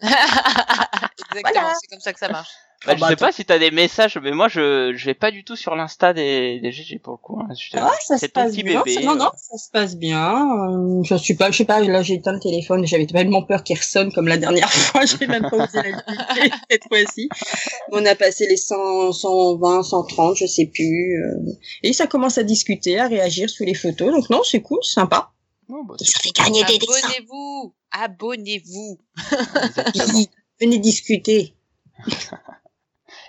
Exactement, voilà. C'est comme ça que ça marche. Bah, oh, je bah, sais t- pas si t'as des messages, mais moi je je vais pas du tout sur l'Insta des, des G G pour le coup. Hein. Je, ah, ça c'est se passe bien. Bébé, non, euh... non, ça se passe bien. Euh, je suis pas, je sais pas. Là, j'ai éteint le téléphone. J'avais tellement peur qu'il ressonne comme la dernière fois. J'ai même pas osé l'appeler cette fois-ci. On a passé les cent, cent vingt, cent trente, je sais plus. Euh, et ça commence à discuter, à réagir sous les photos. Donc non, c'est cool, sympa. Oh, bah, je vais gagner des dessins. Abonnez-vous, abonnez-vous. Venez discuter.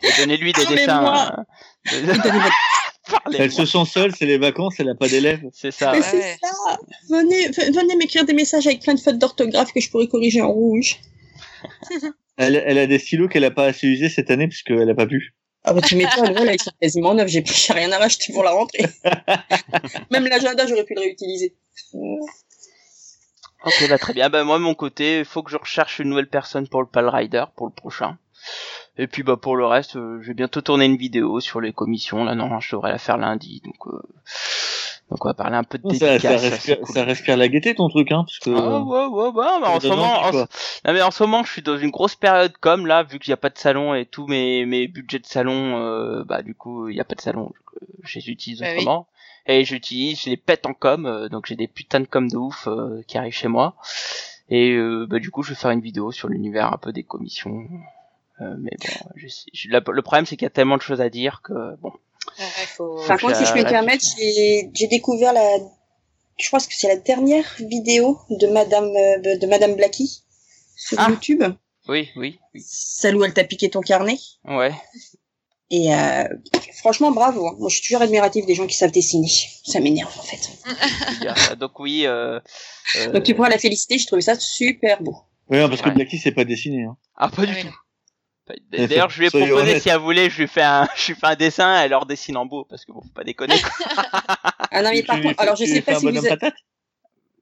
Et donnez-lui des dessins. Elle se sent seule, c'est les vacances, elle n'a pas d'élèves. C'est ça. Mais ouais. C'est ça. Venez, venez m'écrire des messages avec plein de fautes d'orthographe que je pourrais corriger en rouge. Elle, elle a des stylos qu'elle n'a pas assez usés cette année parce qu'elle n'a pas pu. Ah bah tu m'étonnes, voilà, ils sont quasiment neufs, j'ai, j'ai rien à racheter pour la rentrée. Même l'agenda, j'aurais pu le réutiliser. Ok, bah très bien. Bah moi, de mon côté, il faut que je recherche une nouvelle personne pour le Pal Rider, pour le prochain. Et puis bah pour le reste, euh, je vais bientôt tourner une vidéo sur les commissions. Là non, je devrais la faire lundi, donc euh... donc on va parler un peu de dédicace. Ça, ça, respire, ça, cool. Ça respire la gaieté ton truc, hein, parce que. Ah ouais ouais ouais. Mais en ce moment, en... non mais en ce moment, je suis dans une grosse période comme là, vu qu'il n'y a pas de salon et tous mes mes budgets de salon, euh, bah du coup il n'y a pas de salon, je les utilise bah autrement. Oui. Et j'utilise, je les pète en com, euh, donc j'ai des putains de com de ouf euh, qui arrivent chez moi. Et euh, bah du coup, je vais faire une vidéo sur l'univers un peu des commissions. Euh, mais bon, je, je, la, le problème c'est qu'il y a tellement de choses à dire que bon. Ouais, faut... Par contre, si je peux me permettre, j'ai, j'ai découvert la, je pense que c'est la dernière vidéo de Madame de Madame Blackie sur ah. YouTube. Oui, oui, oui. Celle où elle t'a piqué ton carnet. Ouais. Et euh, franchement, bravo. Hein. Moi, je suis toujours admiratif des gens qui savent dessiner. Ça m'énerve, en fait. Donc, oui. Euh, euh... Donc, tu pourras la féliciter. Je trouvais ça super beau. Oui, parce que ouais. Blackie, c'est pas dessiné. Hein. Ah, pas du ouais. tout. D'ailleurs, je lui ai Soyez proposé, honnête. Si elle voulait, je lui fais un, je lui fais un dessin, elle leur dessine en beau, parce que bon, faut pas déconner. Ah non, mais par contre, alors je sais pas si vous êtes...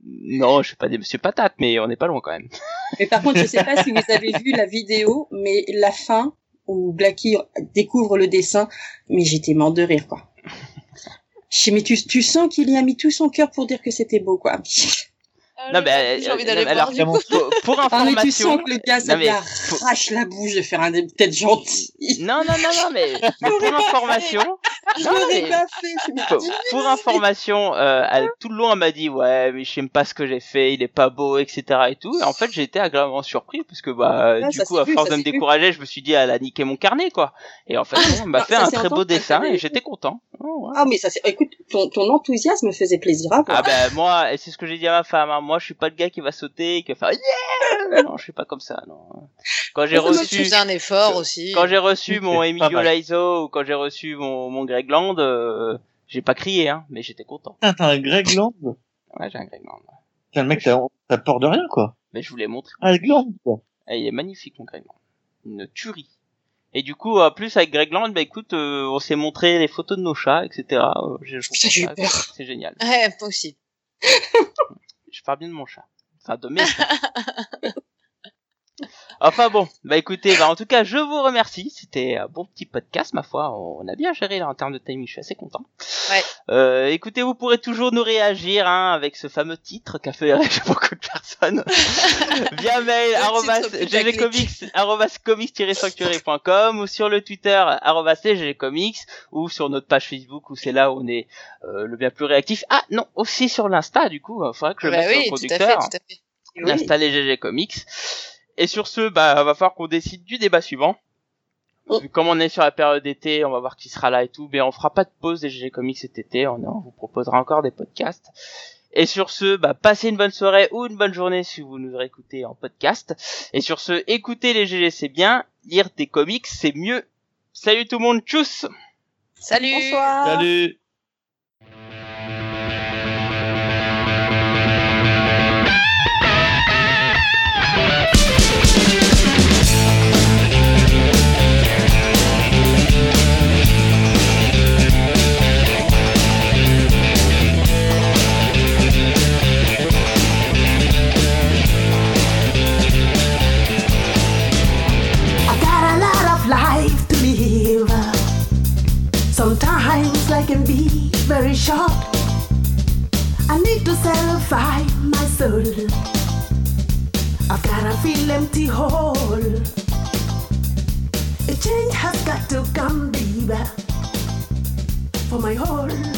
Non, je suis pas des monsieur patate, mais on n'est pas loin quand même. Mais par contre, je sais pas si vous avez vu la vidéo, mais la fin, où Blackie découvre le dessin, mais j'étais mort de rire, quoi. Je sais, mais tu, tu sens qu'il y a mis tout son cœur pour dire que c'était beau, quoi. Non, mais j'ai envie d'aller voir, du coup. Pour, pour information. Ah, mais tu sens que le gars, ça lui arrache la bouche de faire un des têtes gentilles. Non, non, non, non, mais, mais pour information. Je l'aurais pas fait, je me suis dit. Pour information, euh, elle, tout le long, elle m'a dit, ouais, mais j'aime pas ce que j'ai fait, il est pas beau, et cetera et tout. Et en fait, j'ai été agréablement surpris, parce que, bah, ouais, du coup, à force de me décourager, je me suis dit, elle a niqué mon carnet, quoi. Et en fait, elle m'a fait un très beau dessin, et j'étais content. Ah, mais ça c'est, écoute, ton, ton enthousiasme faisait plaisir à voir. Ah, ben, moi, et c'est ce que j'ai dit à ma femme, moi, Moi, je suis pas le gars qui va sauter et qui va faire yeah. Non, je suis pas comme ça. Non. Quand j'ai reçu c'est un effort aussi. Quand j'ai reçu mon Emilio Laizo ou quand j'ai reçu mon mon Greg Land, euh, j'ai pas crié hein, mais j'étais content. Ah, t'as un Greg Land ? Ouais, j'ai un Greg Land. T'as le mec, t'as, t'as peur de rien quoi. Mais je vous l'ai montré. Ah, Greg Land quoi. Ah, il est magnifique mon Greg Land. Une tuerie. Et du coup, en plus avec Greg Land, bah écoute, euh, on s'est montré les photos de nos chats, et cetera. J'ai, Putain, j'ai eu peur. C'est génial. Ouais, pas aussi. Je parle bien de mon chat. Enfin, de mes chats. Enfin bon, bah écoutez, bah en tout cas, je vous remercie. C'était un bon petit podcast, ma foi. On a bien géré là en termes de timing, je suis assez content. Ouais. Euh, écoutez, vous pourrez toujours nous réagir hein, avec ce fameux titre qu'a fait beaucoup de personnes. Via mail, arobase g g comics arobase comics tiret sanctuary point com ou sur le Twitter, arobase g g comics ou sur notre page Facebook où c'est là où on est euh, le bien plus réactif. Ah non, aussi sur l'Insta du coup, il faudra que je bah mette oui, sur le conducteur. Tout à fait, tout à fait. Oui. L'Insta les G G Comics. Et sur ce, bah, va falloir qu'on décide du débat suivant. Oh. Comme on est sur la période d'été, on va voir qui sera là et tout, mais on fera pas de pause des G G Comics cet été, on vous proposera encore des podcasts. Et sur ce, bah, passez une bonne soirée ou une bonne journée si vous nous réécoutez en podcast. Et sur ce, écoutez les G G, c'est bien, lire des comics, c'est mieux. Salut tout le monde, tchuss! Salut! Bonsoir! Salut! Sometimes life can be very short. I need to satisfy my soul. I've got a feel empty hole. A change has got to come, baby, for my whole